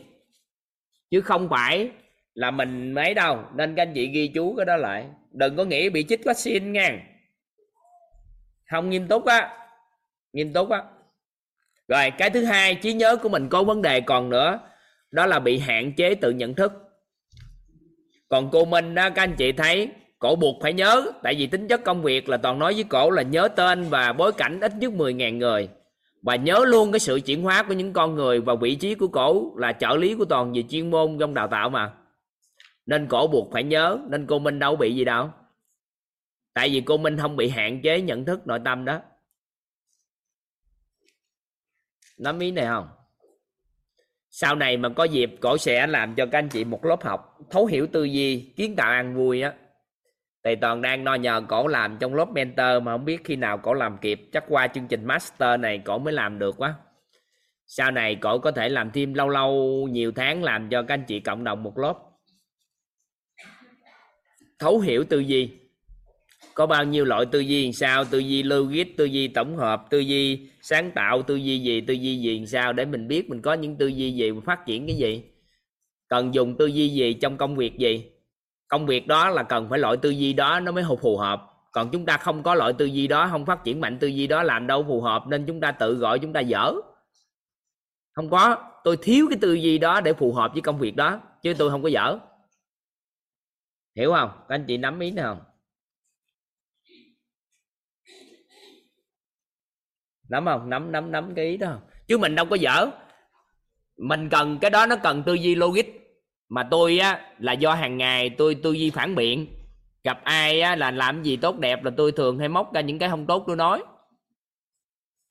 chứ không phải là mình mấy đâu. Nên các anh chị ghi chú cái đó lại, đừng có nghĩ bị chích vaccine nha. Không, nghiêm túc á. Nghiêm túc á. Rồi cái thứ hai, trí nhớ của mình có vấn đề còn nữa, đó là bị hạn chế tự nhận thức. Còn cô Minh đó, các anh chị thấy cổ buộc phải nhớ, tại vì tính chất công việc là toàn nói với cổ là nhớ tên và bối cảnh ít nhất 10.000 người, và nhớ luôn cái sự chuyển hóa của những con người. Và vị trí của cổ là trợ lý của toàn về chuyên môn trong đào tạo mà, nên cổ buộc phải nhớ. Nên cô Minh đâu bị gì đâu, tại vì cô Minh không bị hạn chế nhận thức nội tâm đó. Nắm ý này không? Sau này mà có dịp cổ sẽ làm cho các anh chị một lớp học thấu hiểu tư duy, kiến tạo ăn vui á. Thì toàn đang no nhờ cổ làm trong lớp mentor, mà không biết khi nào cổ làm kịp. Chắc qua chương trình master này cổ mới làm được quá. Sau này cổ có thể làm thêm lâu lâu nhiều tháng, làm cho các anh chị cộng đồng một lớp thấu hiểu tư duy. Có bao nhiêu loại tư duy sao? Tư duy logic, tư duy tổng hợp, tư duy sáng tạo, tư duy gì sao, để mình biết mình có những tư duy gì, mình phát triển cái gì, cần dùng tư duy gì trong công việc gì. Công việc đó là cần phải loại tư duy đó nó mới phù hợp. Còn chúng ta không có loại tư duy đó, không phát triển mạnh tư duy đó, làm đâu phù hợp. Nên chúng ta tự gọi chúng ta dở. Không có, tôi thiếu cái tư duy đó để phù hợp với công việc đó, chứ tôi không có dở. Hiểu không? Các anh chị nắm ý này không? Nắm không? Nắm cái ý đó không? Chứ mình đâu có dở. Mình cần cái đó, nó cần tư duy logic. Mà tôi á là do hàng ngày tôi tư duy phản biện, gặp ai á là làm gì tốt đẹp là tôi thường hay móc ra những cái không tốt tôi nói.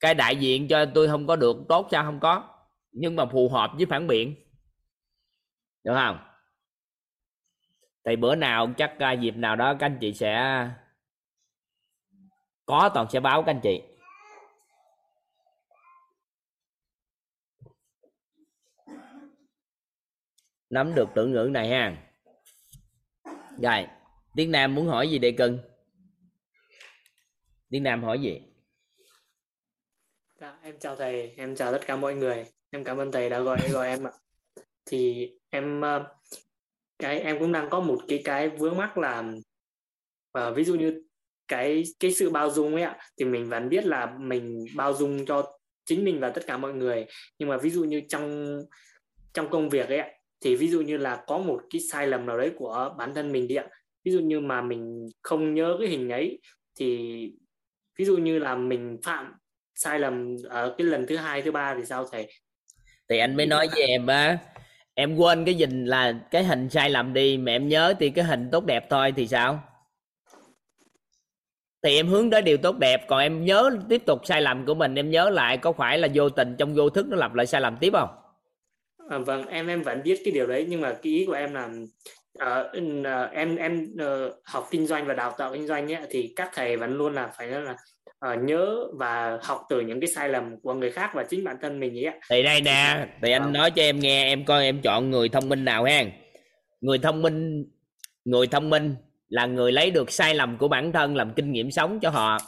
Cái đại diện cho tôi không có được tốt sao? Không có, nhưng mà phù hợp với phản biện. Được không? Thì bữa nào chắc dịp nào đó các anh chị sẽ có, toàn sẽ báo các anh chị. Nắm được tưởng ngữ này ha. Rồi, Tiến Nam muốn hỏi gì đây cưng? Tiến Nam hỏi gì? Em chào thầy, em chào tất cả mọi người. Em cảm ơn thầy đã gọi em ạ. Thì em cũng đang có một cái vướng mắc là ví dụ như cái sự bao dung ấy ạ, thì mình vẫn biết là mình bao dung cho chính mình và tất cả mọi người, nhưng mà ví dụ như trong công việc ấy ạ, thì ví dụ như là có một cái sai lầm nào đấy của bản thân mình đi ạ. Ví dụ như mà mình không nhớ cái hình ấy, thì ví dụ như là mình phạm sai lầm ở cái lần thứ hai, thứ ba thì sao thầy? Thì anh mới nói với em á, em quên cái hình là cái hình sai lầm đi, mà em nhớ thì cái hình tốt đẹp thôi thì sao? Thì em hướng tới điều tốt đẹp, còn em nhớ tiếp tục sai lầm của mình, em nhớ lại, có phải là vô tình trong vô thức nó lặp lại sai lầm tiếp không? À, vâng, em vẫn biết cái điều đấy, nhưng mà cái ý của em là học kinh doanh và đào tạo kinh doanh ấy, thì các thầy vẫn luôn là phải là nhớ và học từ những cái sai lầm của người khác và chính bản thân mình ấy. Thì đây nè, thì anh nói cho em nghe, em coi em chọn người thông minh nào ha. Người thông minh là người lấy được sai lầm của bản thân làm kinh nghiệm sống cho họ.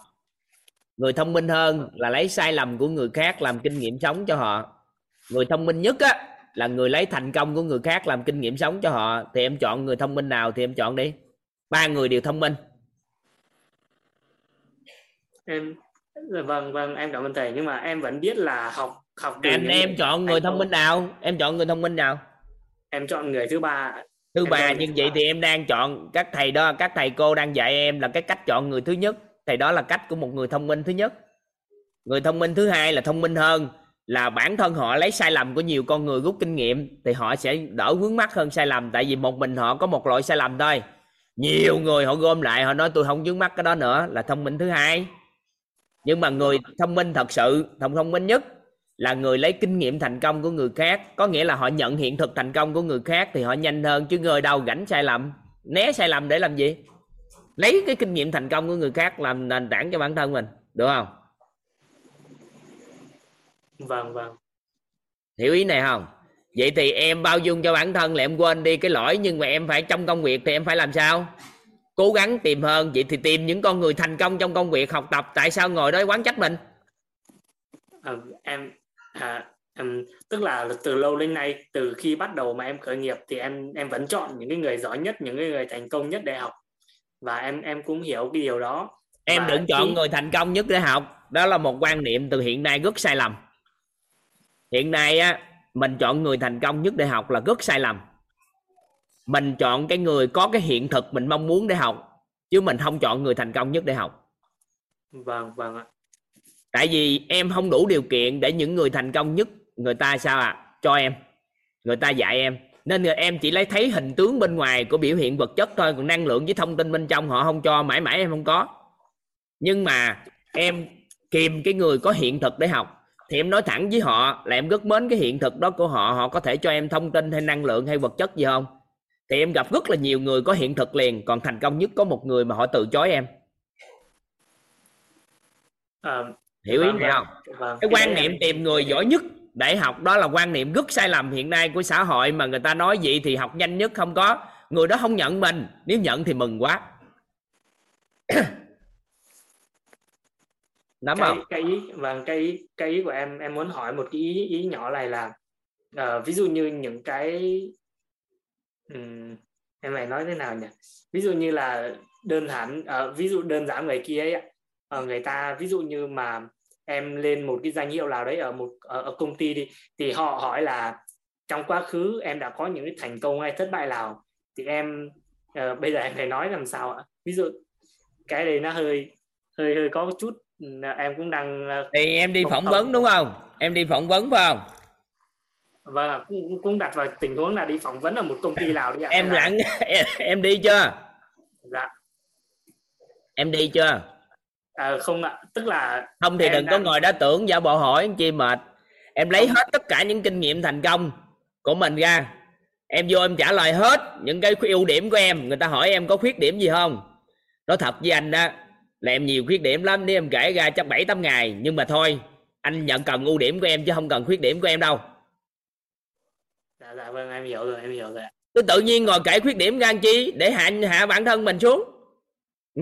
Người thông minh hơn là lấy sai lầm của người khác làm kinh nghiệm sống cho họ. Người thông minh nhất á là người lấy thành công của người khác làm kinh nghiệm sống cho họ. Thì em chọn người thông minh nào thì em chọn đi. Ba người đều thông minh. Vâng, em cảm ơn thầy, nhưng mà em vẫn biết là học em chọn người thông minh nào? Em chọn người thông minh nào? Em chọn người thứ ba. Nhưng vậy thì em đang chọn các thầy đó, các thầy cô đang dạy em là cái cách chọn người thứ nhất, thì đó là cách của một người thông minh thứ nhất. Người thông minh thứ hai là thông minh hơn, là bản thân họ lấy sai lầm của nhiều con người rút kinh nghiệm, thì họ sẽ đỡ vướng mắc hơn sai lầm, tại vì một mình họ có một loại sai lầm thôi. Nhiều người họ gom lại, họ nói tôi không vướng mắc cái đó nữa, là thông minh thứ hai. Nhưng mà người thông minh thật sự, thông minh nhất là người lấy kinh nghiệm thành công của người khác, có nghĩa là họ nhận hiện thực thành công của người khác thì họ nhanh hơn, chứ người đâu gánh sai lầm, né sai lầm để làm gì? Lấy cái kinh nghiệm thành công của người khác làm nền tảng cho bản thân mình, được không? Vâng. Hiểu ý này không? Vậy thì em bao dung cho bản thân là em quên đi cái lỗi, nhưng mà em phải trong công việc thì em phải làm sao? Cố gắng tìm hơn. Vậy thì tìm những con người thành công trong công việc học tập, tại sao ngồi đó quán trách mình? Tức là từ lâu đến nay, từ khi bắt đầu mà em khởi nghiệp thì em vẫn chọn những cái người giỏi nhất, những cái người thành công nhất để học, và em cũng hiểu cái điều đó. Em đừng chọn người thành công nhất để học, đó là một quan niệm từ hiện nay rất sai lầm. Hiện nay á, mình chọn người thành công nhất để học là rất sai lầm. Mình chọn cái người có cái hiện thực mình mong muốn để học, chứ mình không chọn người thành công nhất để học. Vâng ạ. Tại vì em không đủ điều kiện để những người thành công nhất người ta cho em, người ta dạy em, nên người em chỉ lấy thấy hình tướng bên ngoài của biểu hiện vật chất thôi, còn năng lượng với thông tin bên trong họ không cho, mãi em không có. Nhưng mà em kìm cái người có hiện thực để học, thì em nói thẳng với họ là em rất mến cái hiện thực đó của họ, họ có thể cho em thông tin hay năng lượng hay vật chất gì không? Thì em gặp rất là nhiều người có hiện thực liền, còn thành công nhất có một người mà họ từ chối em. Hiểu ý này không? Cái quan niệm tìm người giỏi nhất để học đó là quan niệm rất sai lầm hiện nay của xã hội, mà người ta nói vậy thì học nhanh nhất không có. Người đó không nhận mình, nếu nhận thì mừng quá. Nắm không? Cái ý của em muốn hỏi một cái ý nhỏ này là ví dụ như những cái em phải nói thế nào nhỉ? Ví dụ như là đơn giản người kia ấy, người ta ví dụ như mà em lên một cái danh hiệu nào đấy ở công ty đi, thì họ hỏi là trong quá khứ em đã có những cái thành công hay thất bại nào, thì em bây giờ em phải nói làm sao ạ? Ví dụ cái này nó hơi có một chút, em cũng đang thì em đi phỏng vấn đúng không? Em đi phỏng vấn phải không? Vâng, cũng đặt vào tình huống là đi phỏng vấn ở một công ty nào đấy ạ. Em đi chưa? Dạ. Em đi chưa? Không ạ, tức là không thì đừng có ngồi đó tưởng giả bộ hỏi chi mệt. Em lấy hết tất cả những kinh nghiệm thành công của mình ra, em vô em trả lời hết những cái ưu điểm của em. Người ta hỏi em có khuyết điểm gì không, nói thật với anh đó là em nhiều khuyết điểm lắm, nếu em kể ra chắc 7-8 ngày, nhưng mà thôi anh nhận cần ưu điểm của em chứ không cần khuyết điểm của em đâu. Dạ vâng, em hiểu rồi. Tôi tự nhiên ngồi kể khuyết điểm ra chi, để hạ bản thân mình xuống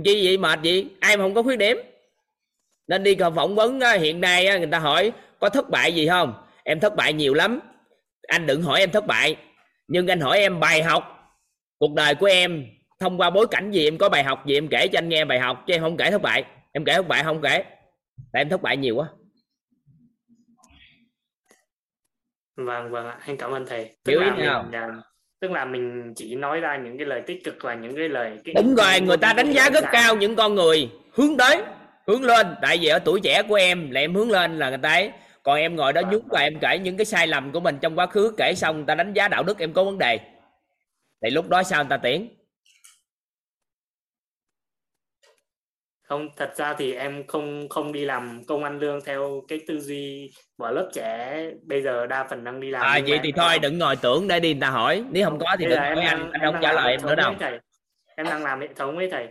chi vậy, mệt vậy. Ai mà không có khuyết điểm, nên đi phỏng vấn á, hiện nay á, người ta hỏi có thất bại gì không, em thất bại nhiều lắm. Anh đừng hỏi em thất bại, nhưng anh hỏi em bài học cuộc đời của em thông qua bối cảnh gì, em có bài học gì em kể cho anh nghe bài học, chứ em không kể thất bại. Em kể thất bại không kể, tại em thất bại nhiều quá. Vâng ạ, em cảm ơn thầy. Hiểu ý nào? Tức là mình chỉ nói ra những cái lời tích cực và những cái lời... Đúng rồi, người ta đánh giá rất cao những con người hướng tới, hướng lên. Tại vì ở tuổi trẻ của em là em hướng lên là người ta ấy. Còn em ngồi đó nhúng và em kể những cái sai lầm của mình trong quá khứ, kể xong người ta đánh giá đạo đức em có vấn đề, thì lúc đó sao người ta tiễn? Không, thật ra thì em không đi làm công ăn lương theo cái tư duy của lớp trẻ bây giờ đa phần đang đi làm. À, vậy thì thôi đừng ngồi tưởng để đi người ta hỏi, nếu không có thì đừng hỏi anh không trả lời em nữa đâu. Em đang làm hệ thống ấy thầy,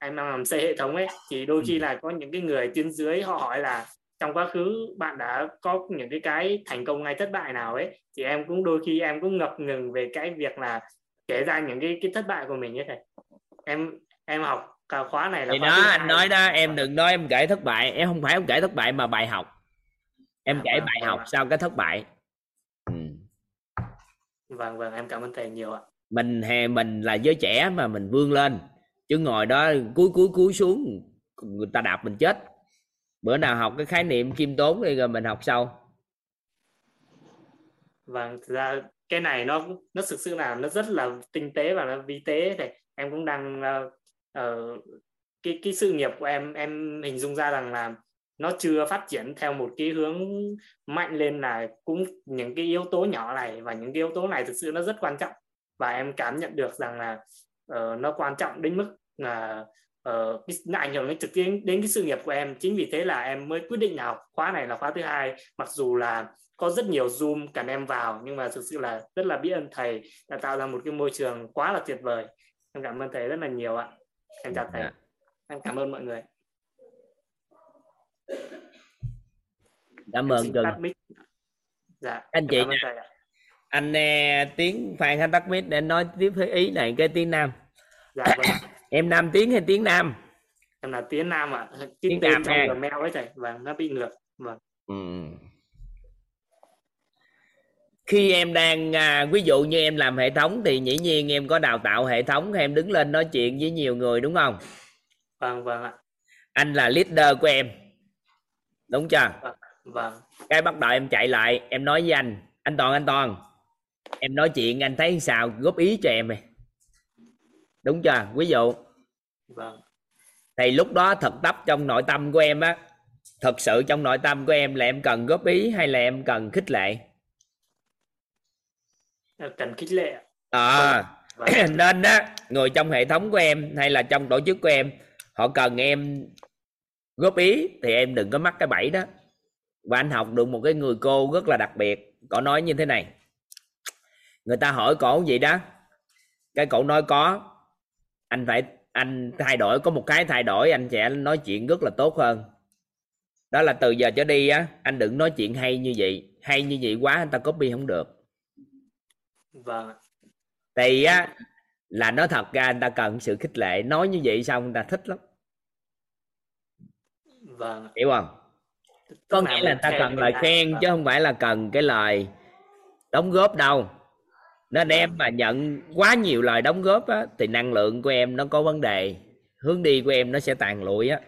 em đang làm xây hệ thống ấy, thì đôi khi là có những cái người tuyến dưới họ hỏi là trong quá khứ bạn đã có những cái thành công hay thất bại nào ấy, thì em cũng đôi khi em cũng ngập ngừng về cái việc là kể ra những cái thất bại của mình ấy thầy. Em học cả khóa này là thì khóa đó anh nói đó, em đừng nói em kể thất bại, em không phải em kể thất bại mà bài học, em kể bài học sau cái thất bại. Vâng em cảm ơn thầy nhiều ạ. Mình là giới trẻ mà mình vươn lên, chứ ngồi đó cúi xuống người ta đạp mình chết. Bữa nào học cái khái niệm khiêm tốn đi rồi mình học sau. Vâng, thực ra cái này nó thực sự là nó rất là tinh tế và nó vi tế thầy. Em cũng đang cái sự nghiệp của em hình dung ra rằng là nó chưa phát triển theo một cái hướng mạnh lên, là cũng những cái yếu tố nhỏ này và những cái yếu tố này thực sự nó rất quan trọng, và em cảm nhận được rằng là nó quan trọng đến mức là nó ảnh hưởng trực tiếp đến cái sự nghiệp của em. Chính vì thế là em mới quyết định là học khóa này là khóa thứ hai, mặc dù là có rất nhiều Zoom cần em vào, nhưng mà thực sự là rất là biết ơn thầy đã tạo ra một cái môi trường quá là tuyệt vời. Em cảm ơn thầy rất là nhiều ạ. Em chào thầy. Em cảm ơn mọi người. Cảm ơn Trần. Dạ, anh chị, anh tiếng Phan Thanh Tắc Mít để nói tiếp với ý này cái tiếng Nam. Dạ, vâng. Em Nam tiếng hay tiếng Nam? Em là tiếng Nam ạ. À. Tiếng Nam trong Gmail ấy thầy. Vâng, nó bị ngược. Vâng. Khi em đang ví dụ như em làm hệ thống thì dĩ nhiên em có đào tạo hệ thống, em đứng lên nói chuyện với nhiều người đúng không? Vâng ạ. Anh là leader của em đúng chưa? Vâng. Cái bắt đầu em chạy lại em nói với anh Toàn, anh Toàn em nói chuyện anh thấy sao góp ý cho em này đúng chưa, ví dụ. Vâng. Thì lúc đó thực tập trong nội tâm của em á, thật sự trong nội tâm của em là em cần góp ý hay là em cần khích lệ? Cần khích lệ. Nên đó, người trong hệ thống của em hay là trong tổ chức của em họ cần em góp ý thì em đừng có mắc cái bẫy đó. Và anh học được một cái người cô rất là đặc biệt, cổ nói như thế này, người ta hỏi cổ gì đó cái cổ nói có, anh thay đổi, có một cái thay đổi anh sẽ nói chuyện rất là tốt hơn. Đó là từ giờ trở đi á, anh đừng nói chuyện hay như vậy quá anh ta copy không được. Vâng. Thì á là nói thật ra người ta cần sự khích lệ, nói như vậy xong người ta thích lắm. Vâng. Hiểu không? Có nghĩa là người ta cần lời khen chứ không phải là cần cái lời đóng góp đâu. Nên em mà nhận quá nhiều lời đóng góp á, thì năng lượng của em nó có vấn đề, hướng đi của em nó sẽ tàn lụi á.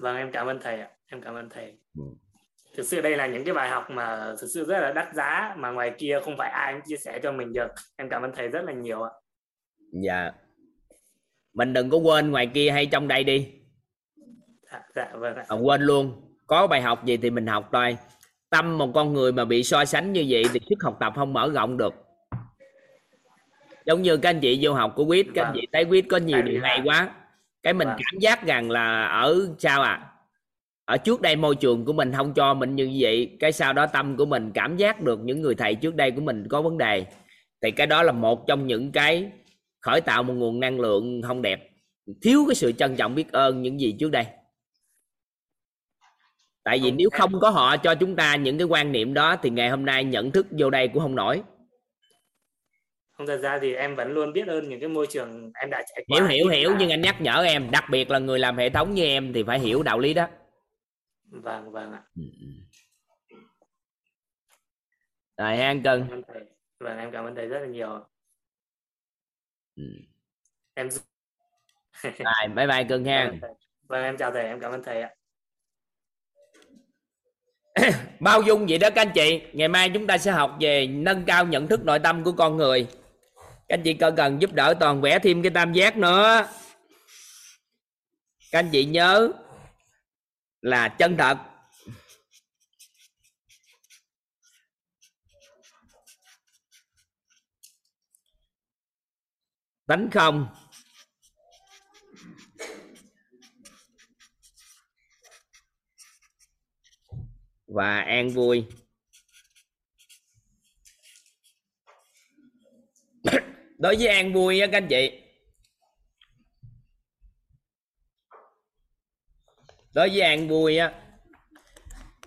Vâng, em cảm ơn thầy ạ. Em cảm ơn thầy. Thực sự đây là những cái bài học mà thực sự rất là đắt giá, mà ngoài kia không phải ai cũng chia sẻ cho mình được. Em cảm ơn thầy rất là nhiều ạ. Dạ. Mình đừng có quên ngoài kia hay trong đây đi. Dạ vâng ạ. Không quên luôn. Có bài học gì thì mình học thôi. Tâm một con người mà bị so sánh như vậy thì sức học tập không mở rộng được. Giống như các anh chị vô học của WIT, các anh chị thấy WIT có nhiều điều hay quá. Cái mình cảm giác rằng là ở sao à? Ở trước đây môi trường của mình không cho mình như vậy, cái sau đó tâm của mình cảm giác được những người thầy trước đây của mình có vấn đề, thì cái đó là một trong những cái khởi tạo một nguồn năng lượng không đẹp, thiếu cái sự trân trọng biết ơn những gì trước đây. Tại vì nếu không có họ cho chúng ta những cái quan niệm đó thì ngày hôm nay nhận thức vô đây cũng không nổi. Không, thật ra thì em vẫn luôn biết ơn những cái môi trường em đã trải qua. Hiểu nhưng anh nhắc nhở em, đặc biệt là người làm hệ thống như em thì phải hiểu đạo lý đó. Vâng ạ. Rồi anh Cưng. Vâng, em cảm ơn thầy rất là nhiều. Em rồi, bye bye Cưng ha. Vâng, em chào thầy, em cảm ơn thầy ạ. Bao dung vậy đó các anh chị. Ngày mai chúng ta sẽ học về nâng cao nhận thức nội tâm của con người. Các anh chị cần giúp đỡ Toàn vẽ thêm cái tam giác nữa. Các anh chị nhớ là chân thật, đánh không. Và an vui. Đối với an vui các anh chị, đối với an vui á,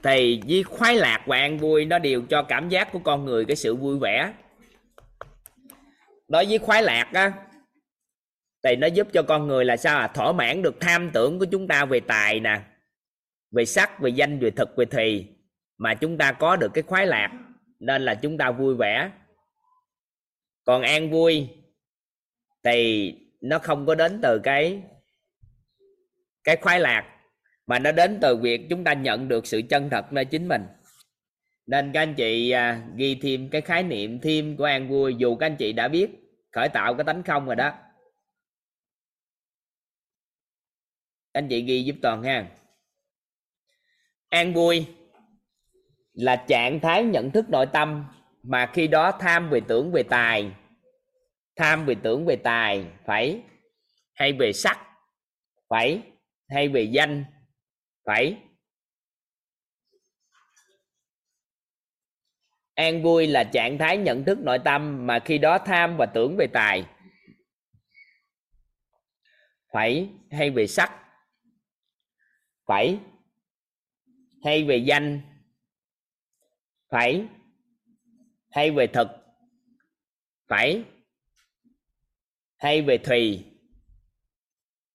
thì với khoái lạc và an vui nó đều cho cảm giác của con người cái sự vui vẻ. Đối với khoái lạc á, thì nó giúp cho con người là sao, thỏa mãn được tham tưởng của chúng ta về tài nè, về sắc, về danh, về thực, về thì. Mà chúng ta có được cái khoái lạc nên là chúng ta vui vẻ. Còn an vui thì nó không có đến từ cái khoái lạc, mà nó đến từ việc chúng ta nhận được sự chân thật nơi chính mình. Nên các anh chị ghi thêm cái khái niệm thêm của an vui, dù các anh chị đã biết khởi tạo cái tánh không rồi đó. Anh chị ghi giúp Toàn ha. An vui là trạng thái nhận thức nội tâm mà khi đó tham về tưởng về tài, tham về tưởng về tài phải, hay về sắc phải, hay về danh phải. An vui là trạng thái nhận thức nội tâm mà khi đó tham và tưởng về tài phải, hay về sắc phải, hay về danh phải, hay về thực phải, hay về thùy,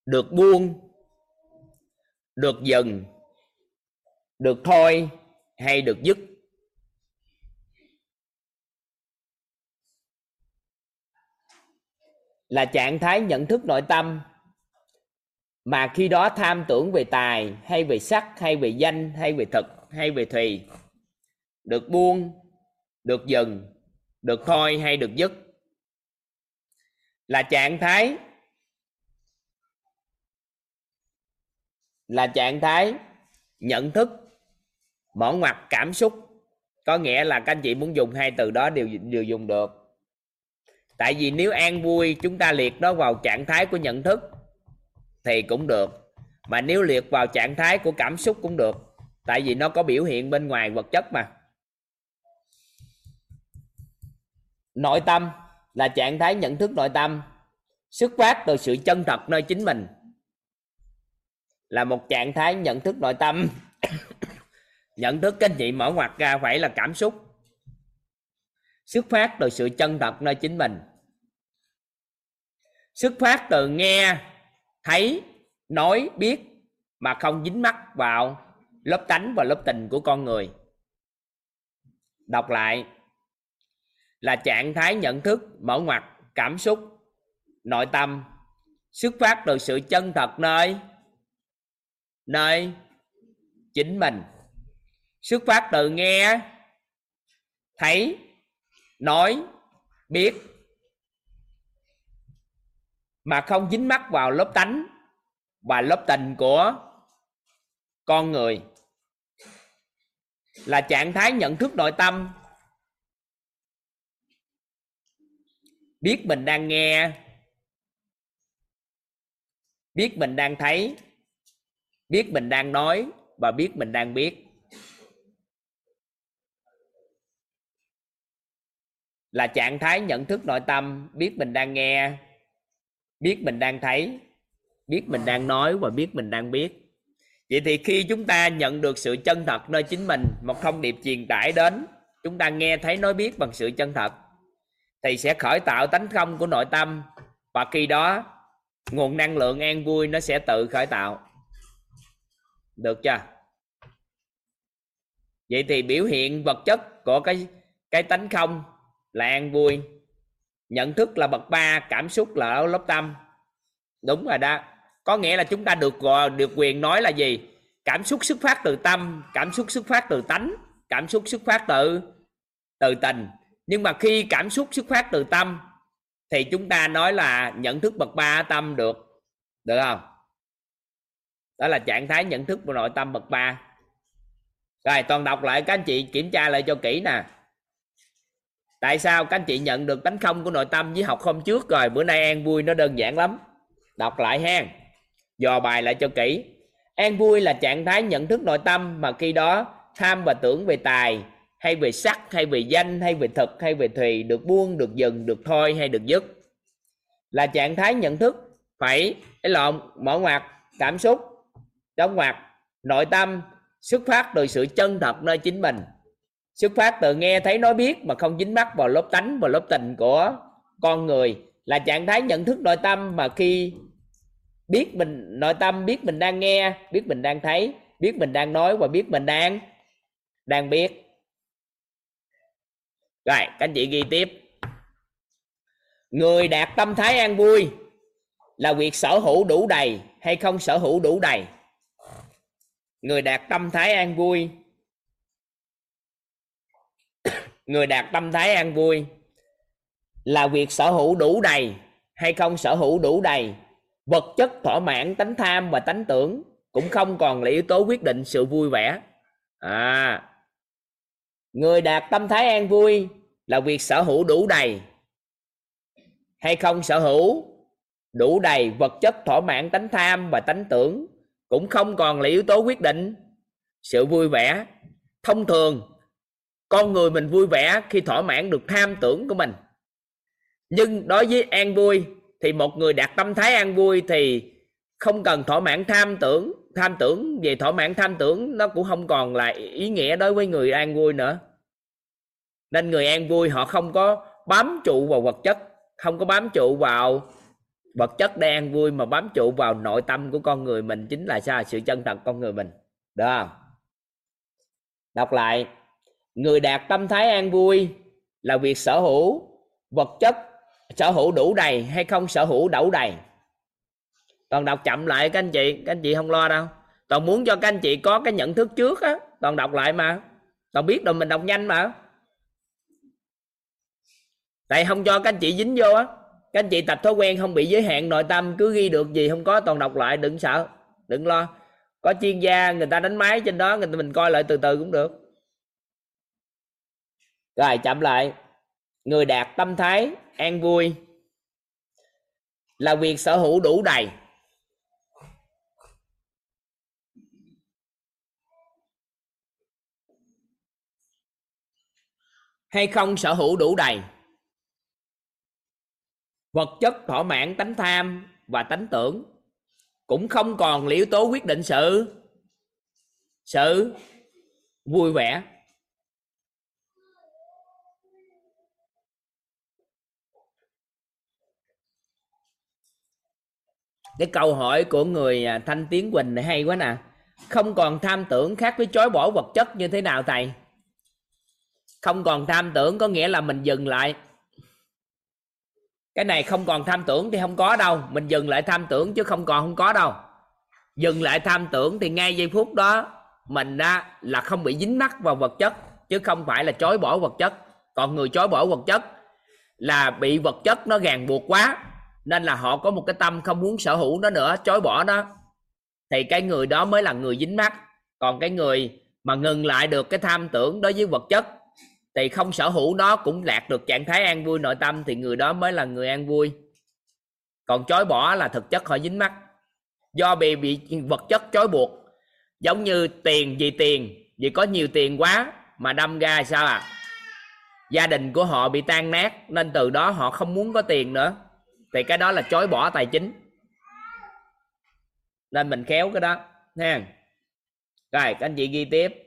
được buông, được dừng, được thôi, hay được dứt. Là trạng thái nhận thức nội tâm mà khi đó tham tưởng về tài, hay về sắc, hay về danh, hay về thực, hay về thùy, được buông, được dừng, được thôi, hay được dứt. Là trạng thái nhận thức mở ngoặt cảm xúc. Có nghĩa là các anh chị muốn dùng hai từ đó đều dùng được. Tại vì nếu an vui chúng ta liệt nó vào trạng thái của nhận thức thì cũng được, mà nếu liệt vào trạng thái của cảm xúc cũng được, tại vì nó có biểu hiện bên ngoài vật chất mà. Nội tâm là trạng thái nhận thức nội tâm xuất phát từ sự chân thật nơi chính mình, là một trạng thái nhận thức nội tâm. Nhận thức các anh chị mở ngoặt ra phải là cảm xúc xuất phát từ sự chân thật nơi chính mình, xuất phát từ nghe, thấy, nói, biết mà không dính mắc vào lớp tánh và lớp tình của con người. Đọc lại là trạng thái nhận thức mở ngoặt cảm xúc nội tâm xuất phát từ sự chân thật nơi chính mình, xuất phát từ nghe, thấy, nói, biết mà không dính mắc vào lớp tánh và lớp tình của con người. Là trạng thái nhận thức nội tâm biết mình đang nghe, biết mình đang thấy, biết mình đang nói và biết mình đang biết. Là trạng thái nhận thức nội tâm biết mình đang nghe, biết mình đang thấy, biết mình đang nói và biết mình đang biết. Vậy thì khi chúng ta nhận được sự chân thật nơi chính mình, một thông điệp truyền tải đến, chúng ta nghe, thấy, nói, biết bằng sự chân thật, thì sẽ khởi tạo tánh không của nội tâm. Và khi đó nguồn năng lượng an vui nó sẽ tự khởi tạo. Được chưa? Vậy thì biểu hiện vật chất của cái tánh không là an vui. Nhận thức là bậc ba, cảm xúc là ở lớp tâm. Đúng rồi đó. Có nghĩa là chúng ta được quyền nói là gì? Cảm xúc xuất phát từ tâm, cảm xúc xuất phát từ tánh, cảm xúc xuất phát từ tình. Nhưng mà khi cảm xúc xuất phát từ tâm thì chúng ta nói là nhận thức bậc ba tâm được. Được không? Đó là trạng thái nhận thức của nội tâm bậc ba. Rồi Toàn đọc lại, các anh chị kiểm tra lại cho kỹ nè. Tại sao các anh chị nhận được đánh không của nội tâm với học hôm trước rồi? Bữa nay an vui nó đơn giản lắm. Đọc lại ha, dò bài lại cho kỹ. An vui là trạng thái nhận thức nội tâm mà khi đó tham và tưởng về tài hay về sắc hay về danh hay về thực hay về thùy được buông, được dừng, được thôi hay được dứt. Là trạng thái nhận thức phải mở ngoặt cảm xúc, đóng ngoặt nội tâm, xuất phát từ sự chân thật nơi chính mình, xuất phát từ nghe thấy nói biết mà không dính mắc vào lớp tánh và lớp tình của con người. Là trạng thái nhận thức nội tâm mà khi biết mình, nội tâm biết mình đang nghe, biết mình đang thấy, biết mình đang nói và biết mình đang biết. Rồi các anh chị ghi tiếp. Người đạt tâm thái an vui là việc sở hữu đủ đầy hay không sở hữu đủ đầy. Người đạt tâm thái an vui, người đạt tâm thái an vui là việc sở hữu đủ đầy hay không sở hữu đủ đầy. Vật chất thỏa mãn tánh tham và tánh tưởng cũng không còn là yếu tố quyết định sự vui vẻ. Người đạt tâm thái an vui là việc sở hữu đủ đầy hay không sở hữu đủ đầy. Vật chất thỏa mãn tánh tham và tánh tưởng cũng không còn là yếu tố quyết định sự vui vẻ. Thông thường con người mình vui vẻ khi thỏa mãn được tham tưởng của mình. Nhưng đối với an vui thì một người đạt tâm thái an vui thì không cần thỏa mãn tham tưởng. Tham tưởng về thỏa mãn tham tưởng nó cũng không còn là ý nghĩa đối với người an vui nữa. Nên người an vui họ không có bám trụ vào vật chất, không có bám trụ vào vật chất để an vui, mà bám trụ vào nội tâm của con người mình, chính là sao? Sự chân thật con người mình. Được không? Đọc lại. Người đạt tâm thái an vui là việc sở hữu vật chất, sở hữu đủ đầy hay không sở hữu đủ đầy. Toàn đọc chậm lại các anh chị không lo đâu. Toàn muốn cho các anh chị có cái nhận thức trước á, toàn đọc lại mà. Toàn biết rồi mình đọc nhanh mà. Tại không cho các anh chị dính vô á. Các anh chị tập thói quen không bị giới hạn nội tâm, cứ ghi được gì không có toàn đọc lại, đừng sợ, đừng lo. Có chuyên gia người ta đánh máy trên đó, mình coi lại từ từ cũng được. Rồi chậm lại. Người đạt tâm thái an vui là việc sở hữu đủ đầy hay không sở hữu đủ đầy. Vật chất thỏa mãn tánh tham và tánh tưởng cũng không còn là yếu tố quyết định sự vui vẻ. Cái câu hỏi của người Thanh Tiến Quỳnh này hay quá nè. Không còn tham tưởng khác với chối bỏ vật chất như thế nào thầy? Không còn tham tưởng có nghĩa là mình dừng lại. Cái này không còn tham tưởng thì không có đâu. Mình dừng lại tham tưởng chứ không còn không có đâu. Dừng lại tham tưởng thì ngay giây phút đó mình là không bị dính mắc vào vật chất, chứ không phải là chối bỏ vật chất. Còn người chối bỏ vật chất là bị vật chất nó ràng buộc quá, nên là họ có một cái tâm không muốn sở hữu nó nữa, chối bỏ nó. Thì cái người đó mới là người dính mắc. Còn cái người mà ngừng lại được cái tham tưởng đối với vật chất thì không sở hữu nó, cũng đạt được trạng thái an vui nội tâm, thì người đó mới là người an vui. Còn chối bỏ là thực chất họ dính mắc, do bị vật chất chối buộc. Giống như tiền, vì có nhiều tiền quá mà đâm ra sao ạ? Gia đình của họ bị tan nát, nên từ đó họ không muốn có tiền nữa. Thì cái đó là chối bỏ tài chính. Nên mình khéo cái đó nha. Rồi các anh chị ghi tiếp.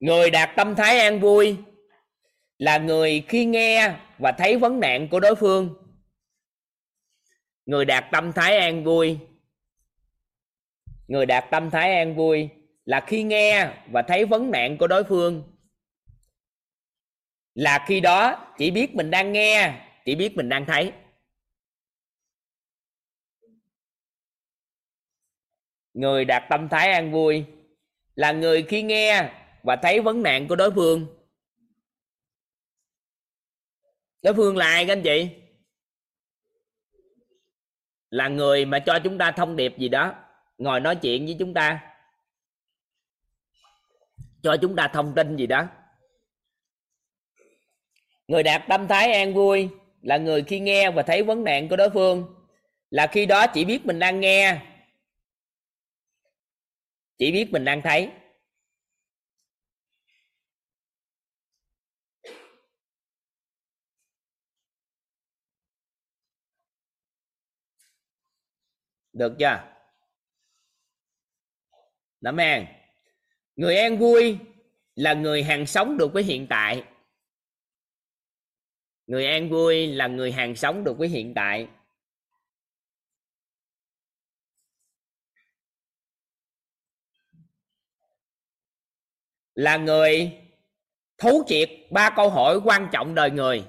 Người đạt tâm thái an vui là người khi nghe và thấy vấn nạn của đối phương. Người đạt tâm thái an vui, người đạt tâm thái an vui là khi nghe và thấy vấn nạn của đối phương. Là khi đó chỉ biết mình đang nghe, chỉ biết mình đang thấy. Người đạt tâm thái an vui là người khi nghe và thấy vấn nạn của đối phương. Đối phương là ai các anh chị? Là người mà cho chúng ta thông điệp gì đó, ngồi nói chuyện với chúng ta, cho chúng ta thông tin gì đó. Người đạt tâm thái an vui là người khi nghe và thấy vấn nạn của đối phương, là khi đó chỉ biết mình đang nghe, chỉ biết mình đang thấy. Được chưa? Đảm an. Người an vui là người hàng sống được với hiện tại. Người an vui là người hàng sống được với hiện tại. Là người thấu triệt ba câu hỏi quan trọng đời người.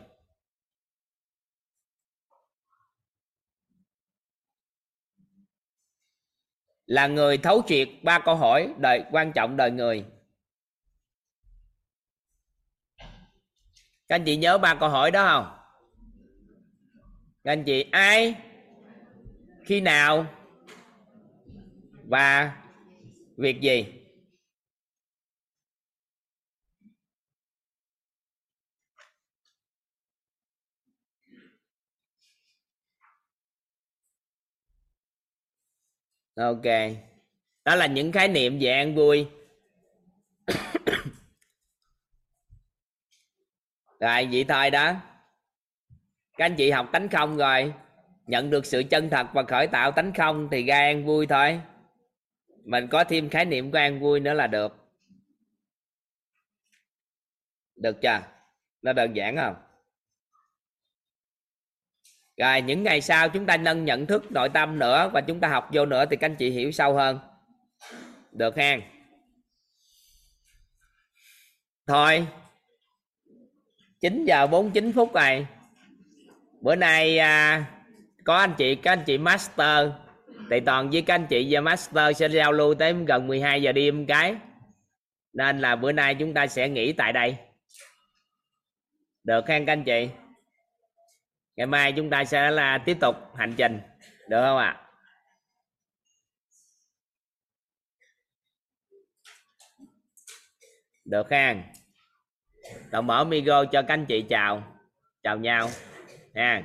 Là người thấu triệt ba câu hỏi quan trọng đời người. Các anh chị nhớ ba câu hỏi đó không? Các anh chị ai, khi nào và việc gì? Ok, đó là những khái niệm về an vui. Rồi vậy thôi đó. Các anh chị học tánh không rồi, nhận được sự chân thật và khởi tạo tánh không thì ra an vui thôi. Mình có thêm khái niệm của an vui nữa là được. Được chưa? Nó đơn giản không? Rồi những ngày sau chúng ta nâng nhận thức nội tâm nữa và chúng ta học vô nữa thì các anh chị hiểu sâu hơn. Được ha. Thôi 9:49 này. Bữa nay có anh chị, các anh chị master thì toàn với các anh chị và master sẽ giao lưu tới gần 12 giờ đêm cái. Nên là bữa nay chúng ta sẽ nghỉ tại đây. Được ha các anh chị. Ngày mai chúng ta sẽ là tiếp tục hành trình. Được không ạ? Được ha. Tao mở micro cho các anh chị chào. Chào nhau ha.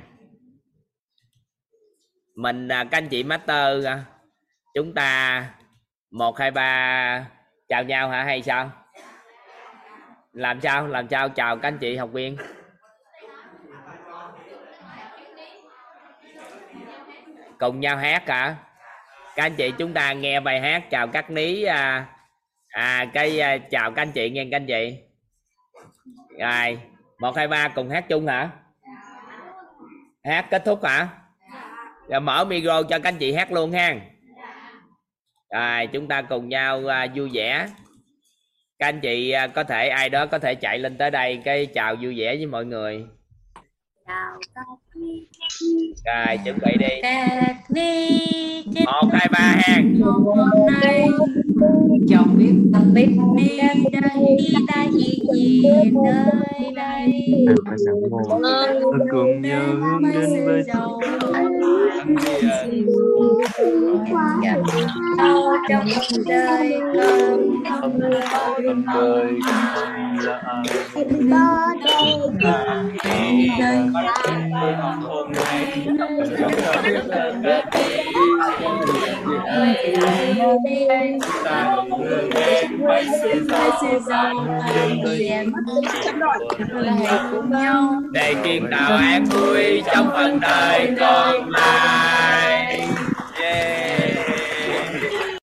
Mình các anh chị master chúng ta 1, 2, 3 chào nhau hả hay sao? Làm sao chào các anh chị học viên? Cùng nhau hát hả? Các anh chị chúng ta nghe bài hát chào các ní chào các anh chị nghe các anh chị. Rồi 1, 2, 3 cùng hát chung hả? Hát kết thúc hả? Rồi mở micro cho các anh chị hát luôn ha. Rồi chúng ta cùng nhau vui vẻ. Các anh chị có thể ai đó có thể chạy lên tới đây cái chào vui vẻ với mọi người. Rồi chuẩn bị đi. 1, 2, 3 ha. Hôm nay chồng biết đi ta gì gì nơi đây. Cùng nhau hướng đến với nhau. Trong đời con không đời là hôm nay để kiên tạo an vui trong phần đời con.